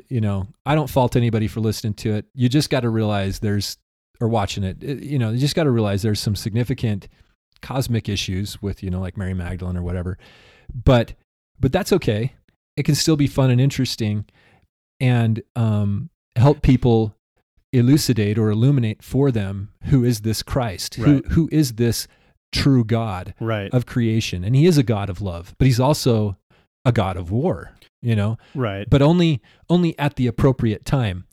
I don't fault anybody for listening to it. You just got to realize there's some significant cosmic issues with like Mary Magdalene or whatever. But that's okay. It can still be fun and interesting, and help people elucidate or illuminate for them who is this Christ, right. who is this true God right. of creation. And he is a God of love, but he's also a God of war, Right. But only at the appropriate time.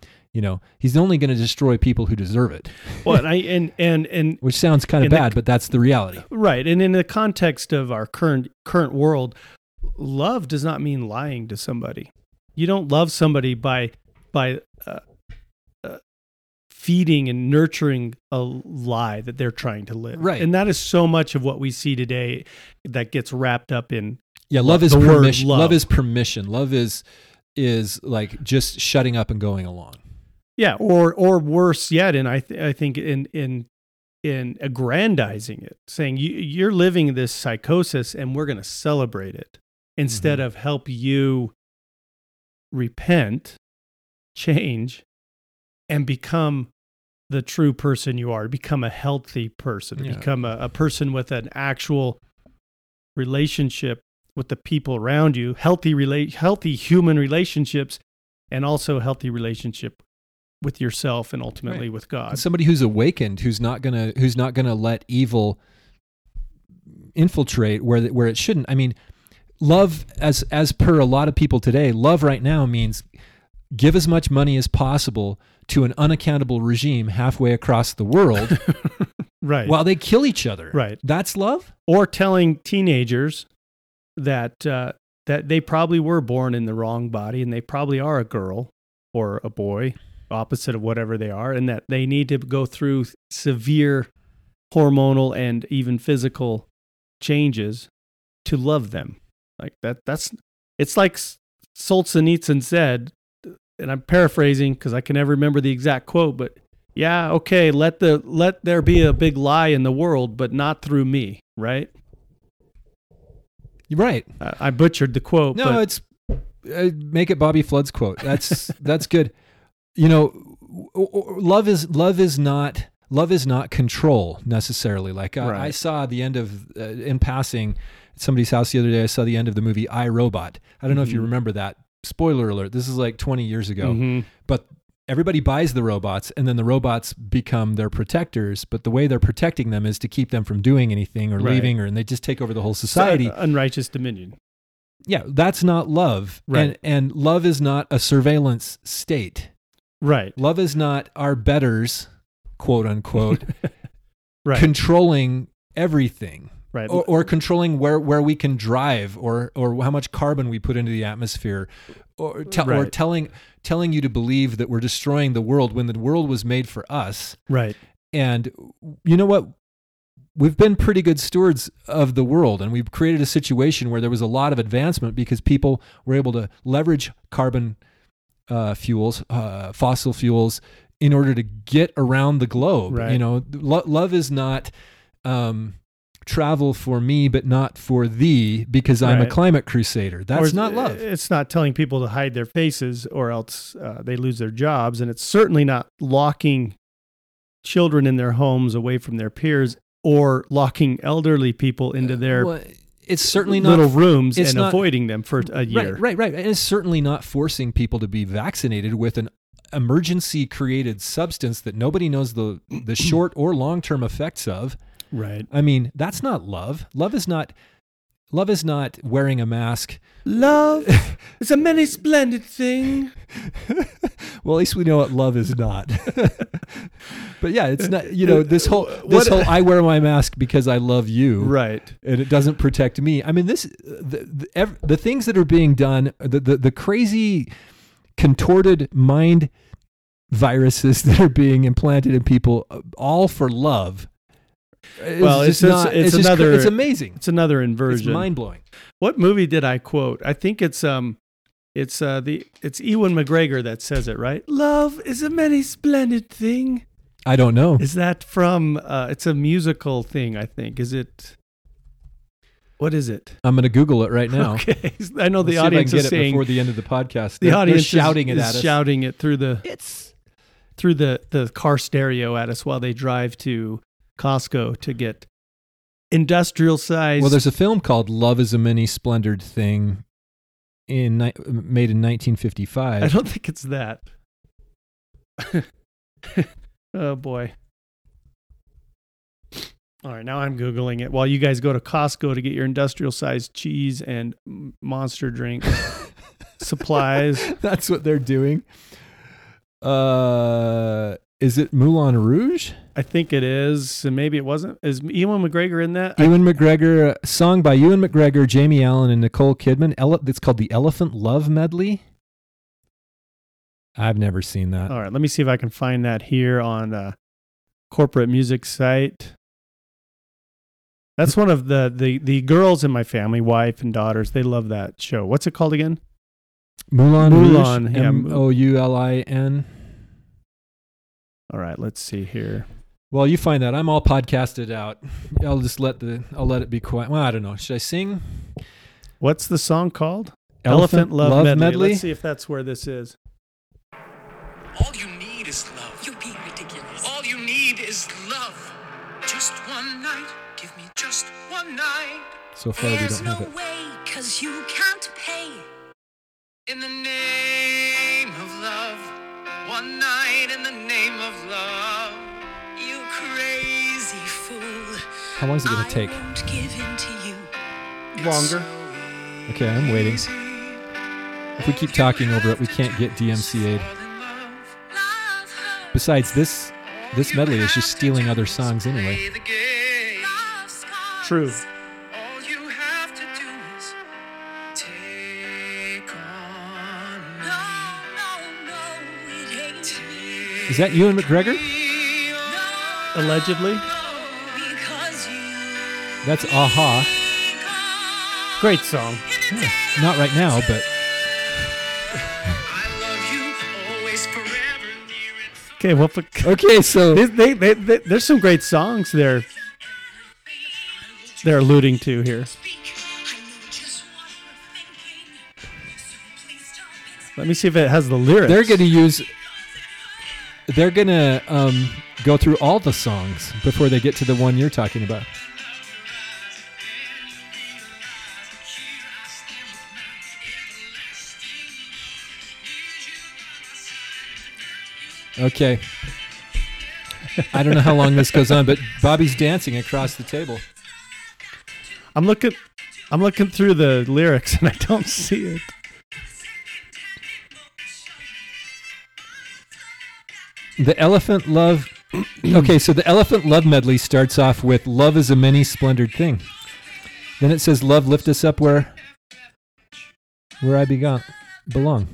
He's only going to destroy people who deserve it. Well, and which sounds kind of bad, but that's the reality, right? And in the context of our current world, love does not mean lying to somebody. You don't love somebody by feeding and nurturing a lie that they're trying to live, right? And that is so much of what we see today that gets wrapped up in love is permission. Love is permission. Love is like just shutting up and going along. Yeah, or worse yet, and I think in aggrandizing it, saying you're living this psychosis, and we're going to celebrate it instead of help you repent, change, and become the true person you are. Become a healthy person. Yeah. Become a person with an actual relationship with the people around you. Healthy human relationships, and also healthy relationship with yourself and ultimately right. with God. And somebody who's awakened, who's not gonna let evil infiltrate where it shouldn't. I mean, love as per a lot of people today, love right now means give as much money as possible to an unaccountable regime halfway across the world, right? While they kill each other, right? That's love. Or telling teenagers that they probably were born in the wrong body and they probably are a girl or a boy, opposite of whatever they are, and that they need to go through severe hormonal and even physical changes to love them. Like it's like Solzhenitsyn said, and I'm paraphrasing because I can never remember the exact quote, but yeah, okay, let there be a big lie in the world, but not through me, right? Right. I butchered the quote. No, make it Bobby Flood's quote. That's good. Love is not control necessarily. Like right. I saw the end of in passing at somebody's house the other day. I saw the end of the movie I, Robot. I don't know if you remember that. Spoiler alert. This is like 20 years ago, but everybody buys the robots, and then the robots become their protectors. But the way they're protecting them is to keep them from doing anything or leaving, and they just take over the whole society. So, unrighteous dominion. Yeah, that's not love. Right. And love is not a surveillance state. Right. Love is not our betters, quote unquote, controlling everything. Right. Or controlling where we can drive or how much carbon we put into the atmosphere or telling you to believe that we're destroying the world when the world was made for us. Right. And you know what? We've been pretty good stewards of the world, and we've created a situation where there was a lot of advancement because people were able to leverage carbon fuels, fossil fuels, in order to get around the globe. Right. You know, love is not... travel for me, but not for thee, because I'm a climate crusader. That's not love. It's not telling people to hide their faces or else they lose their jobs. And it's certainly not locking children in their homes away from their peers or locking elderly people into their it's certainly not little rooms and avoiding them for a year. Right. And it's certainly not forcing people to be vaccinated with an emergency created substance that nobody knows the short or long-term effects of. Right. I mean, that's not love. Love is not wearing a mask. Love is a many splendid thing. Well, at least we know what love is not. But yeah, it's not, you know, this whole I wear my mask because I love you. Right. And it doesn't protect me. I mean, the things that are being done, the crazy contorted mind viruses that are being implanted in people, all for love. It's amazing. It's another inversion. It's mind blowing. What movie did I quote? I think it's Ewan McGregor that says it, right? Love is a many splendid thing. I don't know. Is that from? It's a musical thing, I think. Is it? What is it? I'm going to Google it right now. Okay. I know the audience is saying before the end of the podcast. The audience is shouting it at us. Shouting it through the car stereo at us while they drive to Costco to get industrial size. Well, there's a film called Love is a Many Splendored Thing made in 1955. I don't think it's that. Oh boy. All right, now I'm Googling it while you guys go to Costco to get your industrial sized cheese and monster drink supplies. That's what they're doing. Is it Moulin Rouge? I think it is, and maybe it wasn't. Is Ewan McGregor in that? Ewan McGregor, song by Ewan McGregor, Jamie Allen, and Nicole Kidman. It's called the Elephant Love Medley. I've never seen that. All right, let me see if I can find that here on a corporate music site. That's one of the girls in my family, wife and daughters. They love that show. What's it called again? Moulin Rouge. MOULIN. All right, let's see here. Well, you find that. I'm all podcasted out. I'll just let it be quiet. Well, I don't know. Should I sing? What's the song called? Elephant Love Medley. Let's see if that's where this is. All you need is love. You're being ridiculous. All you need is love. Just one night. Give me just one night. So far, there's we don't have it. There's no way, because you can't pay. In the name of love. One night in the name of love, you crazy fool. How long is it going to take? I won't give in to you. Longer. Okay, I'm waiting. If we keep talking over it, we can't get DMCA'd. Besides, this medley is just stealing other songs anyway. True. Is that Ewan McGregor? Allegedly. That's Aha. Great song. Yeah. Not right now, but. Okay, well, okay, so there's some great songs there. They're alluding to here. Let me see if it has the lyrics. They're going to use. They're going to go through all the songs before they get to the one you're talking about. Okay. I don't know how long this goes on, but Bobby's dancing across the table. I'm looking through the lyrics and I don't see it. The Elephant Love. Okay, so the Elephant Love medley starts off with "Love is a many splendored thing." Then it says, "Love lift us up where I belong."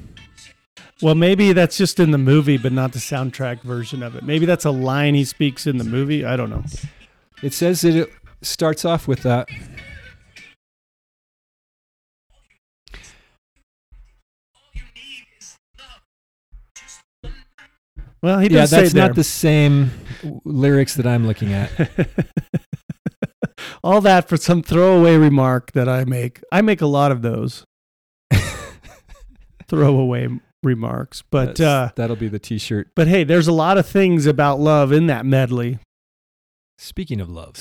Well, maybe that's just in the movie, but not the soundtrack version of it. Maybe that's a line he speaks in the movie. I don't know. It says that it starts off with that. Well, he does say that's not the same lyrics that I'm looking at. All that for some throwaway remark that I make. I make a lot of those throwaway remarks, but that'll be the T-shirt. But hey, there's a lot of things about love in that medley. Speaking of love,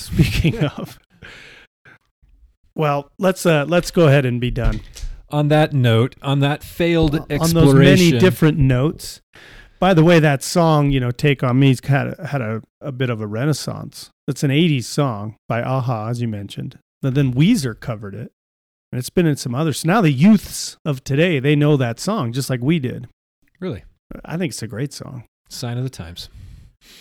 well, let's go ahead and be done. On that note, on that failed exploration, on those many different notes. By the way, that song, "Take on Me," had a bit of a renaissance. It's an '80s song by Aha, as you mentioned. And then Weezer covered it, and it's been in some others. So now the youths of today, they know that song just like we did. Really, I think it's a great song. Sign of the times.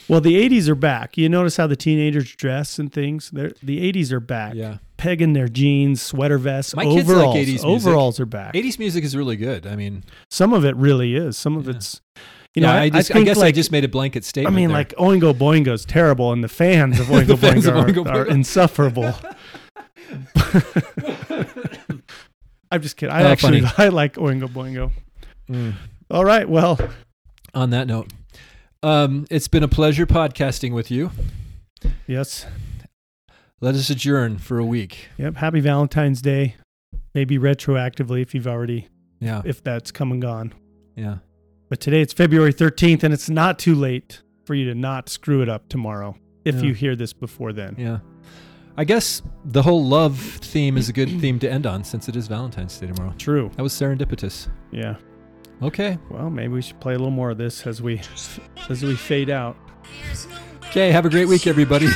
Well, the '80s are back. You notice how the teenagers dress and things. The '80s are back. Yeah, pegging their jeans, sweater vests, overalls. My kids like '80s music. Overalls are back. '80s music is really good. I mean, some of it really is. Some of it's. I just made a blanket statement. I mean, there. Like Oingo Boingo is terrible, and the fans of Oingo Boingo are insufferable. I'm just kidding. I like Oingo Boingo. Mm. All right. Well, on that note, it's been a pleasure podcasting with you. Yes. Let us adjourn for a week. Yep. Happy Valentine's Day. Maybe retroactively if that's come and gone. Yeah. But today it's February 13th, and it's not too late for you to not screw it up tomorrow if you hear this before then. Yeah. I guess the whole love theme is a good theme to end on since it is Valentine's Day tomorrow. True. That was serendipitous. Yeah. Okay. Well, maybe we should play a little more of this as we fade out. Okay, have a great week, everybody.